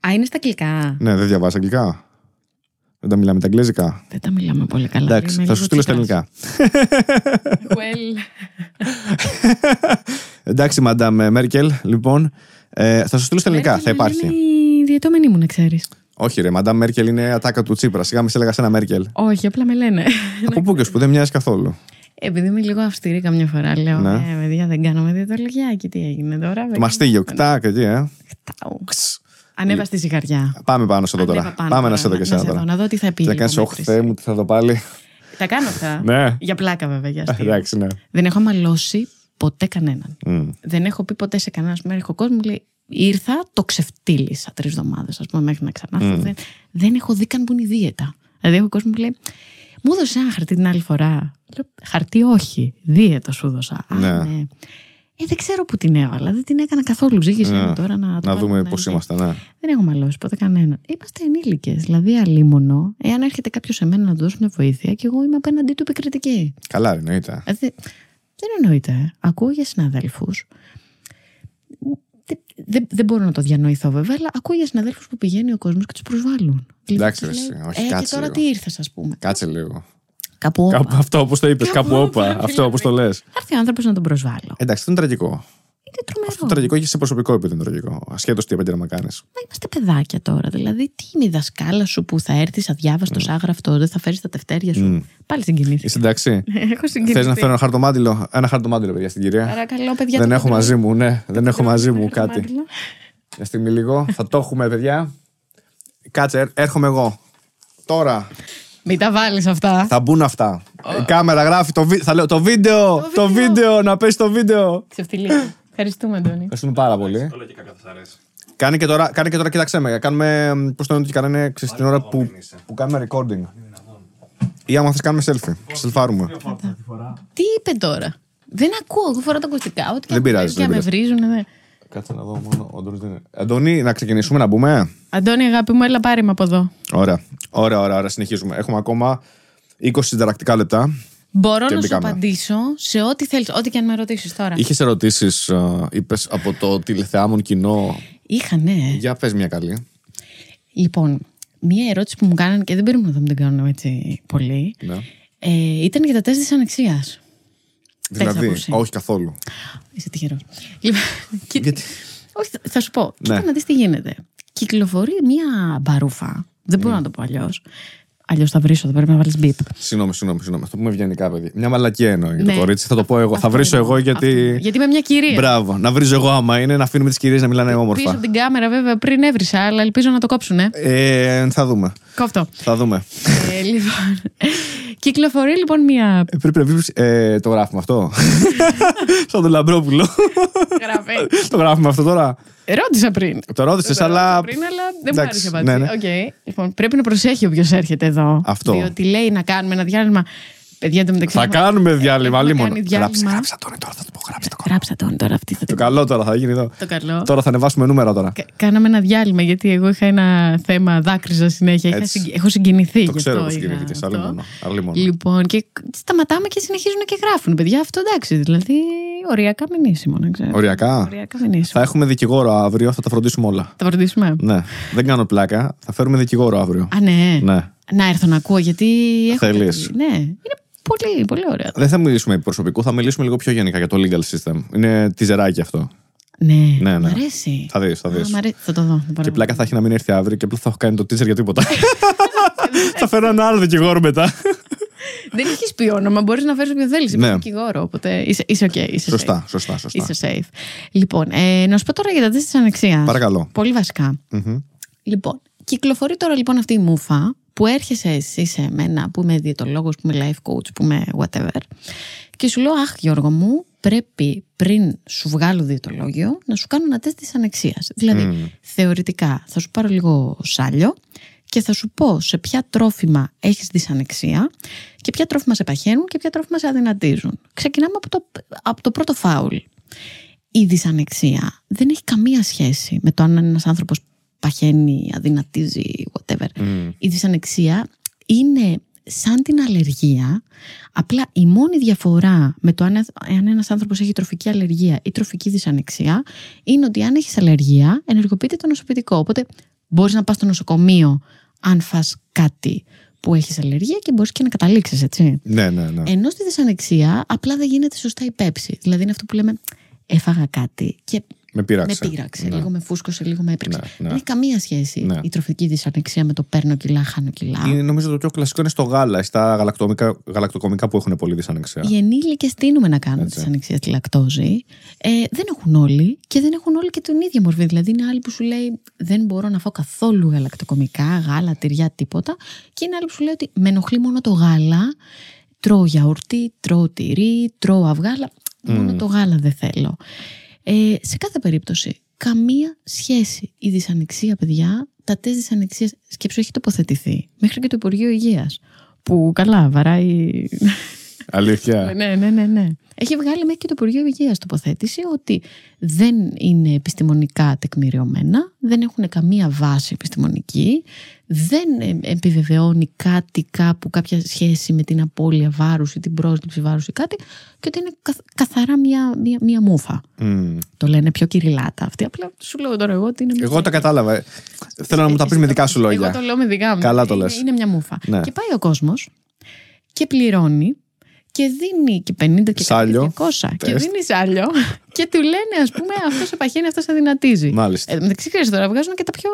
Α, είναι στα αγγλικά. Ναι, δεν διαβάζεις αγγλικά. Δεν τα μιλάμε τα αγγλικά. Δεν τα μιλάμε πολύ καλά. Εντάξει, θα σου στείλω στα ελληνικά. Well. Εντάξει, Madame Μέρκελ, λοιπόν. Θα σου στείλω στα ελληνικά, θα υπάρχει. Η διαιτώμενη μου, να ξέρεις. Όχι, ρε, Madame Μέρκελ είναι ατάκα του Τσίπρα. Σιγά μη σε έλεγα σένα Μέρκελ. Όχι, απλά με λένε. Από πού και που δεν μοιάζει καθόλου. Επειδή είμαι λίγο αυστηρή καμιά φορά, λέω: ναι, ε, παιδιά, δεν κάναμε διαιτολογιά και τι έγινε τώρα. Το μαστίγιο, κτάκ, εκεί, ε. Κτάου. Ανέβα στη ζυγαριά. Πάμε πάνω σε εδώ τώρα. Πάνω Πάμε να σε δω και εσένα τώρα. Να δω τι θα πει. Θα κάνει, όχι, Θεέ μου, τι θα δω πάλι. Τα κάνω αυτά. Ναι. Για πλάκα, βέβαια. Για Εντάξει, ναι. Δεν έχω μαλώσει ποτέ κανέναν. Mm. Δεν έχω πει ποτέ σε κανέναν. Ας έχω κόσμο λέει: ήρθα, το ξεφτύλισα τρεις εβδομάδες, ας πούμε, μέχρι να ξανάρθω. Mm. Δεν, δεν έχω δει καν που είναι η δίαιτα. Δηλαδή, έχω κόσμο που λέει: μου έδωσε ένα χαρτί την άλλη φορά. Λέω, χαρτί όχι, δίαιτα σου έδωσα. Ναι. Α, ναι. Ε, δεν ξέρω που την έβαλα, δεν την έκανα καθόλου. Ζήγησε ναι. τώρα να, να δούμε πώς είμαστε. Ναι. Δεν έχω μαλώσει ποτέ κανέναν. Είμαστε ενήλικες. Δηλαδή, αλίμονο, εάν έρχεται κάποιος σε μένα να του δώσει μια βοήθεια και εγώ είμαι απέναντί του επικριτική. Καλά, εννοείται. Δηλαδή, δεν εννοείται. Ακούω για συναδέλφους. Δεν, δεν, δεν μπορώ να το διανοηθώ βέβαια, αλλά ακούω για συναδέλφους που πηγαίνει ο κόσμος και τους προσβάλλουν. Εντάξει, λέω, εσύ, όχι, ε, κάτσε και τώρα λίγο. Τι ήρθες, ας πούμε. Κάτσε λίγο. Κάπου όπα. Κάπου, αυτό όπως το είπες, κάπου όπα. Αυτό όπως το λες. Θα έρθει ο άνθρωπος να τον προσβάλλω. Εντάξει, αυτό είναι τραγικό. Είναι τρομερό. Αυτό τραγικό και σε προσωπικό επίπεδο είναι τραγικό. Ασχέτως τι επέντε να κάνεις. Μα είμαστε παιδάκια τώρα. Δηλαδή, τι είναι η δασκάλα σου που θα έρθει αδιάβαστο mm. άγραφτο, δεν θα φέρει τα τευτέρια σου. Mm. Πάλι συγκινήθηκα. Εντάξει. Έχω συγκινηθεί. Θες να φέρω ένα χαρτομάτιλο, ένα χαρτομάτιλο, παιδιά, στην κυρία. Παρακαλώ, παιδιά. Δεν έχω μαζί μου, ναι. Δεν έχω μαζί μου κάτι. Μια στιγμή λίγο. Θα το έχουμε, παιδιά. Κάτσε, έρχομαι εγώ. Τώρα. Μην τα βάλεις αυτά. Θα μπουν αυτά. Oh. Η κάμερα γράφει το, βι... θα λέω, το βίντεο. Το, το βίντεο. βίντεο, να πες το βίντεο. Ξεφτυλί. Ευχαριστούμε, Αντώνη. Ευχαριστούμε πάρα πολύ. Το λογικά καθώς αρέσει. Κάνει και τώρα, κάνει και τώρα κοίταξέ με. Κάνουμε, πώς το λένε, κάνουμε την ώρα που, που κάνουμε recording. Ή άμα θες κάνουμε selfie. Σελφάρουμε. Τι είπε τώρα. Δεν ακούω, εγώ φοράω τα ακουστικά. Ό,τι δεν πειράζει. Και με βρίζουν. Κάτσε να δω μόνο. Αντώνη, δεν... Αντώνη, να ξεκινήσουμε να μπούμε. Αντώνη, αγάπη μου, έλα πάρε με από εδώ. Ωραία, ωραία, ωραία, ωραία. Συνεχίζουμε. Έχουμε ακόμα είκοσι συνταρακτικά λεπτά. Μπορώ να σου απαντήσω σε ό,τι θέλεις, ό,τι και αν με ρωτήσεις τώρα. Είχες ερωτήσεις, είπες, από το τηλεθεάμον κοινό. Είχα, ναι. Για πες μια καλή. Λοιπόν, μια ερώτηση που μου κάνανε και δεν περίμενα να μου την κάνω έτσι πολύ. Ναι. Ε, ήταν για τα τεστ της ανεξίας. Δηλαδή, όχι καθόλου. Είσαι τυχερός. Λοιπόν, γιατί... όχι, θα σου πω. Κοίτα, ναι, να δεις τι γίνεται. Κυκλοφορεί μια μπαρούφα. Δεν μπορώ mm. να το πω αλλιώς. Αλλιώς θα βρίσω, θα πρέπει να βάλεις μπιπ. Συγγνώμη, συγγνώμη, συγγνώμη. Αυτό που πούμε ευγενικά, παιδί. Μια μαλακία εννοώ για το ναι. κορίτσι. Θα το πω εγώ. Αυτό θα βρίσω εγώ, εγώ γιατί. Αυτό. Γιατί είμαι μια κυρία. Μπράβο. Να βρίζω εγώ άμα είναι, να αφήνουμε τις κυρίες να μιλάνε όμορφα. Πίσω την κάμερα, βέβαια, πριν έβρισα, αλλά ελπίζω να το κόψουν. Ε. Ε, θα δούμε. Κόφτω. Θα δούμε. Ε, λοιπόν. Κυκλοφορεί λοιπόν μια. Ε, πρέπει να βρει. Ε, το γράφουμε αυτό. Σαν τον Λαμπρόπουλο. Το γράφουμε αυτό τώρα. Ρώτησα πριν. Το ρώτησες, αλλά. Πριν, αλλά δεν μου άρεσε απάντηση. Ναι, ναι. Okay. Λοιπόν, πρέπει να προσέχει όποιος έρχεται εδώ. Αυτό. Διότι λέει να κάνουμε ένα διάλειμμα. Παιδιά, το μεταξύ. Θα κάνουμε διάλειμμα, λίμον. Γράψε, γράψα τώρα, τώρα θα το πω. Γράψε το. Γράψα τώρα, τώρα αυτή θα το. Το καλό τώρα θα γίνει εδώ. Το καλό. Τώρα θα ανεβάσουμε νούμερα τώρα. Κα- κάναμε ένα διάλειμμα, γιατί εγώ είχα ένα θέμα, δάκρυζα συνέχεια. Είχα, έχω συγκινηθεί. Το ξέρω πως συγκινηθείς, αλλήμον. Λοιπόν, και σταματάμε και συνεχίζουν και γράφουν, παιδιά. Αυτό εντάξει, δηλαδή. Οριακά μηνύσιμο, να ξέρω. Οριακά. Θα έχουμε δικηγόρο αύριο, θα τα φροντίσουμε όλα. Τα φροντίσουμε. Ναι. Δεν κάνω πλάκα, θα φέρουμε δικηγόρο αύριο. Α, ναι. ναι. Να έρθω να ακούω, γιατί. Θέλεις. Ναι. Είναι πολύ, πολύ ωραία. Δεν θα μιλήσουμε προσωπικού, θα μιλήσουμε λίγο πιο γενικά για το legal system. Είναι τιζεράκι αυτό. Ναι, ναι, ναι. Μ' αρέσει. Θα δεις, θα δεις. Α, αρέσει. Θα το δω. Θα και πλάκα θα έχει να μην έρθει αύριο και απλά θα έχω κάνει το teaser για τίποτα. Θα φέρω ένα άλλο δικηγόρο μετά. Δεν έχεις πει όνομα, μπορείς να φέρεις όποιο θέλεις. Ναι. Είμαι δικηγόρο, οπότε είσαι, είσαι οκ. Okay, είσαι σωστά, safe. Σωστά, σωστά. Είσαι safe. Λοιπόν, ε, να σου πω τώρα για τα τεστ της ανεξίας. Παρακαλώ. Πολύ βασικά. Mm-hmm. Λοιπόν, κυκλοφορεί τώρα λοιπόν αυτή η μούφα που έρχεσαι εσύ σε εμένα, που είμαι διαιτολόγος, που είμαι life coach, που είμαι whatever. Και σου λέω, αχ Γιώργο μου, πρέπει πριν σου βγάλω διαιτολόγιο να σου κάνω ένα τεστ της ανεξίας. Δηλαδή, mm. θεωρητικά θα σου πάρω λίγο σάλιο. Και θα σου πω σε ποια τρόφιμα έχεις δυσανεξία και ποια τρόφιμα σε παχαίνουν και ποια τρόφιμα σε αδυνατίζουν. Ξεκινάμε από το, από το πρώτο φάουλ. Η δυσανεξία δεν έχει καμία σχέση με το αν ένας άνθρωπος παχαίνει, αδυνατίζει, whatever. Mm. Η δυσανεξία είναι σαν την αλλεργία, απλά η μόνη διαφορά με το αν, αν ένας άνθρωπος έχει τροφική αλλεργία ή τροφική δυσανεξία είναι ότι αν έχεις αλλεργία ενεργοποιείται το νοσοποιητικό, οπότε... Μπορείς να πας στο νοσοκομείο αν φας κάτι που έχεις αλλεργία και μπορείς και να καταλήξεις, έτσι. Ναι, ναι, ναι. Ενώ στη δυσανεξία απλά δεν γίνεται σωστά η πέψη. Δηλαδή είναι αυτό που λέμε έφαγα κάτι και με πείραξε. Με πείραξε. Ναι. Λίγο με φούσκωσε, λίγο με έπριξε. Ναι, ναι. Δεν έχει καμία σχέση ναι. η τροφική δυσανεξία με το παίρνω κιλά, χάνω κιλά. Είναι, νομίζω το πιο κλασικό είναι στο γάλα, στα γαλακτοκομικά που έχουν πολύ δυσανεξία. Οι ενήλικες τείνουμε να κάνουν δυσανεξία στη λακτόζη. Ε, δεν έχουν όλοι και δεν έχουν όλοι και την ίδια μορφή. Δηλαδή είναι άλλοι που σου λέει δεν μπορώ να φάω καθόλου γαλακτοκομικά, γάλα, τυριά, τίποτα. Και είναι άλλοι που σου λέει ότι με ενοχλεί μόνο το γάλα, τρώω γιαουρτί, τρώω τυρί, τρώω αυγά, αλλά mm. μόνο το γάλα δεν θέλω. Ε, σε κάθε περίπτωση, καμία σχέση η δυσανεξία, παιδιά, τα τεστ δυσανεξίας σκέψου έχει τοποθετηθεί. Μέχρι και το Υπουργείο Υγείας, που καλά βαράει... Αλήθεια. ναι, ναι, ναι, ναι. Έχει βγάλει μέχρι και το Υπουργείο Υγείας τοποθέτηση ότι δεν είναι επιστημονικά τεκμηριωμένα, δεν έχουν καμία βάση επιστημονική, δεν επιβεβαιώνει κάτι κάπου, κάποια σχέση με την απώλεια βάρους ή την πρόσληψη βάρους ή κάτι, και ότι είναι καθαρά μία, μία, μία μούφα. Mm. Το λένε πιο κυριλάτα αυτή. Απλά σου λέω τώρα εγώ ότι είναι. Εγώ τα κατάλαβα. Θέλω να μου τα πεις με δικά σου λόγια. Εγώ το λέω με δικά μου. Καλά το λες. Είναι, είναι μια μούφα. Ναι. Και πάει ο κόσμος και πληρώνει. Και δίνει και πενήντα και σάλιο, διακόσια. Τεστ. Και δίνει σάλιο. Και του λένε, ας πούμε, αυτός επαχαίνει, αυτός αδυνατίζει. Μάλιστα. Ε, μεταξύ ξέρεις τώρα, βγάζουν και τα πιο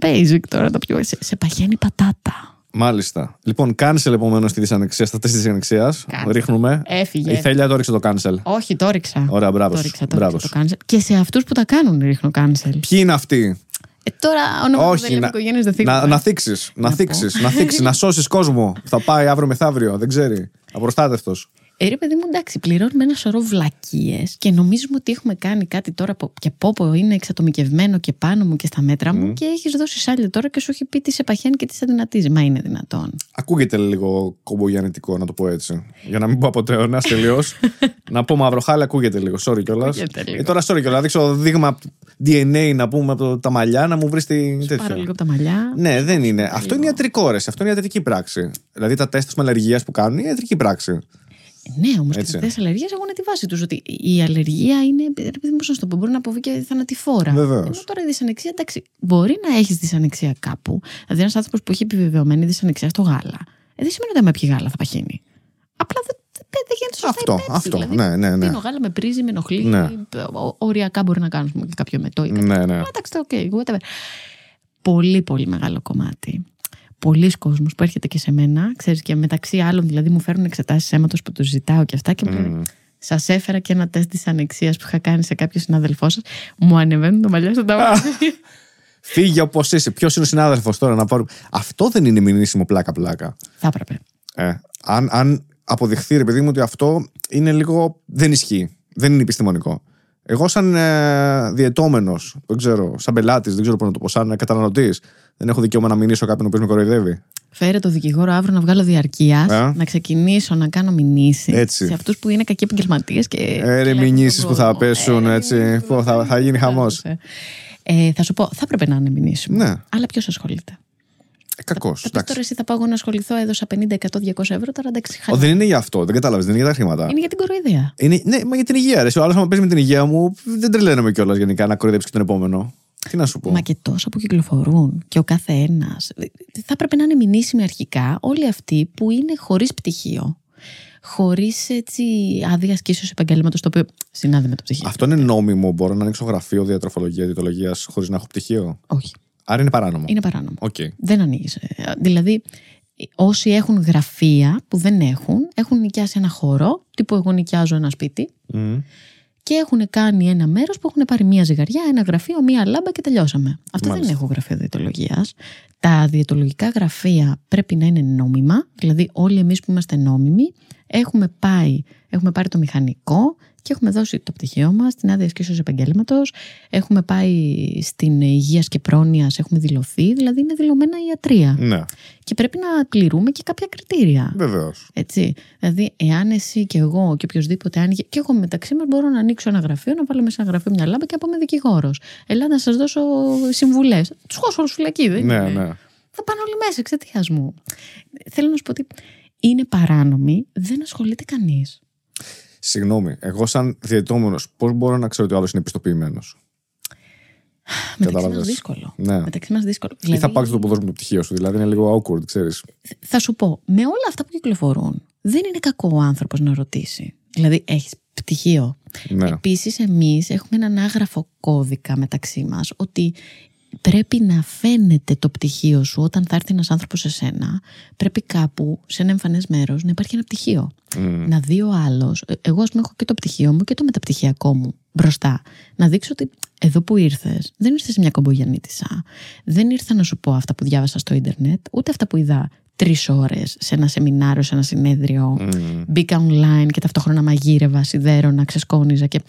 basic τώρα. Τα πιο... Σε, σε παχαίνει πατάτα. Μάλιστα. Λοιπόν, cancel επομένως τη δυσανεξία, στα τέσσερα τη δυσανεξία. Ρίχνουμε. Έφυγε. Η Θέλεια το ρίξε το cancel. Όχι, το ρίξα. Ωραία, μπράβο. Το ρίξα, το ρίξα, το cancel. Και σε αυτούς που τα κάνουν ρίχνω cancel. Ποιοι είναι αυτοί? Ε, τώρα ονομάζω δεν λέμε οικογένειες, δεν θίξουμε. Να θίξεις, να θίξεις, να θίξεις, να σώσεις κόσμο. Θα πάει αύριο μεθαύριο, δεν ξέρει. Απροστάτευτος. Ε, ρε παιδί μου, εντάξει, πληρώνουμε ένα σωρό βλακίες και νομίζουμε ότι έχουμε κάνει κάτι τώρα που και πόπο είναι εξατομικευμένο και πάνω μου και στα μέτρα μου mm. και έχεις δώσει σάλια τώρα και σου έχει πει τι σε παχαίνει και τι σε αδυνατίζει. Μα είναι δυνατόν? Ακούγεται λίγο κομπογιανετικό, να το πω έτσι. Για να μην πω αποτρεωνά τελείω. Να πω μαύρο χάλι, ακούγεται λίγο. Sorry κιόλας. Ε, τώρα, sorry κιόλας. Δείξω δείγμα ντι εν έι να πούμε από τα μαλλιά, να μου βρει την τέτοια. Πάρα λίγο από τα μαλλιά. Ναι, δεν είναι. Αυτό λίγο. Είναι ιατρικό, ρε. Αυτό είναι ιατρική πράξη. Δηλαδή τα τεστ μαλλιεργίας που κάνουν είναι ιατρική πράξη. Ναι, όμως και αυτές οι αλλεργίες έχουν τη βάση τους. Ότι η αλλεργία είναι. Επειδή μου το πω, μπορεί να αποβεί και θανατηφόρα. Βεβαίως. Ενώ τώρα η δυσανεξία, εντάξει, μπορεί να έχεις δυσανεξία κάπου. Δηλαδή, ένας άνθρωπος που έχει επιβεβαιωμένη δυσανεξία στο γάλα, ε, δεν σημαίνει ότι άμα πιει γάλα θα παχύνει. Απλά δεν δε γίνεται σωστά. Αυτό, υπέψη, αυτό. Δηλαδή, ναι, ναι, ναι. Πίνω γάλα, με πρίζει, με ενοχλεί. Ναι. Οριακά μπορεί να κάνουμε και κάποιο μετό ή κάτι. Ναι, ναι. Εντάξει, okay, whatever. Πολύ, πολύ μεγάλο κομμάτι. Πολλοί κόσμος που έρχεται και σε μένα, ξέρεις, και μεταξύ άλλων, δηλαδή μου φέρνουν εξετάσεις αίματος που τους ζητάω και αυτά και μου λένε, mm. σας έφερα και ένα τεστ της ανεξίας που είχα κάνει σε κάποιο συνάδελφό σας. Μου ανεβαίνουν τα μαλλιά στον τάβανο. Φύγε όπως είσαι. Ποιος είναι ο συνάδελφος τώρα να πάρουμε? Αυτό δεν είναι μηνύσιμο πλάκα-πλάκα. Θα έπρεπε. Ε, αν, αν αποδειχθεί, ρε παιδί μου, ότι αυτό είναι λίγο. Δεν ισχύει. Δεν είναι επιστημονικό. Εγώ, σαν ε, διαιτώμενος, δεν ξέρω, σαν πελάτης, δεν ξέρω πώς να το πω, σαν καταναλωτής, δεν έχω δικαίωμα να μηνύσω κάποιον ο οποίος με κοροϊδεύει. Φέρε το δικηγόρο αύριο να βγάλω διαρκείας, ε? να ξεκινήσω να κάνω μηνύσεις σε αυτούς που είναι κακοί επαγγελματίες και. Έρε μηνύσεις που θα πέσουν, ε, έτσι. Ε, πω, θα, θα γίνει χαμός. Ε, θα σου πω, θα έπρεπε να είναι μηνύσιμο. Ναι. Αλλά ποιος ασχολείται? Ε, κακός. Θα, θα πεις τώρα εσύ θα πάω να ασχοληθώ, έδωσα πενήντα, εκατό, διακόσια ευρώ, τώρα εντάξει. Χαλά. Δεν είναι για αυτό, δεν κατάλαβες, δεν είναι για τα χρήματα. Είναι για την κοροϊδία. Είναι, ναι, μα για την υγεία. Ρε. Ο άλλος, άμα παίζει με την υγεία μου, δεν τρελαίνομαι κιόλας γενικά να κοροϊδέψει τον επόμενο. Τι να σου πω. Μα και τόσα που κυκλοφορούν και ο κάθε ένας. Θα έπρεπε να είναι μηνύσιμοι αρχικά όλοι αυτοί που είναι χωρίς πτυχίο. Χωρίς άδεια ίσως επαγγέλματος, το οποίο συνάδει με το πτυχίο. Αυτό είναι νόμιμο? Μπορώ να ανοίξω γραφείο διατροφολογία, διαιτολογίας χωρίς να έχω πτυχίο? Όχι. Άρα είναι παράνομο. Είναι παράνομο. Okay. Δεν ανοίγεις. Δηλαδή, όσοι έχουν γραφεία που δεν έχουν, έχουν νοικιάσει ένα χώρο, τύπου εγώ νοικιάζω ένα σπίτι, mm. και έχουν κάνει ένα μέρος που έχουν πάρει μία ζυγαριά, ένα γραφείο, μία λάμπα και τελειώσαμε. Αυτά δεν έχουν γραφείο διαιτολογίας. Τα διαιτολογικά γραφεία πρέπει να είναι νόμιμα. Δηλαδή, όλοι εμείς που είμαστε νόμιμοι έχουμε πάει, έχουμε πάρει το μηχανικό. Και έχουμε δώσει το πτυχίο μας, την άδεια ασκήσεως επαγγέλματος, έχουμε πάει στην υγείας και πρόνοιας, έχουμε δηλωθεί, δηλαδή είναι δηλωμένα η ιατρία. Ναι. Και πρέπει να πληρούμε και κάποια κριτήρια. Βεβαίως. Έτσι. Δηλαδή, εάν εσύ και εγώ και οποιοδήποτε άνοιγε. Και εγώ μεταξύ μας μπορώ να ανοίξω ένα γραφείο, να βάλω μέσα ένα γραφείο μια λάμπα και να είμαι δικηγόρος. Ελά, να σας δώσω συμβουλές. Τους χώσω όλους φυλακή, δεν είναι? Ναι, ναι. Θα πάνε όλοι μέσα εξαιτίας μου. Θέλω να σου πω ότι είναι παράνομη, δεν ασχολείται κανείς. Συγγνώμη, εγώ σαν διαιτώμενος, πώς μπορώ να ξέρω ότι ο άλλος είναι επιστοποιημένος? Μεταξύ μας δύσκολο. Ναι. Μεταξύ μας δύσκολο. Ή δηλαδή, θα πάρεις το ποδόσφαιρο με το πτυχίο σου, δηλαδή είναι λίγο awkward, ξέρεις. Θα σου πω, με όλα αυτά που κυκλοφορούν, δεν είναι κακό ο άνθρωπος να ρωτήσει. Δηλαδή, έχεις πτυχίο. Ναι. Επίσης, εμείς έχουμε έναν άγραφο κώδικα μεταξύ μας ότι πρέπει να φαίνεται το πτυχίο σου όταν θα έρθει ένας άνθρωπος σε σένα. Πρέπει κάπου, σε ένα εμφανές μέρος, να υπάρχει ένα πτυχίο. Mm. Να δει ο άλλος. Εγώ, ας πούμε, έχω και το πτυχίο μου και το μεταπτυχιακό μου μπροστά. Να δείξω ότι εδώ που ήρθες, δεν ήρθες σε μια κομπογιανίτισσα. Δεν ήρθα να σου πω αυτά που διάβασα στο ίντερνετ, ούτε αυτά που είδα τρεις ώρες σε ένα σεμινάριο, σε ένα συνέδριο. Mm. Μπήκα online και ταυτόχρονα μαγείρευα, σιδέρωνα, ξεσκόνιζα και.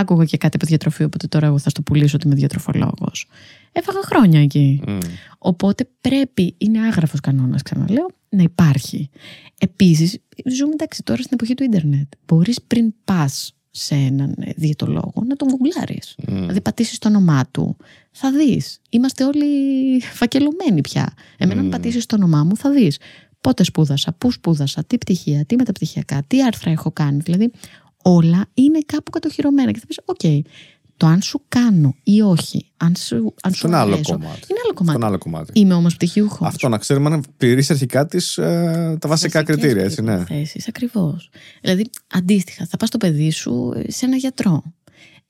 Άκουγα και κάτι από διατροφή, οπότε τώρα εγώ θα στο πουλήσω ότι είμαι διατροφολόγος. Έφαγα χρόνια εκεί. Mm. Οπότε πρέπει, είναι άγραφος κανόνας, ξαναλέω, να υπάρχει. Επίσης, ζούμε εντάξει τώρα στην εποχή του ίντερνετ. Μπορείς πριν πας σε έναν διαιτολόγο να τον γκουγκλάρεις. Mm. Δηλαδή, πατήσεις το όνομά του. Θα δεις. Είμαστε όλοι φακελωμένοι πια. Εμένα, mm. αν πατήσεις το όνομά μου, θα δεις πότε σπούδασα, πού σπούδασα, τι πτυχία, τι μεταπτυχιακά, τι άρθρα έχω κάνει. Δηλαδή, όλα είναι κάπου κατοχυρωμένα και θα πεις, οκ, okay, Το αν σου κάνω ή όχι, αν σου, αν σου είναι, άλλο κομμάτι. είναι άλλο κομμάτι. Άλλο κομμάτι. Είμαι όμως πτυχιούχος. Αυτό να ξέρουμε αν πληρείς αρχικά τις, ε, τα βασικά κριτήρια. Έτσι, ναι. Θέσεις, ακριβώς. Δηλαδή, αντίστοιχα, θα πας το παιδί σου σε ένα γιατρό.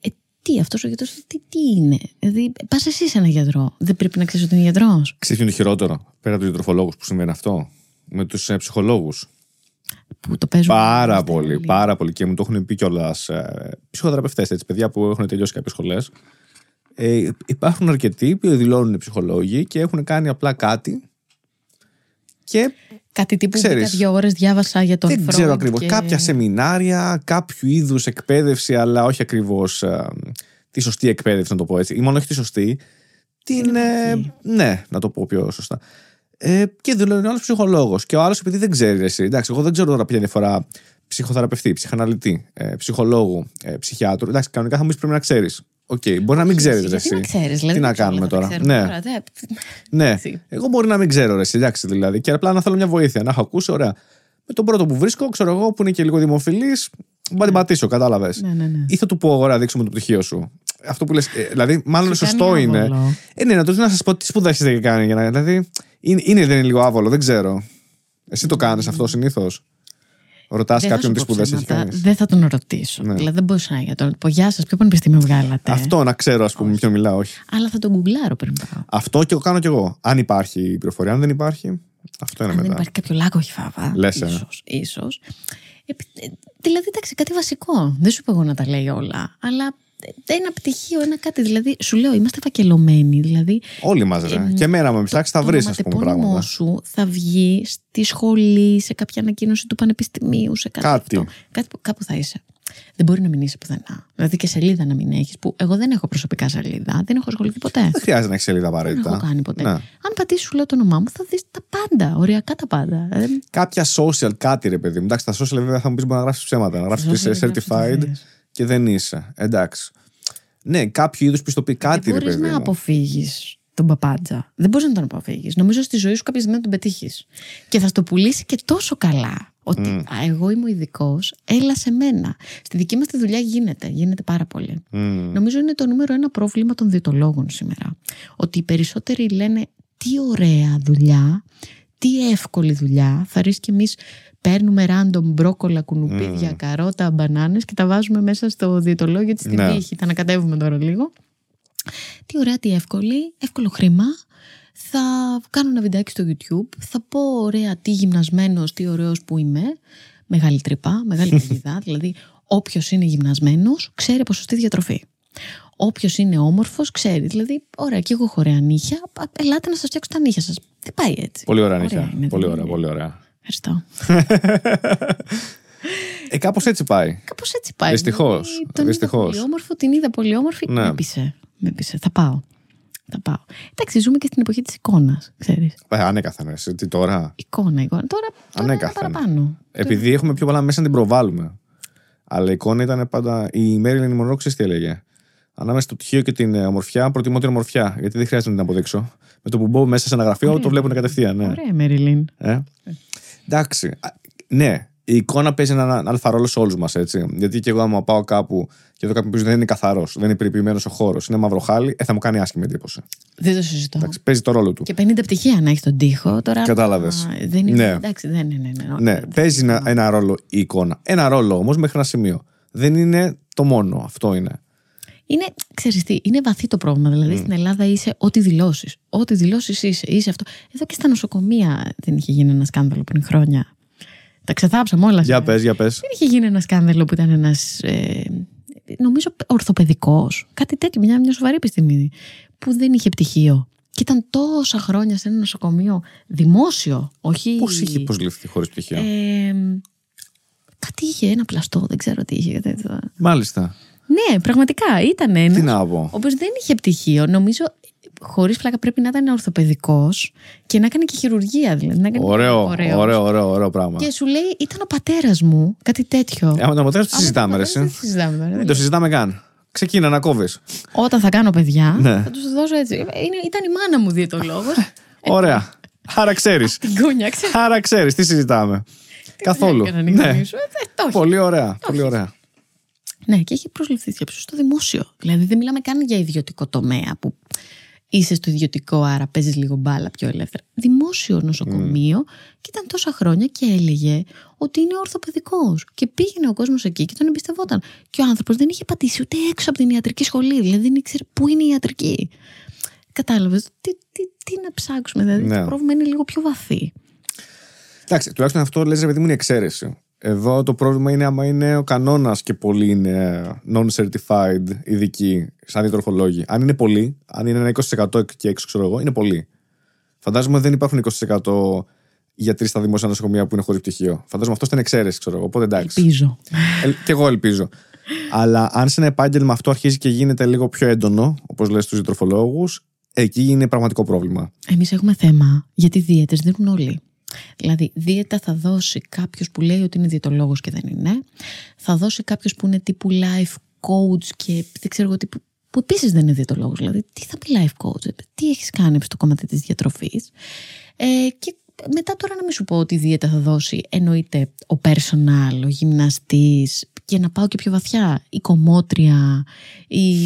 Ε, τι, αυτός ο γιατρός, τι, τι είναι. Δηλαδή, πας εσύ σε ένα γιατρό. Δεν πρέπει να ξέρεις ότι είναι γιατρός. Ξέρεις είναι το χειρότερο. Πέρα από τους γιατροφολόγους που συμβαίνει αυτό, με τους ε, ψυχολόγους. Που το παίζουν πάρα πολύ, πολύ, πάρα πολύ. Και μου το έχουν πει κιόλας ε, ψυχοθεραπευτές, έτσι, παιδιά που έχουν τελειώσει κάποιες σχολές. Ε, υπάρχουν αρκετοί που δηλώνουν ψυχολόγοι και έχουν κάνει απλά κάτι. Και κάτι τύπου ξέρεις, δύο ώρες διάβασα για τον Freud. Δεν ξέρω ακριβώς. Και... Κάποια σεμινάρια, κάποιου είδους εκπαίδευση, αλλά όχι ακριβώς ε, τη σωστή εκπαίδευση, να το πω έτσι. Ή μόνο όχι τη σωστή. Την. Ε, ναι, να το πω πιο σωστά. Ε, και δηλώνει ο άλλος ψυχολόγος. Και ο άλλος επειδή δεν ξέρει εσύ. Εντάξει, εγώ δεν ξέρω τώρα ποια διαφορά ψυχοθεραπευτή, ψυχαναλυτή, ε, ψυχολόγου, ε, ψυχιάτρου. Εντάξει, κανονικά θα μου πει πρέπει να ξέρει. Οκ, okay, μπορεί να μην ξέρει εσύ. Να ξέρεις, δηλαδή, τι να κάνουμε τώρα. Ναι. Τώρα δε... ναι. Εγώ μπορεί να μην ξέρω εσύ. Εντάξει, δηλαδή. Και απλά να θέλω μια βοήθεια. Να έχω ακούσει, ωραία. Με τον πρώτο που βρίσκω, ξέρω εγώ που είναι και λίγο δημοφιλής, μπορεί να την πατήσω, κατάλαβε. Ναι, ναι, ναι. Ή θα του πω, ωραία, δείξουμε το πτυχίο σου. Αυτό που λες, δηλαδή, μάλλον σωστό είναι. Ε, ναι, να του να σα πω τι σπουδέ έχετε κάνει. Δηλαδή, είναι, είναι, δεν είναι λίγο άβολο, δεν ξέρω. Εσύ το κάνεις αυτό συνήθως. Ρωτάς δεν κάποιον τι σπουδές έχει κάνει. Δεν θα τον ρωτήσω. Ναι. Δηλαδή δεν μπορούσα να τον πω. Γεια σας, ποιο πανεπιστήμιο βγάλατε. Αυτό να ξέρω, ας πούμε, ποιο μιλάω, όχι. Αλλά θα τον γκουγκλάρω πριν πάω. Αυτό και το κάνω κι εγώ. Αν υπάρχει η πληροφορία, αν δεν υπάρχει. Αυτό είναι αν μετά. Αν δεν υπάρχει κάποιο λάκκο, όχι φάβα. Λες ίσως. ίσως. Ε, δηλαδή, εντάξει, κάτι βασικό. Δεν σου είπα εγώ να τα λέει όλα, αλλά. Ένα πτυχίο, ένα κάτι. Δηλαδή, σου λέω, είμαστε φακελωμένοι. Δηλαδή, όλοι μας, ρε. Ε, και εμένα με ψάξει, θα βρει, α πούμε, πράγματα. Το σου θα βγει στη σχολή, σε κάποια ανακοίνωση του πανεπιστημίου, σε κάτι. Κάτι. Αυτό, κάτι που, κάπου θα είσαι. Δεν μπορεί να μην είσαι πουθενά. Δηλαδή και σελίδα να μην έχεις. Που εγώ δεν έχω προσωπικά σελίδα, δεν έχω ασχοληθεί ποτέ. Δεν χρειάζεται να έχεις σελίδα απαραίτητα. Δεν έχω κάνει ποτέ. Ναι. Αν πατήσεις, σου λέω το όνομά μου, θα δεις τα πάντα. Οριακά τα πάντα. Κάποια social, κάτι ρε παιδί μου. Εντάξει, τα social βέβαια θα μου πει μπορεί να γράψει ψέματα. Να γράψει certified. Και δεν είσαι. Εντάξει. Ναι, κάποιο είδους πιστοποιητικά κάτι. Δεν μπορείς να αποφύγεις τον παπάντζα. Δεν μπορείς να τον αποφύγεις. Νομίζω στη ζωή σου κάποια στιγμή να τον πετύχεις. Και θα στο πουλήσει και τόσο καλά. Ότι mm. α, εγώ είμαι ο ειδικός, έλα σε μένα. Στη δική μας τη δουλειά γίνεται. Γίνεται πάρα πολύ. Mm. Νομίζω είναι το νούμερο ένα πρόβλημα των διαιτολόγων σήμερα. Ότι οι περισσότεροι λένε τι ωραία δουλειά, τι εύκολη δουλειά. Θα ρίξει κι εμείς. Παίρνουμε random μπρόκολα, κουνουπίδια, mm. καρότα, μπανάνες και τα βάζουμε μέσα στο διαιτολόγιο της στην τύχη. Yeah. Θα ανακατεύουμε τώρα λίγο. Τι ωραία, τι εύκολη, εύκολο χρήμα. Θα κάνω ένα βιντεάκι στο YouTube. Θα πω ωραία, τι γυμνασμένος, τι ωραίος που είμαι. Μεγάλη τρύπα, μεγάλη παγίδα. Δηλαδή, όποιος είναι γυμνασμένος, ξέρει από σωστή διατροφή. Όποιος είναι όμορφος, ξέρει. Δηλαδή, ωραία, και εγώ έχω ωραία νύχια. Ελάτε να σας φτιάξω τα νύχια σας. Δεν πάει έτσι. Πολύ ωραία νύχια. Είναι, πολύ ωραία, πολύ ωραία. Ευχαριστώ. ε, κάπως έτσι πάει. Κάπως έτσι πάει. Δυστυχώς. Δηλαδή, τον δυστυχώς. Είδα πολύ όμορφο, την είδα πολύ όμορφη. Ναι. Με πείσε. Με πείσε. Θα πάω. Θα πάω. Εντάξει, ζούμε και στην εποχή της εικόνας, ξέρεις. Ε, ανέκαθεν. Εσύ, τι τώρα. Εικόνα, εικόνα. Τώρα, τώρα είναι παραπάνω. Επειδή έχουμε πιο πολλά μέσα να την προβάλλουμε. Αλλά η εικόνα ήταν πάντα. Η Μέριλιν Μονρό, ξέρεις τι έλεγε. Ανάμεσα στο πτυχίο και την ομορφιά, προτιμώ την ομορφιά. Γιατί δεν χρειάζεται να την αποδείξω. Με το που μπω μέσα σε ένα γραφείο, ωραία, το βλέπουν κατευθείαν. Ναι. Ωραία, Μέριλιν. Ε? Εντάξει, ναι, η εικόνα παίζει έναν αλφαρόλο σε όλους μας, έτσι. Γιατί και εγώ, άμα πάω κάπου και δω κάποιον που δεν είναι καθαρός, δεν είναι περιποιημένος ο χώρος, είναι μαύρο χάλι, ε, θα μου κάνει άσχημη εντύπωση. Δεν το συζητώ. Εντάξει, παίζει το ρόλο του. Και πενήντα πτυχία να έχει τον τοίχο τώρα. Κατάλαβες. Δεν είναι. Ναι. Εντάξει, δεν είναι. Ναι, ναι, ναι. Παίζει ένα, ένα ρόλο η εικόνα. Ένα ρόλο όμως μέχρι ένα σημείο. Δεν είναι το μόνο. Αυτό είναι. Είναι, ξέρεις τι, είναι βαθύ το πρόβλημα. Δηλαδή mm. στην Ελλάδα είσαι ό,τι δηλώσεις. Ό,τι δηλώσεις είσαι, είσαι αυτό. Εδώ και στα νοσοκομεία δεν είχε γίνει ένα σκάνδαλο πριν χρόνια. Τα ξεθάψαμε όλα. Για πες, για πες. Δεν είχε γίνει ένα σκάνδαλο που ήταν ένας, ε, νομίζω, ορθοπαιδικός. Κάτι τέτοιο, μια, μια σοβαρή επιστήμη. Που δεν είχε πτυχίο. Και ήταν τόσα χρόνια σε ένα νοσοκομείο δημόσιο. Όχι... Πώς είχε προσληφθεί χωρίς πτυχίο. Ε, κάτι είχε, ένα πλαστό, δεν ξέρω τι είχε. Μάλιστα. Ναι, πραγματικά ήταν ένας ο οποίος δεν είχε πτυχίο. Νομίζω, χωρίς φλάκα, πρέπει να ήταν ορθοπαιδικός και να έκανε και χειρουργία. Δηλαδή, να έκανε ωραίο, ωραίο, ωραίο, ωραίο πράγμα. Και σου λέει, ήταν ο πατέρας μου, κάτι τέτοιο. Ε, άμα τον πατέρα το συζητάμε, ρε. Δεν το συζητάμε καν. Ξεκίνα να κόβεις. Όταν θα κάνω παιδιά, ναι, θα τους δώσω έτσι. Είναι, ήταν η μάνα μου διαιτολόγος. Ωραία. Άρα ξέρεις. Άρα ξέρεις, τι συζητάμε. Καθόλου. Πολύ ωραία. Ναι, και έχει προσληφθεί και στο δημόσιο. Δηλαδή δεν μιλάμε καν για ιδιωτικό τομέα που είσαι στο ιδιωτικό, άρα παίζεις λίγο μπάλα πιο ελεύθερα. Δημόσιο νοσοκομείο, mm. και ήταν τόσα χρόνια και έλεγε ότι είναι ορθοπαιδικός. Και πήγαινε ο κόσμος εκεί και τον εμπιστευόταν. Και ο άνθρωπος δεν είχε πατήσει ούτε έξω από την ιατρική σχολή. Δηλαδή δεν ήξερε πού είναι η ιατρική. Κατάλαβες, τι, τι, τι να ψάξουμε, δηλαδή ναι. Το πρόβλημα είναι λίγο πιο βαθύ. Εντάξει, τουλάχιστον αυτό λες ρε παιδί μου είναι εξαίρεση. Εδώ το πρόβλημα είναι άμα είναι ο κανόνας και πολλοί είναι non-certified ειδικοί, σαν διατροφολόγοι. Αν είναι πολλοί, αν είναι ένα είκοσι τοις εκατό και έξω, ξέρω εγώ, είναι πολλοί. Φαντάζομαι δεν υπάρχουν είκοσι τοις εκατό γιατροί στα δημόσια νοσοκομεία που είναι χωρίς πτυχίο. Φαντάζομαι αυτό ήταν εξαίρεση, ξέρω εγώ. Οπότε εντάξει. Ελπίζω. Ε, και εγώ ελπίζω. Αλλά αν σε ένα επάγγελμα αυτό αρχίζει και γίνεται λίγο πιο έντονο, όπως λες στους διατροφολόγους, εκεί είναι πραγματικό πρόβλημα. Εμείς έχουμε θέμα γιατί δίαιτες δίνουν όλοι. Δηλαδή, δίαιτα θα δώσει κάποιος που λέει ότι είναι διαιτολόγος και δεν είναι. Θα δώσει κάποιος που είναι τύπου life coach και δεν ξέρω εγώ τύπου, που επίσης δεν είναι διαιτολόγος. Δηλαδή, τι θα πει life coach, τι έχεις κάνει στο κομμάτι της διατροφής. Ε, και μετά τώρα να μην σου πω ότι η δίαιτα θα δώσει, εννοείται ο personal, ο γυμναστής, και να πάω και πιο βαθιά, η κομμότρια, η,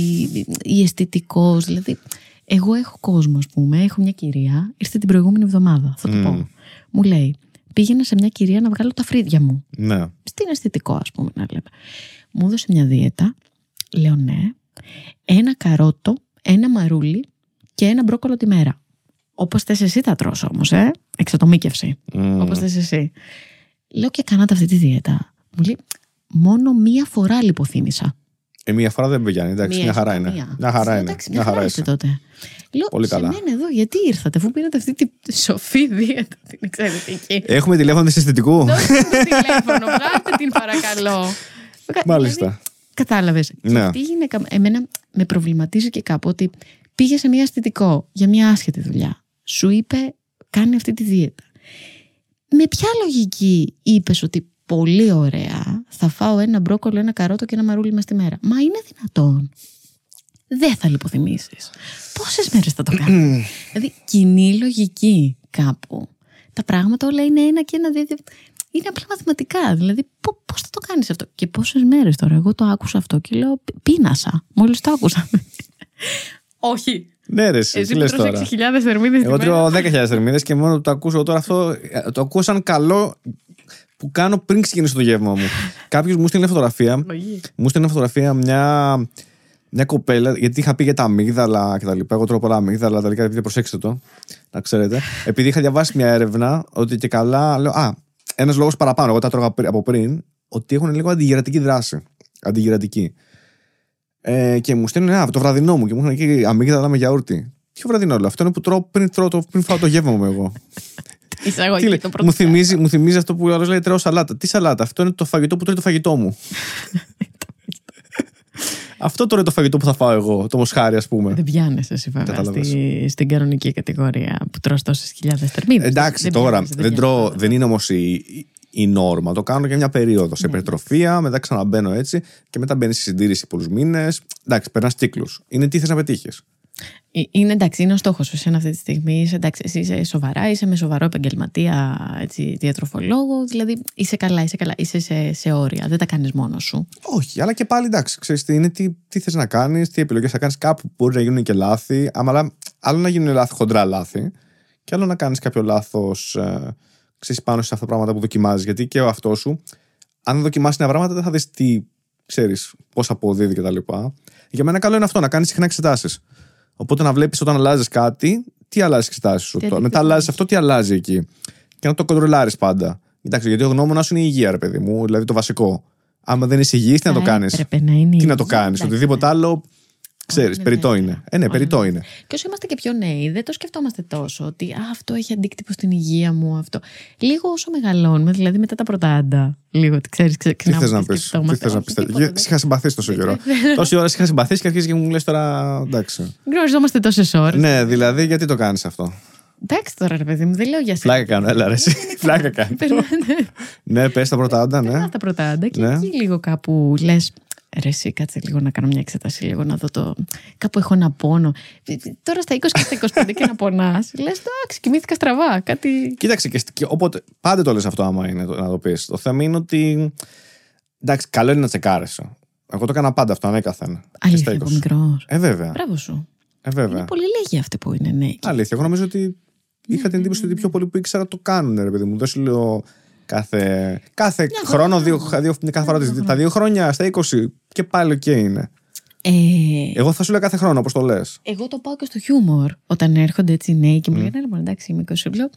η αισθητικός. Δηλαδή, εγώ έχω κόσμο, ας πούμε, έχω μια κυρία, ήρθε την προηγούμενη εβδομάδα, θα το mm. πω. Μου λέει, πήγαινα σε μια κυρία να βγάλω τα φρύδια μου. Ναι. Στην αισθητικό, ας πούμε, να λέμε. Μου έδωσε μια δίαιτα, λέω ναι, ένα καρότο, ένα μαρούλι και ένα μπρόκολο τη μέρα. Όπως θες εσύ θα τρώσω όμως, ε, εξατομίκευση. Mm. Όπως θες εσύ. Λέω και κανάτα αυτή τη δίαιτα. Μου λέει, μόνο μία φορά λιποθύμησα. Ε, μία φορά δεν πηγαίνει, εντάξει, μια χαρά είναι. Μια χαρά είναι. Εντάξει, μια χαρά είσαι τότε. Λέω, πολύ σε καλά. Μένα εδώ, γιατί ήρθατε, αφού πήρατε αυτή τη σοφή δίαιτα, την εξαιρετική. Έχουμε τηλέφωνο της αισθητικού. Δώστε το τηλέφωνο, βγάλτε την παρακαλώ. Μάλιστα. Δηλαδή, κατάλαβες. Ναι. Αυτή η γυναίκα, εμένα με προβληματίζει και κάπου ότι πήγε σε μια αισθητικό για μια άσχετη δουλειά. Σου είπε, κάνει αυτή τη δίαιτα. Με ποια λογική είπες ότι πολύ ωραία, θα φάω ένα μπρόκολο, ένα καρότο και ένα μαρούλι μες τη μέρα? Μα είναι δυνατόν? Δεν θα λιποθυμήσεις. Πόσες μέρες θα το κάνεις? Δηλαδή, κοινή λογική κάπου. Τα πράγματα όλα είναι ένα και ένα. Δι... Είναι απλά μαθηματικά. Δηλαδή, πώς θα το κάνεις αυτό? Και πόσες μέρες τώρα? Εγώ το άκουσα αυτό και λέω, πείνασα. Μόλις το άκουσα. Όχι. Ναι, ρε, εσύ λες τώρα. έξι χιλιάδες θερμίδες. Εγώ τρώω δέκα χιλιάδες θερμίδες και μόνο που το ακούσω τώρα αυτό, το ακούω σαν καλό που κάνω πριν ξεκινήσω το γεύμα μου. Κάποιος μου στείλει φωτογραφία. Μου στείλει φωτογραφία μια, μια κοπέλα, γιατί είχα πει για τα αμύγδαλα και τα λοιπά. Εγώ τρώω πολλά αμύγδαλα, τελικά επειδή προσέξτε το, να ξέρετε. Επειδή είχα διαβάσει μια έρευνα ότι και καλά. Λέω, α, ένας λόγος παραπάνω. Εγώ τα τρώγα από πριν, ότι έχουν λίγο αντιγυρατική δράση. Αντιγυρατική. Ε, και μου στέλνουν α, το βραδινό μου και μου έχουν εκεί αμύγδαλα με γιαούρτι. Ποιο βραδινό όλο? Αυτό είναι που τρώω πριν, τρώω, πριν φάω το γεύμα μου εγώ. Λέει, το μου, θυμίζει, μου θυμίζει αυτό που ο άλλος λέει, τρώω σαλάτα. Τι σαλάτα? Αυτό είναι το φαγητό που τρώει το φαγητό μου. Αυτό τρώει το φαγητό που θα φάω εγώ, το μοσχάρι, ας πούμε. Δεν πιάνεσαι εσύ βέβαια στη, στην κανονική κατηγορία που τρως τόσες χιλιάδες θερμίδες. Εντάξει, δεν τώρα πιάνεσαι, δεν, δεν, τρώω, πιάνεσαι, δεν είναι όμως η, η, η νόρμα. Το κάνω για μια περίοδο σε υπερτροφία, μετά ξαναμπαίνω έτσι και μετά μπαίνεις στη συντήρηση πολλούς μήνες. Εντάξει, περνάς κύκλους. Είναι τι θες να πετύχεις. Είναι εντάξει, είναι ο στόχος σου εσένα αυτή τη στιγμή. Είσαι, εντάξει, εσύ είσαι σοβαρά, είσαι με σοβαρό επαγγελματία, έτσι, διατροφολόγο. Δηλαδή είσαι καλά, είσαι καλά, είσαι σε, σε όρια, δεν τα κάνεις μόνος σου. Όχι, αλλά και πάλι εντάξει, ξέρεις τι είναι, τι, τι θες να κάνεις, τι επιλογές θα κάνεις. Κάπου μπορεί να γίνουν και λάθη. Αλλά άλλο να γίνουν λάθη, χοντρά λάθη, και άλλο να κάνεις κάποιο λάθος, ε, ξέρεις, πάνω σε αυτά τα πράγματα που δοκιμάζεις. Γιατί και ο αυτός σου, αν δοκιμάσεις νέα πράγματα, δεν θα δεις τι ξέρεις, πώς αποδίδει κτλ. Για μένα καλό είναι αυτό, να κάνεις συχνά εξετάσεις. Οπότε να βλέπεις όταν αλλάζεις κάτι, τι αλλάζεις εξετάσεις σου. Μετά αλλάζεις αυτό, τι αλλάζει εκεί. Και να το κοντρολάρεις πάντα. Κοιτάξτε, γιατί ο γνώμονας σου είναι η υγεία, ρε παιδί μου, δηλαδή το βασικό. Άμα δεν είσαι υγιής, τι να το κάνεις. Να τι υγεία, να το κάνεις. Οτιδήποτε άλλο, ξέρεις, ναι, περιττό ναι, είναι. Ε, ναι, περιττό ναι. είναι. Και όσο είμαστε και πιο νέοι, δεν το σκεφτόμαστε τόσο ότι α, αυτό έχει αντίκτυπο στην υγεία μου. Αυτό. Λίγο όσο μεγαλώνουμε, δηλαδή μετά τα πρωτάντα, λίγο ξέρεις, ξεκινάμε. Τι θες να πεις? Τι θες να πεις? Σε είχα συμπαθήσει τόσο καιρό. Τόση ώρα σε είχα συμπαθήσει και αρχίζει και μου λες τώρα. Εντάξει. Γνωριζόμαστε τόσες ώρες. Ναι, δηλαδή γιατί το κάνεις αυτό? Εντάξει τώρα, ρε παιδί μου, δεν λέω για σένα. Φλάκα κάνω, έλα ρε εσύ. Φλάκα κάνω. Ναι, πες τα πρωτάντα, ναι. Τα πρωτάντα και εκεί λίγο κάπου λες. Ρε εσύ, κάτσε λίγο να κάνω μια εξέταση, λίγο να δω το. Κάπου έχω να πόνο. Τώρα στα είκοσι και στα είκοσι πέντε και να πονάς. Λες, εντάξει, κοιμήθηκα στραβά. Κάτι... Κοίταξε, και, και, οπότε πάντα το λες αυτό, άμα είναι να το πεις. Το θέμα είναι ότι. Εντάξει, καλό είναι να τσεκάρεσαι. Εγώ το έκανα πάντα αυτό, ανέκαθεν. Αλήθεια, από μικρός. Ε, βέβαια. Μπράβο σου. Ε, βέβαια. Είναι πολύ λίγοι αυτοί που είναι νέοι. Αλήθεια. Εγώ νομίζω ότι είχα την εντύπωση ότι πιο πολλοί που ήξερα το κάνουν, ρε παιδί μου. Δεν σου λέω κάθε, κάθε χρόνο, δύο, δύο, κάθε φορά τα δύο χρόνια, στα είκοσι και πάλι και είναι. Ε... Εγώ θα σου λέω κάθε χρόνο, όπως το λες. Εγώ το πάω και στο χιούμορ. Όταν έρχονται έτσι οι νέοι και μου λένε, mm. εντάξει, είμαι είκοσι, λέω,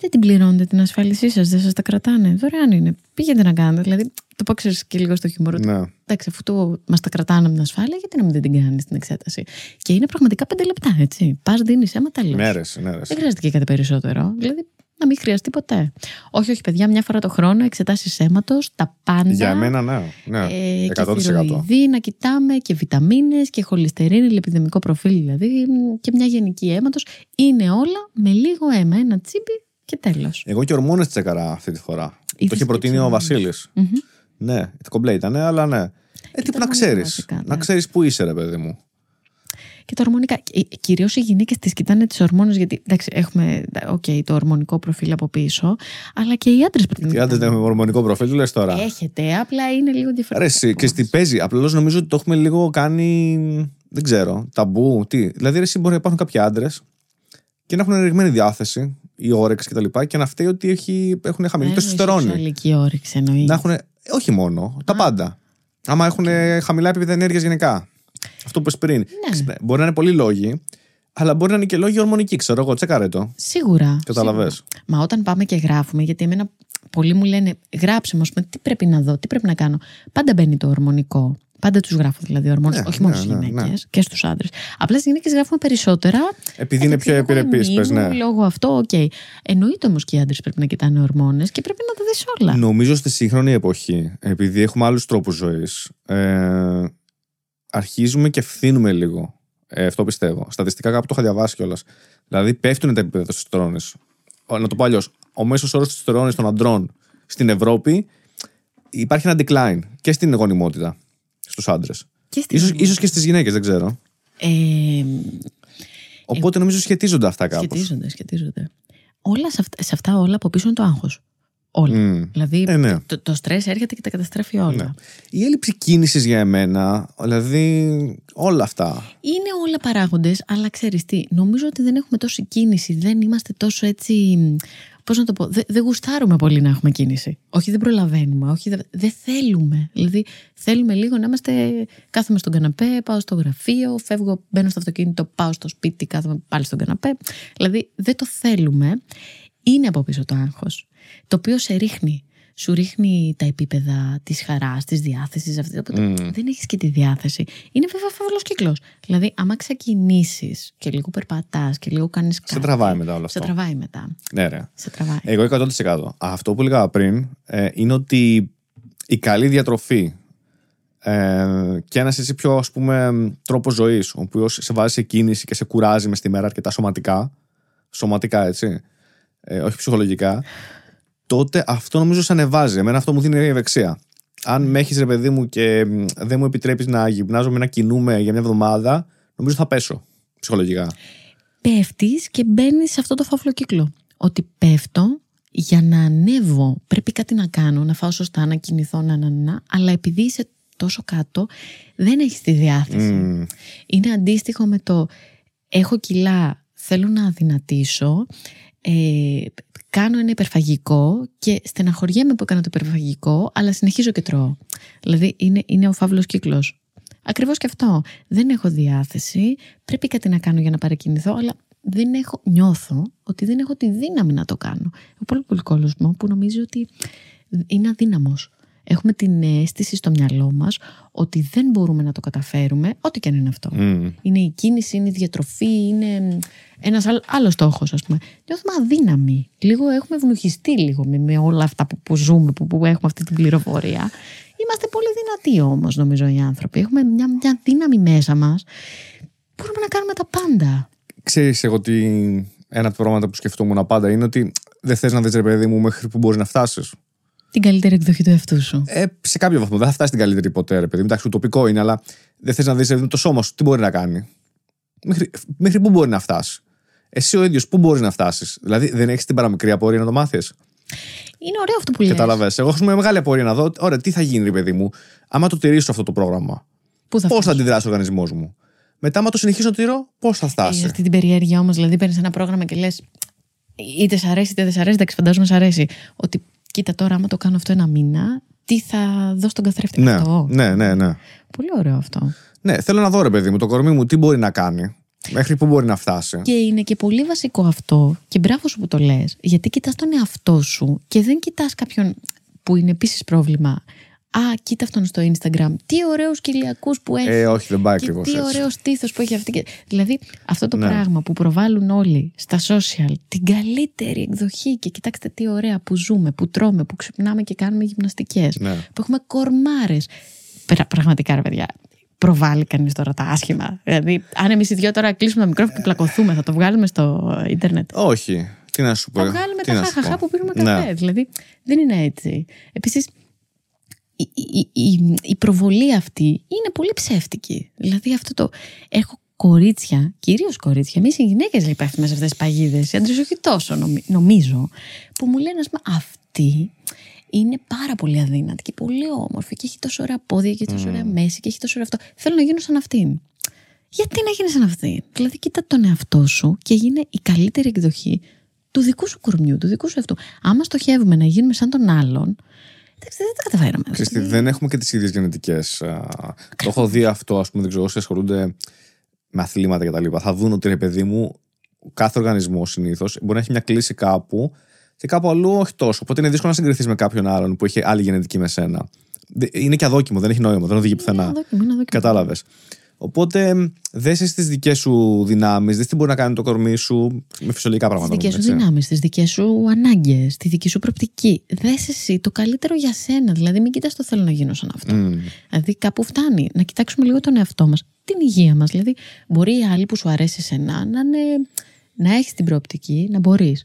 δεν την πληρώνετε την ασφάλισή σας, δεν σας τα κρατάνε. Δωρεάν είναι. Πήγαινε να κάνετε. Δηλαδή, το πάω ξέρεις και λίγο στο χιούμορ. Ναι. Εντάξει, αφού μας τα κρατάνε με την ασφάλεια, γιατί να μην δεν την κάνεις την εξέταση. Και είναι πραγματικά πέντε λεπτά, έτσι. Πας, δίνεις αίμα, τέλος. Μέρες, μέρες. Δεν χρειάζεται και κάτι περισσότερο. Δηλαδή, να μην χρειαστεί ποτέ. Όχι, όχι, παιδιά, μια φορά το χρόνο, εξετάσεις αίματος, τα πάντα. Για μένα, ναι. ναι. Ε, εκατό τοις εκατό. Θηροειδή, να κοιτάμε και βιταμίνες και χολυστερίνη, λιπιδαιμικό προφίλ δηλαδή, και μια γενική αίματος. Είναι όλα με λίγο αίμα, ένα τσίπι και τέλος. Εγώ και ορμόνες τσεκαρά αυτή τη φορά. Ή το είχε προτείνει ο Βασίλης. Mm-hmm. Ναι, κομπλέ ήταν, αλλά ναι. Ε, τι που να ξέρεις. Ναι. Να ξέρεις που είσαι, ρε παιδί μου. Και τα ορμονικά. Κυρίως οι γυναίκες τις κοιτάνε τις ορμόνες, γιατί εντάξει, έχουμε okay, το ορμονικό προφίλ από πίσω, αλλά και οι άντρες πρέπει να. Οι άντρες με ορμονικό προφίλ, λες τώρα. Έχετε, απλά είναι λίγο διαφορετικό. Ρε, και τι παίζει. Απλώς νομίζω ότι το έχουμε λίγο κάνει. Δεν ξέρω. Ταμπού, τι. Δηλαδή, ρε, μπορεί να υπάρχουν κάποιοι άντρες και να έχουν ενεργημένη διάθεση, η όρεξη κτλ. Και να φταίει ότι έχει, έχουν χαμηλή τεστοστερόνη. Σεξουαλική όρεξη εννοεί. Να έχουν. Όχι μόνο. Τα πάντα. Άμα έχουν χαμηλά επίπεδα ενέργειας γενικά. Αυτό που είπες πριν. Ναι. Μπορεί να είναι πολλοί λόγοι, αλλά μπορεί να είναι και λόγοι ορμονικοί, ξέρω εγώ. Τσεκάρε το. Σίγουρα. Καταλαβες. Μα όταν πάμε και γράφουμε, γιατί εμένα πολλοί μου λένε γράψε μου, τι πρέπει να δω, τι πρέπει να κάνω. Πάντα μπαίνει το ορμονικό. Πάντα τους γράφω δηλαδή ορμόνες, ναι, όχι μόνο ναι, στις γυναίκες ναι, ναι. και στους άντρες. Απλά στις γυναίκες γράφουμε περισσότερα. Επειδή είναι πιο επιρρεπείς, πες ναι. Λόγω αυτό, οκ. Okay. Εννοείται όμως και οι άντρες πρέπει να κοιτάνε ορμόνες και πρέπει να τα δεις όλα. Νομίζω στη σύγχρονη εποχή, επειδή έχουμε άλλους τρόπους ζωής, ε, αρχίζουμε και φθήνουμε λίγο. Ε, αυτό πιστεύω. Στατιστικά κάπου το είχα διαβάσει κιόλας. Δηλαδή πέφτουν τα επίπεδα της τεστοστερόνης. Να το πω αλλιώς. Ο μέσος όρος της τεστοστερόνης των αντρών στην Ευρώπη υπάρχει ένα decline και στην γονιμότητα. Στους άντρες. Ίσως, ίσως και στις γυναίκες, δεν ξέρω. Ε, Οπότε ε, νομίζω σχετίζονται αυτά κάπως. Σχετίζονται, σχετίζονται. Όλα σε, αυτά, σε αυτά όλα από πίσω είναι το άγχος. Όλα. Mm. Δηλαδή ε, ναι. το, το στρες έρχεται και τα καταστρέφει όλα. Ναι. Η έλλειψη κίνησης για εμένα, δηλαδή όλα αυτά. Είναι όλα παράγοντες, αλλά ξέρεις τι, νομίζω ότι δεν έχουμε τόση κίνηση, δεν είμαστε τόσο έτσι... Πώς να το πω, δεν δε γουστάρουμε πολύ να έχουμε κίνηση. Όχι, δεν προλαβαίνουμε. Όχι, δεν δε θέλουμε. Δηλαδή, θέλουμε λίγο να είμαστε. Κάθομαι στον καναπέ, πάω στο γραφείο, φεύγω, μπαίνω στο αυτοκίνητο, πάω στο σπίτι, κάθομαι πάλι στον καναπέ. Δηλαδή, δεν το θέλουμε. Είναι από πίσω το άγχος, το οποίο σε ρίχνει. Σου ρίχνει τα επίπεδα της χαράς, της διάθεσης αυτή. Οπότε mm. δεν έχεις και τη διάθεση. Είναι βέβαια φαύλος κύκλος. Δηλαδή, άμα ξεκινήσεις και λίγο περπατάς και λίγο κάνεις κάτι. Σε τραβάει μετά όλο αυτό. Σε τραβάει μετά. Ναι, ρε. Σε τραβάει. Εγώ εκατό τοις εκατό. Αυτό που έλεγα πριν ε, είναι ότι η καλή διατροφή ε, και ένας έτσι πιο ας πούμε τρόπος ζωής, ο οποίος σε βάζει σε κίνηση και σε κουράζει μες τη μέρα αρκετά σωματικά. Σωματικά, έτσι. Ε, όχι ψυχολογικά. Τότε αυτό νομίζω σε ανεβάζει. Εμένα αυτό μου δίνει ευεξία. Αν με έχεις ρε παιδί μου και δεν μου επιτρέπεις να γυμνάζομαι, να κινούμε για μια εβδομάδα, νομίζω θα πέσω ψυχολογικά. Πέφτεις και μπαίνεις σε αυτό το φαύλο κύκλο. Ότι πέφτω για να ανέβω. Πρέπει κάτι να κάνω, να φάω σωστά, να κινηθώ, να να να. Αλλά επειδή είσαι τόσο κάτω, δεν έχεις τη διάθεση. Mm. Είναι αντίστοιχο με το έχω κιλά, θέλω να αδυνατήσω. Ε, κάνω ένα υπερφαγικό και στεναχωριέμαι που έκανα το υπερφαγικό, αλλά συνεχίζω και τρώω. Δηλαδή είναι, είναι ο φαύλος κύκλος. Ακριβώς και αυτό. Δεν έχω διάθεση, πρέπει κάτι να κάνω για να παρακινηθώ, αλλά δεν έχω, νιώθω ότι δεν έχω τη δύναμη να το κάνω. Έχω πολύ πολύ κόλωσμο που νομίζει ότι είναι αδύναμος. Έχουμε την αίσθηση στο μυαλό μας ότι δεν μπορούμε να το καταφέρουμε, ό,τι και αν είναι αυτό. Mm. Είναι η κίνηση, είναι η διατροφή, είναι ένας άλλος στόχος, ας πούμε. Νιώθουμε αδύναμοι. Λίγο έχουμε ευνουχιστεί λίγο με, με όλα αυτά που, που ζούμε, που, που έχουμε αυτή την πληροφορία. Είμαστε πολύ δυνατοί όμως, νομίζω, οι άνθρωποι. Έχουμε μια, μια δύναμη μέσα μας. Μπορούμε να κάνουμε τα πάντα. Ξέρεις, εγώ ότι ένα από τα πράγματα που σκεφτόμουν πάντα είναι ότι δεν θες να δεις, ρε παιδί μου, μέχρι που μπορείς να φτάσεις. Την καλύτερη εκδοχή του εαυτού σου. Ε, σε κάποιο βαθμό. Δεν θα φτάσει την καλύτερη ποτέ, ρε παιδί. Εντάξει, ουτοπικό είναι, αλλά δεν θες να δεις το σώμα σου, τι μπορεί να κάνει. Μέχρι, μέχρι πού μπορεί να φτάσει. Εσύ ο ίδιος, πού μπορεί να φτάσει. Δηλαδή, δεν έχεις την παραμικρή απορία να το μάθεις. Είναι ωραίο αυτό που λες. Καταλαβαίνεις. Εγώ έχω μεγάλη απορία να δω. Ωραία, τι θα γίνει, ρε παιδί μου, άμα το τηρήσω αυτό το πρόγραμμα. Πώς θα, θα αντιδράσει ο οργανισμός μου. Μετά, άμα το συνεχίσω να τηρώ, πώς θα φτάσει. Έχει αυτή την περιέργεια όμως. Δηλαδή, παίρνεις ένα πρόγραμμα και λες, είτε σ' αρέσει είτε δεν σ' αρέσει. Εντάξει, φαντάζομαι σ' αρέσει. Ότι κοίτα τώρα, άμα το κάνω αυτό ένα μήνα, τι θα δω στον καθρέφτη μου. Ναι, αυτό. Ναι, ναι, ναι. Πολύ ωραίο αυτό. Ναι, θέλω να δω, ρε παιδί μου, το κορμί μου τι μπορεί να κάνει. Μέχρι που μπορεί να φτάσει. Και είναι και πολύ βασικό αυτό. Και μπράβο σου που το λες. Γιατί κοιτάς τον εαυτό σου και δεν κοιτάς κάποιον που είναι επίσης πρόβλημα. Α, κοίτα αυτόν στο Instagram. Τι ωραίους κοιλιακούς που έχει. Ε, όχι, δεν πάει και τι ωραίος στήθος που έχει αυτή. Δηλαδή, αυτό το ναι. πράγμα που προβάλλουν όλοι στα social, την καλύτερη εκδοχή. Και κοιτάξτε τι ωραία που ζούμε, που τρώμε, που ξυπνάμε και κάνουμε γυμναστικές. Ναι. Που έχουμε κορμάρες. Πραγματικά, ρε παιδιά. Προβάλλει κανείς τώρα τα άσχημα. Δηλαδή, αν εμείς οι δυο τώρα κλείσουμε τα μικρόφωνα και πλακωθούμε, θα το βγάλουμε στο Ιντερνετ. Όχι. Τι να σου πω. Θα βγάλουμε τα χαχαχά που πήραμε καφέ. Ναι. Δηλαδή, δεν είναι έτσι. Επίσης, η, η, η, η προβολή αυτή είναι πολύ ψεύτικη. Δηλαδή, αυτό το. Έχω κορίτσια, κυρίως κορίτσια, εμείς οι γυναίκες λοιπόν πέφτουμε σε αυτές τις παγίδες, οι άντρες όχι τόσο, νομι, νομίζω, που μου λένε, ας πούμε, αυτή. Είναι πάρα πολύ αδύνατη και πολύ όμορφη και έχει τόσο ωραία πόδια και έχει τόσο mm. ωραία μέση και έχει τόσο ωραία αυτό. Θέλω να γίνω σαν αυτήν. Γιατί να γίνεις σαν αυτήν? Δηλαδή κοίτα τον εαυτό σου και γίνε η καλύτερη εκδοχή του δικού σου κορμιού, του δικού σου αυτού. Άμα στοχεύουμε να γίνουμε σαν τον άλλον, εντάξει, δεν τα καταφέραμε. Χριστί, δεν έχουμε και τις ίδιες γενετικές. Το έχω δει αυτό, ας πούμε, δεν ξέρω, όσοι ασχολούνται με αθλήματα κτλ. Θα δουν ότι, ρε παιδί μου, κάθε οργανισμό συνήθως μπορεί να έχει μια κλίση κάπου. Και κάπου αλλού όχι τόσο. Οπότε είναι δύσκολο να συγκριθείς με κάποιον άλλον που έχει άλλη γενετική με σένα. Είναι και αδόκιμο, δεν έχει νόημα, δεν οδηγεί πουθενά. Κατάλαβες. Οπότε δες στις δικές σου δυνάμεις, δες τι μπορεί να κάνει το κορμί σου με φυσιολογικά πράγματα. Στις δικές σου δυνάμεις, στις δικές σου ανάγκες, τη δική σου προοπτική. Δες εσύ το καλύτερο για σένα. Δηλαδή, μην κοιτάς το θέλω να γίνω σαν αυτό. Mm. Δηλαδή, κάπου φτάνει να κοιτάξουμε λίγο τον εαυτό μας, την υγεία μας. Δηλαδή, μπορεί η άλλη που σου αρέσει εσένα να, να έχει την προοπτική, να μπορεί.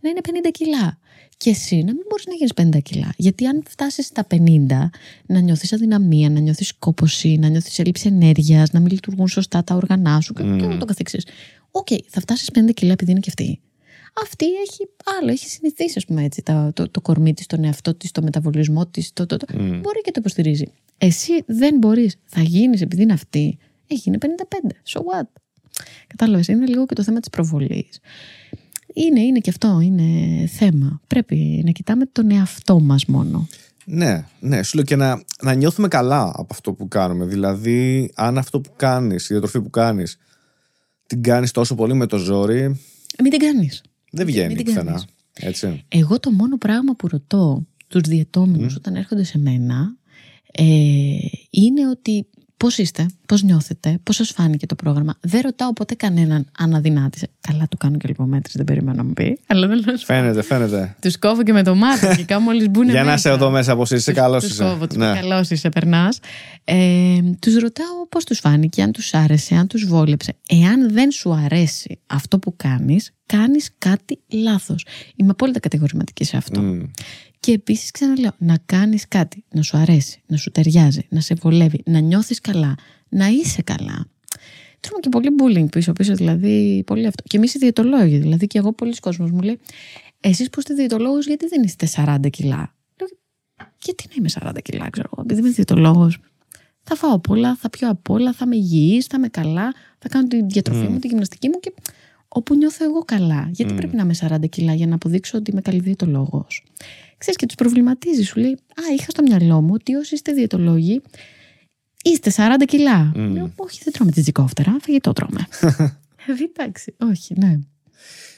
Να είναι πενήντα κιλά. Και εσύ να μην μπορείς να γίνεις πενήντα κιλά. Γιατί αν φτάσεις στα πενήντα, να νιώθεις αδυναμία, να νιώθεις κόπωση, να νιώθεις έλλειψη ενέργειας, να μην λειτουργούν σωστά τα όργανά σου και mm. όλο το καθεξής. Οκ, okay, θα φτάσεις πενήντα κιλά επειδή είναι και αυτή. Αυτή έχει άλλο, έχει συνηθίσει, ας πούμε, έτσι, το, το, το κορμί της, τον εαυτό της, το μεταβολισμό της. Το, το, το. Mm. Μπορεί και το υποστηρίζει. Εσύ δεν μπορείς. Θα γίνεις επειδή είναι αυτή. Έχει γίνει πενήντα πέντε. So what? Κατάλαβες, είναι λίγο και το θέμα της προβολής. Είναι, είναι και αυτό, είναι θέμα. Πρέπει να κοιτάμε τον εαυτό μας μόνο. Ναι, ναι, σου λέω και να, να νιώθουμε καλά από αυτό που κάνουμε. Δηλαδή, αν αυτό που κάνεις, η διατροφή που κάνεις, την κάνεις τόσο πολύ με το ζόρι. Μην την κάνεις. Δεν βγαίνει πουθενά. Εγώ το μόνο πράγμα που ρωτώ τους διαιτώμενους mm. όταν έρχονται σε μένα ε, είναι ότι πώς είστε, πώς νιώθετε, πώς σας φάνηκε το πρόγραμμα. Δεν ρωτάω ποτέ κανέναν αν αδυνάτησε. Καλά, του κάνω και λιπομέτρηση, δεν περίμενα να μου πει. Αλλά δεν λέω. Φαίνεται, φαίνεται. Τους κόβω και με το μάτι και κάνω μόλις μπουν. Για να είσαι εδώ μέσα, πώς είσαι, καλός είσαι. Τους κόβω, τους ναι. καλός είσαι, περνάς. Ε, τους ρωτάω πώς τους φάνηκε, αν τους άρεσε, αν τους βόλεψε. Εάν δεν σου αρέσει αυτό που κάνεις, κάνεις κάτι λάθος. Είμαι απόλυτα κατηγορηματική σε αυτό. Mm. Και επίσης ξαναλέω, να κάνεις κάτι, να σου αρέσει, να σου ταιριάζει, να σε βολεύει, να νιώθεις καλά, να είσαι καλά. Τρώμε και πολύ bullying πίσω-πίσω, δηλαδή πολύ αυτό. Και εμείς οι διαιτολόγοι, δηλαδή και εγώ πολλοί κόσμος μου λέει, εσείς που είστε διαιτολόγος, γιατί δεν είστε σαράντα κιλά. Λέω, γιατί να είμαι σαράντα κιλά, ξέρω εγώ, επειδή είμαι διαιτολόγος. Θα φάω απ' όλα, θα πιω απ' όλα, θα είμαι υγιής, θα είμαι καλά, θα κάνω τη διατροφή mm. μου, τη γυμναστική μου και όπου νιώθω εγώ καλά. Γιατί mm. πρέπει να είμαι σαράντα κιλά για να αποδείξω ότι είμαι καλή διαιτολόγος. Ξέρεις, και τους προβληματίζει, σου λέει, α, είχα στο μυαλό μου ότι όσοι είστε διαιτολόγοι, είστε σαράντα κιλά. Mm. Λέω, όχι, δεν τρώμε τζιτζικόφτερα, φαγητό τρώμε. Εντάξει, όχι, ναι.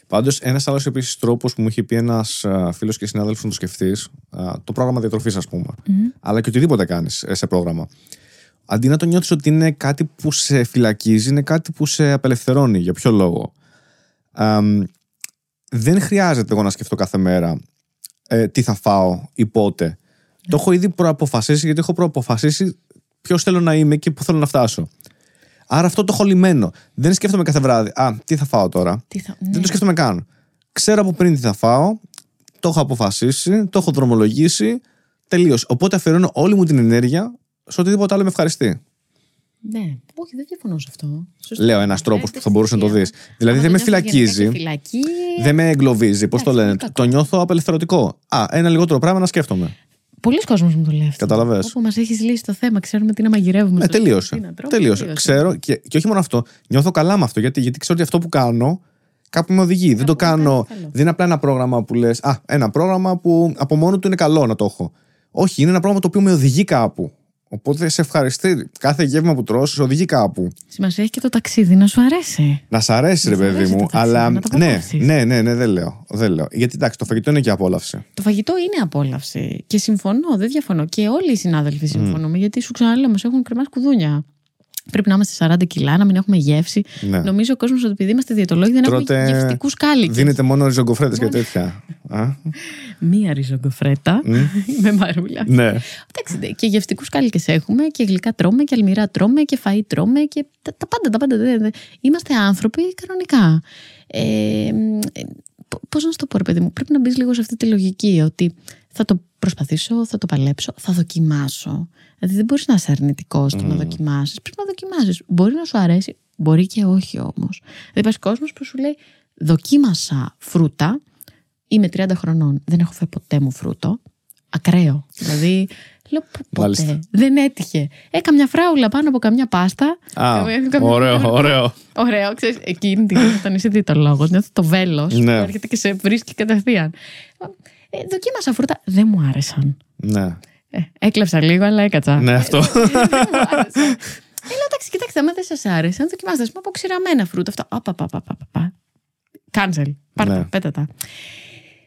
Πάντως, ένας άλλος επίσης τρόπος που μου είχε πει ένας φίλος και συνάδελφος να το σκεφτείς, το πρόγραμμα διατροφής, ας πούμε, mm. αλλά και οτιδήποτε κάνεις σε πρόγραμμα. Αντί να το νιώθεις ότι είναι κάτι που σε φυλακίζει, είναι κάτι που σε απελευθερώνει. Για ποιο λόγο? Α, δεν χρειάζεται εγώ να σκεφτώ κάθε μέρα. Ε, τι θα φάω ή πότε. Yeah. Το έχω ήδη προαποφασίσει, γιατί έχω προαποφασίσει ποιος θέλω να είμαι και πού θέλω να φτάσω. Άρα αυτό το έχω λυμμένο. Δεν σκέφτομαι κάθε βράδυ, α, τι θα φάω τώρα. Τι θα... Δεν ναι. το σκέφτομαι καν. Ξέρω από πριν τι θα φάω, το έχω αποφασίσει, το έχω δρομολογήσει, τελείως. Οπότε αφιερώνω όλη μου την ενέργεια σε οτιδήποτε άλλο με ευχαριστεί. Ναι, όχι, δεν διαφωνώ σε αυτό. Σωστή. Λέω ένας τρόπος που θα μπορούσε να το δεις. Δηλαδή δεν με φυλακίζει, φυλακή... δεν με εγκλωβίζει. Πώς το λένε, το νιώθω απελευθερωτικό. Α, ένα λιγότερο πράγμα να σκέφτομαι. Πολλοί κόσμος μου το λέει αυτό. Καταλαβαίνω. Όπου μας έχεις λύσει το θέμα, ξέρουμε τι να μαγειρεύουμε. Ε, τελείωσε. Τρόπο, τελείωσε. τελείωσε. Ξέρω και, και όχι μόνο αυτό. Νιώθω καλά με αυτό γιατί, γιατί ξέρω ότι αυτό που κάνω κάπου με οδηγεί. Κάπου δεν το κάνω. Δεν είναι απλά ένα πρόγραμμα που λες. Α, ένα πρόγραμμα που από μόνο του είναι καλό να το έχω. Όχι, είναι ένα πρόγραμμα το οποίο με οδηγεί κάπου. Οπότε σε ευχαριστεί. Κάθε γεύμα που τρως σε οδηγεί κάπου. Σημασία έχει και το ταξίδι να σου αρέσει. Να σ' αρέσει, ρε παιδί μου. Αλλά ναι, ναι, ναι, ναι, δεν λέω. Δεν λέω. Γιατί εντάξει, το φαγητό είναι και απόλαυση. Το φαγητό είναι απόλαυση. Και συμφωνώ, δεν διαφωνώ. Και όλοι οι συνάδελφοι συμφωνούμε. Mm. Γιατί σου ξαναλέω, μας έχουν κρεμάσει κουδούνια. Πρέπει να είμαστε σαράντα κιλά, να μην έχουμε γεύση. Ναι. Νομίζω ο κόσμος ότι επειδή είμαστε διαιτολόγοι δεν Τρώτε... έχουμε γευστικούς κάλικες. Δίνετε μόνο ριζογκοφρέτες μόνο... και τέτοια. Μία ριζογκοφρέτα mm. με μαρούλα. Ναι. Εντάξει, και γευστικούς κάλικες έχουμε και γλυκά τρώμε και αλμυρά τρώμε και φαΐ τρώμε και τα, τα πάντα. Τα πάντα δε, δε. Είμαστε άνθρωποι κανονικά. Ε, πώς να σου το πω, ρε παιδί μου, πρέπει να μπεις λίγο σε αυτή τη λογική ότι θα το προσπαθήσω, θα το παλέψω, θα δοκιμάσω. Δηλαδή δεν μπορείς να είσαι αρνητικός στο mm. να δοκιμάσεις. Πρέπει να δοκιμάσεις. Μπορεί να σου αρέσει, μπορεί και όχι όμως. Δηλαδή υπάρχει κόσμος που σου λέει δοκίμασα φρούτα, είμαι τριάντα χρονών, δεν έχω φάει ποτέ μου φρούτο. Ακραίο. Δηλαδή, λέω ποτέ. Δεν έτυχε. Ε, καμιά φράουλα πάνω από καμιά πάστα. Α, ωραίο, ωραίο. Ωραίο, ξέρεις, εκείνη την όταν είσαι διαιτολόγος, νιώθω το βέλος που έρχεται και σε βρίσκει κατευθείαν. Ε, δοκίμασα φρούτα, δεν μου άρεσαν. Ναι. Ε, έκλαψα λίγο, αλλά έκατσα. Ναι, αυτό. Ε, δεν μου άρεσαν. Ε, λέω, εντάξει, κοιτάξτε, άμα δεν σας άρεσαν, δοκιμάστε. Ας πούμε αποξηραμένα φρούτα. Αυτά. Απα, πα, πα, πα, πα. Κάνσελ. Πάρτα, πέτα τα.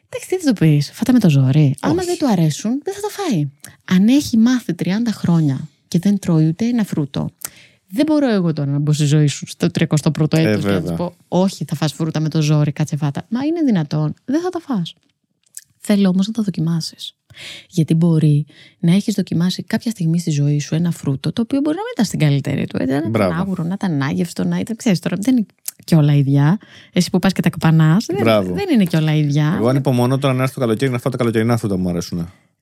Εντάξει, τι θα το πεις, φάτα με το ζόρι. Άμα δεν του αρέσουν, δεν θα τα φάει. Αν έχει μάθει τριάντα χρόνια και δεν τρώει ούτε ένα φρούτο, δεν μπορώ εγώ τώρα να μπω στη ζωή σου στο τριακοστό πρώτο έτος ε, και να του πω: όχι, θα φας φρούτα με το ζόρι, κάτσε φάτα. Μα είναι δυνατόν, δεν θα τα φας. Θέλω όμως να τα δοκιμάσεις. Γιατί μπορεί να έχεις δοκιμάσει κάποια στιγμή στη ζωή σου ένα φρούτο το οποίο μπορεί να μην ήταν στην καλύτερη του. Έτσι, να ήταν άγουρο, να ήταν άγευστο, να ήταν. Ξέρεις τώρα, δεν είναι και όλα ίδια. Εσύ που πας και τα καπανάς, δεν, δεν είναι και όλα ίδια. Εγώ ανυπομονώ τώρα να έρθω το καλοκαίρι να φάω τα καλοκαιρινά φρούτα που μου αρέσουν.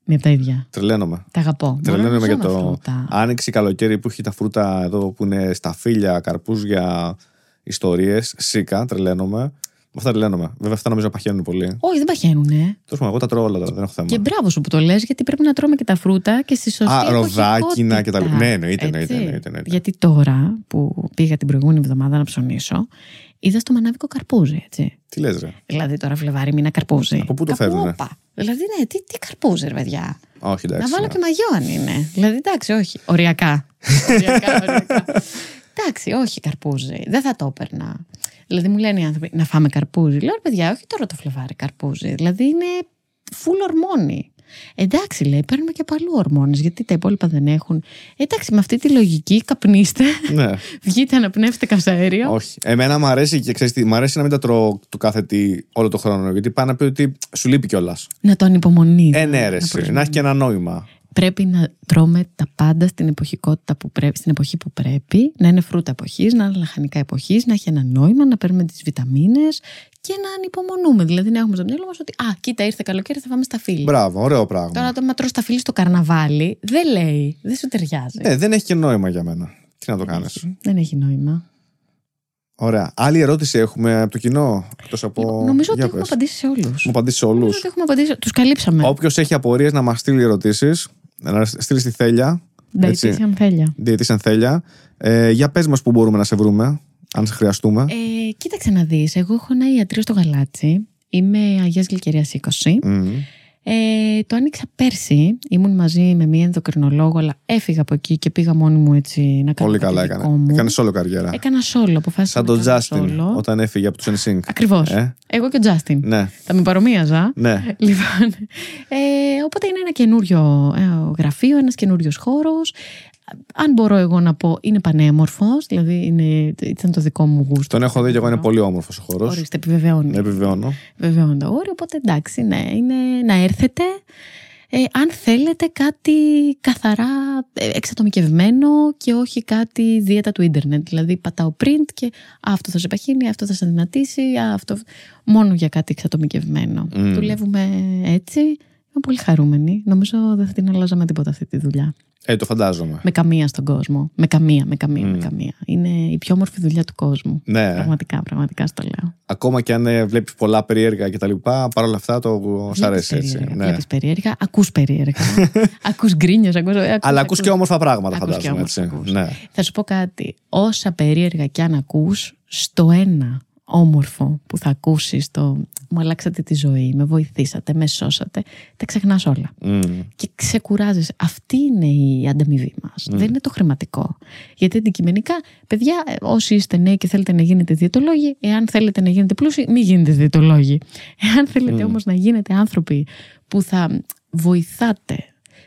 Μια από τα ίδια. Τρελαίνομαι. Τα αγαπώ. Τρελαίνομαι για το φρούτα. Άνοιξη, καλοκαίρι που έχει τα φρούτα εδώ που είναι σταφύλια, καρπούζια, ιστορίες, σίκα. Τρελαίνομαι. Αυτά τρελαίνομαι. Βέβαια, αυτά νομίζω παχαίνουν πολύ. Όχι, δεν παχαίνουν. Ε. Τόσο, εγώ τα τρώω όλα τώρα, δεν έχω θέμα. Και μπράβο σου που το λες, γιατί πρέπει να τρώμε και τα φρούτα και στη σωστή εποχή. Α, ροδάκινα κτλ. Ναι, εννοείται, εννοείται. Γιατί τώρα που πήγα την προηγούμενη εβδομάδα να ψωνίσω, είδα στο μανάβικο καρπούζι, έτσι. Τι λες, ρε. Δηλαδή τώρα Φλεβάρι μήνα καρπούζι. Από πού το φέρνουνε. Δηλαδή, ναι, τι, τι καρπούζι, ρε παιδιά. Όχι, εντάξει. Να βάλω ναι. και μαγιό αν είναι. Δηλαδή, εντάξει, όχι. Οριακά. Εντάξει, όχι καρπούζι. Δεν θα το έπαιρνα. Δηλαδή μου λένε οι άνθρωποι να φάμε καρπούζι. Λέω, παιδιά, όχι τώρα το Φλεβάρι καρπούζι. Δηλαδή είναι full ορμόνι. Εντάξει, λέει, παίρνουμε και από αλλού ορμόνες, γιατί τα υπόλοιπα δεν έχουν. Εντάξει, με αυτή τη λογική καπνίστε. Ναι. Βγείτε, αναπνεύστε καυσαέριο. Όχι. Εμένα μου αρέσει και ξέρεις τι, μου αρέσει να μην τα τρώω το κάθε τι όλο το χρόνο. Γιατί πάνε να πει ότι σου λείπει κιόλας. Να το ανυπομονεί. Ε, ναι, ρε, να, να έχει και ένα νόημα. Πρέπει να τρώμε τα πάντα στην εποχικότητα που πρέπει, στην εποχή που πρέπει, να είναι φρούτα εποχής, να είναι λαχανικά εποχής, να έχει ένα νόημα, να παίρνουμε τις βιταμίνες και να ανυπομονούμε. Δηλαδή να έχουμε στο μυαλό μας ότι «Α, κοίτα, ήρθε καλοκαίρι, θα πάμε στα φίλη». Μπράβο, ωραίο πράγμα. Τώρα το ματρός στα φίλη στο καρναβάλι δεν λέει, δεν σου ταιριάζει. Ναι, δεν έχει και νόημα για μένα. Τι να το κάνεις. Δεν έχει νόημα. Ωραία. Άλλη ερώτηση έχουμε από το κοινό. Εκτός από... Νομίζω ότι έχουμε απαντήσει σε όλους. Μου απαντήσει σε όλους. Τους καλύψαμε. Όποιος έχει απορίες να μας στείλει ερωτήσεις. Να στείλει στη Θέλεια. Διαιτήσαν Θέλεια. Διαιτήσαν Θέλεια. Ε, για πες μας που μπορούμε να σε βρούμε, αν σε χρειαστούμε. Ε, κοίταξε να δεις. Εγώ έχω ένα ιατρείο στο Γαλάτσι. Είμαι Αγίας Γλυκερίας είκοσι. Mm. Ε, το άνοιξα πέρσι. Ήμουν μαζί με μία ενδοκρινολόγο, αλλά έφυγα από εκεί και πήγα μόνη μου έτσι να κάνω. Πολύ καλά έκανε. Μου. Έκανε solo καριέρα. Έκανα solo. Αποφάσισα. Σαν τον Justin solo. Όταν έφυγε από του εν σινκ. Ακριβώς. Ε? Εγώ και ο Justin. Ναι. Τα με παρομοίαζα. Ναι. Λοιπόν. Ε, οπότε είναι ένα καινούριο γραφείο, ένας καινούριος χώρος. Αν μπορώ εγώ να πω, είναι πανέμορφος, δηλαδή είναι, ήταν το δικό μου γούστο. Τον έχω δει και εγώ, είναι πολύ όμορφος ο χώρος. Ορίστε, επιβεβαιώνει. Επιβεβαιώνω. Επιβεβαιώνω το όριο, οπότε εντάξει, ναι, είναι να έρθετε. Ε, αν θέλετε κάτι καθαρά εξατομικευμένο και όχι κάτι δίαιτα του ίντερνετ. Δηλαδή πατάω print και α, αυτό θα σε παχύνει, αυτό θα σε δυνατήσει, α, αυτό... μόνο για κάτι εξατομικευμένο. Mm. Δουλεύουμε έτσι. Είμαι πολύ χαρούμενη. Νομίζω δεν θα την αλλάζαμε τίποτα αυτή τη δουλειά. Ε, το φαντάζομαι. Με καμία στον κόσμο. Με καμία, με καμία, mm. με καμία. Είναι η πιο όμορφη δουλειά του κόσμου. Ναι. Πραγματικά, πραγματικά στο λέω. Ακόμα και αν βλέπεις πολλά περίεργα κτλ. Παρόλα αυτά το σ' αρέσει έτσι. Ναι. Βλέπεις περίεργα, ακούς περίεργα. Ακούς γκρίνιες, ακούς. Αλλά ακούς, ακούς και όμορφα πράγματα, φαντάζομαι. Όμορφα, έτσι. Ναι. Θα σου πω κάτι. Όσα περίεργα κι αν ακούς, στο ένα όμορφο που θα ακούσεις, το μου αλλάξατε τη ζωή, με βοηθήσατε, με σώσατε, τα ξεχνάς όλα. Mm. Και ξεκουράζεις. Αυτή είναι η ανταμοιβή μας. Mm. Δεν είναι το χρηματικό. Γιατί αντικειμενικά, παιδιά, όσοι είστε νέοι και θέλετε να γίνετε διαιτολόγοι, εάν θέλετε να γίνετε πλούσιοι, μην γίνετε διαιτολόγοι. Εάν θέλετε mm. όμως να γίνετε άνθρωποι που θα βοηθάτε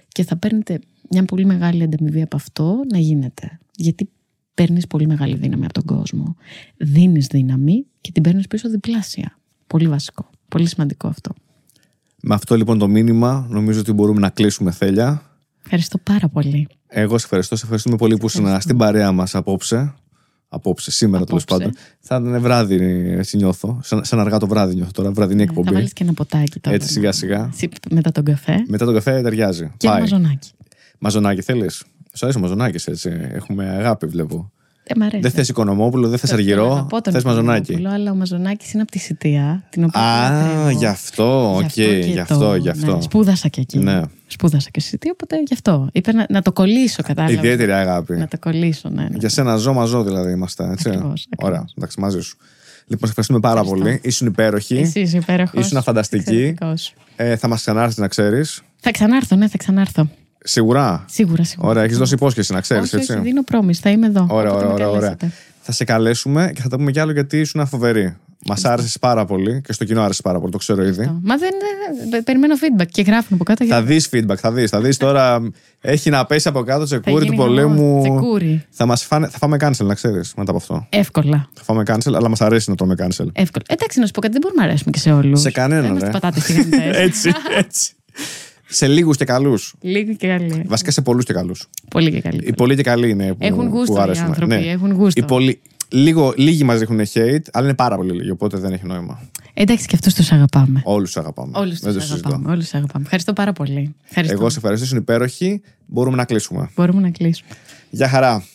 και θα παίρνετε μια πολύ μεγάλη ανταμοιβή από αυτό, να γίνετε. Γιατί παίρνεις πολύ μεγάλη δύναμη από τον κόσμο. Δίνεις δύναμη και την παίρνεις πίσω διπλάσια. Πολύ βασικό. Πολύ σημαντικό αυτό. Με αυτό λοιπόν το μήνυμα νομίζω ότι μπορούμε να κλείσουμε, Θέλεια. Ευχαριστώ πάρα πολύ. Εγώ σε ευχαριστώ. Σε ευχαριστούμε πολύ που ήσουν στην παρέα μας απόψε. Απόψε, σήμερα τέλος πάντων. Θα ήταν βράδυ, έτσι νιώθω. Σαν, σαν αργά το βράδυ νιώθω τώρα. Βραδινή ε, εκπομπή. Θα βάλεις και ένα ποτάκι τώρα. Έτσι σιγά-σιγά. Μετά τον καφέ. Μετά τον καφέ ταιριάζει. Και μαζονάκι. Μαζονάκι θέλεις. Σου αρέσει ο Μαζονάκης, έτσι. Έχουμε αγάπη, βλέπω. Ε, δεν θες Οικονομόπουλο, δεν θες Αργυρό. Θες Μαζονάκη. Αλλά ο Μαζονάκης είναι από τη Σιτία. Την οποία Α, γι' αυτό. Οκ, γι' αυτό. Γι' αυτό. Ναι, σπούδασα και εκεί. Ναι. Σπούδασα και στη Σιτία, οπότε γι' αυτό. Είπε να, να το κολλήσω, κατάλαβα. Ιδιαίτερη αγάπη. Να το κολλήσω, ναι. ναι. Για σένα ζω, μαζώ δηλαδή είμαστε. Έτσι. Ακριβώς, ακριβώς. Ωραία, εντάξει, μαζί σου. Λοιπόν, σε ευχαριστούμε πάρα ευχαριστώ. πολύ. Ήσουν υπέροχοι. Εσύ ήσουν φανταστικοί. Θα μας ξανάρθεις, να ξέρεις. Θα ξανάρθω, ναι, θα ξανάρθω. Σίγουρα. Σίγουρα, σίγουρα. Ωραία, έχεις δώσει υπόσχεση, να ξέρεις. Όχι, έτσι. Όχι, δίνω πρόμιση, θα είμαι εδώ. Ωραία, ωραία, ωραία. Θα σε καλέσουμε και θα τα πούμε κι άλλο, γιατί ήσουν φοβερή. Μας άρεσες πάρα πολύ και στο κοινό άρεσες πάρα πολύ, το ξέρω ήδη. Αυτό. Μα δεν. Περιμένω feedback και γράφουν από κάτω. Θα δεις feedback, θα δεις. Θα δεις τώρα. Έχει να πέσει από κάτω τσεκούρι του πολέμου. Τσεκούρι. Θα, μας φάνε... θα φάμε cancel, να ξέρεις, μετά από αυτό. Εύκολα. Θα φάμε cancel, αλλά μας αρέσει να τρώμε cancel. Εύκολα. Εντάξει, να σου πω κάτι, δεν μπορούμε να αρέσουμε και σε όλους. Σε κανέναν. Έτσι, έτσι. Σε λίγους και καλούς. Λίγοι και καλοί. Βασικά σε πολλούς και καλούς. Πολύ και καλοί. Οι πολλοί και καλοί είναι που, έχουν γούστο που αρέσουν. Οι άνθρωποι, ναι. Έχουν γούστο. Οι πολλοί, λίγο, λίγοι μας δείχνουν hate, αλλά είναι πάρα πολύ λίγοι, οπότε δεν έχει νόημα. Εντάξει, και αυτούς τους αγαπάμε. Όλους τους αγαπάμε. Όλους τους αγαπάμε. Όλους αγαπάμε. Ευχαριστώ πάρα πολύ. Ευχαριστώ. Εγώ σε ευχαριστώ, είναι υπέροχοι. Μπορούμε να κλείσουμε. Μπορούμε να κλείσουμε. Γεια χαρά.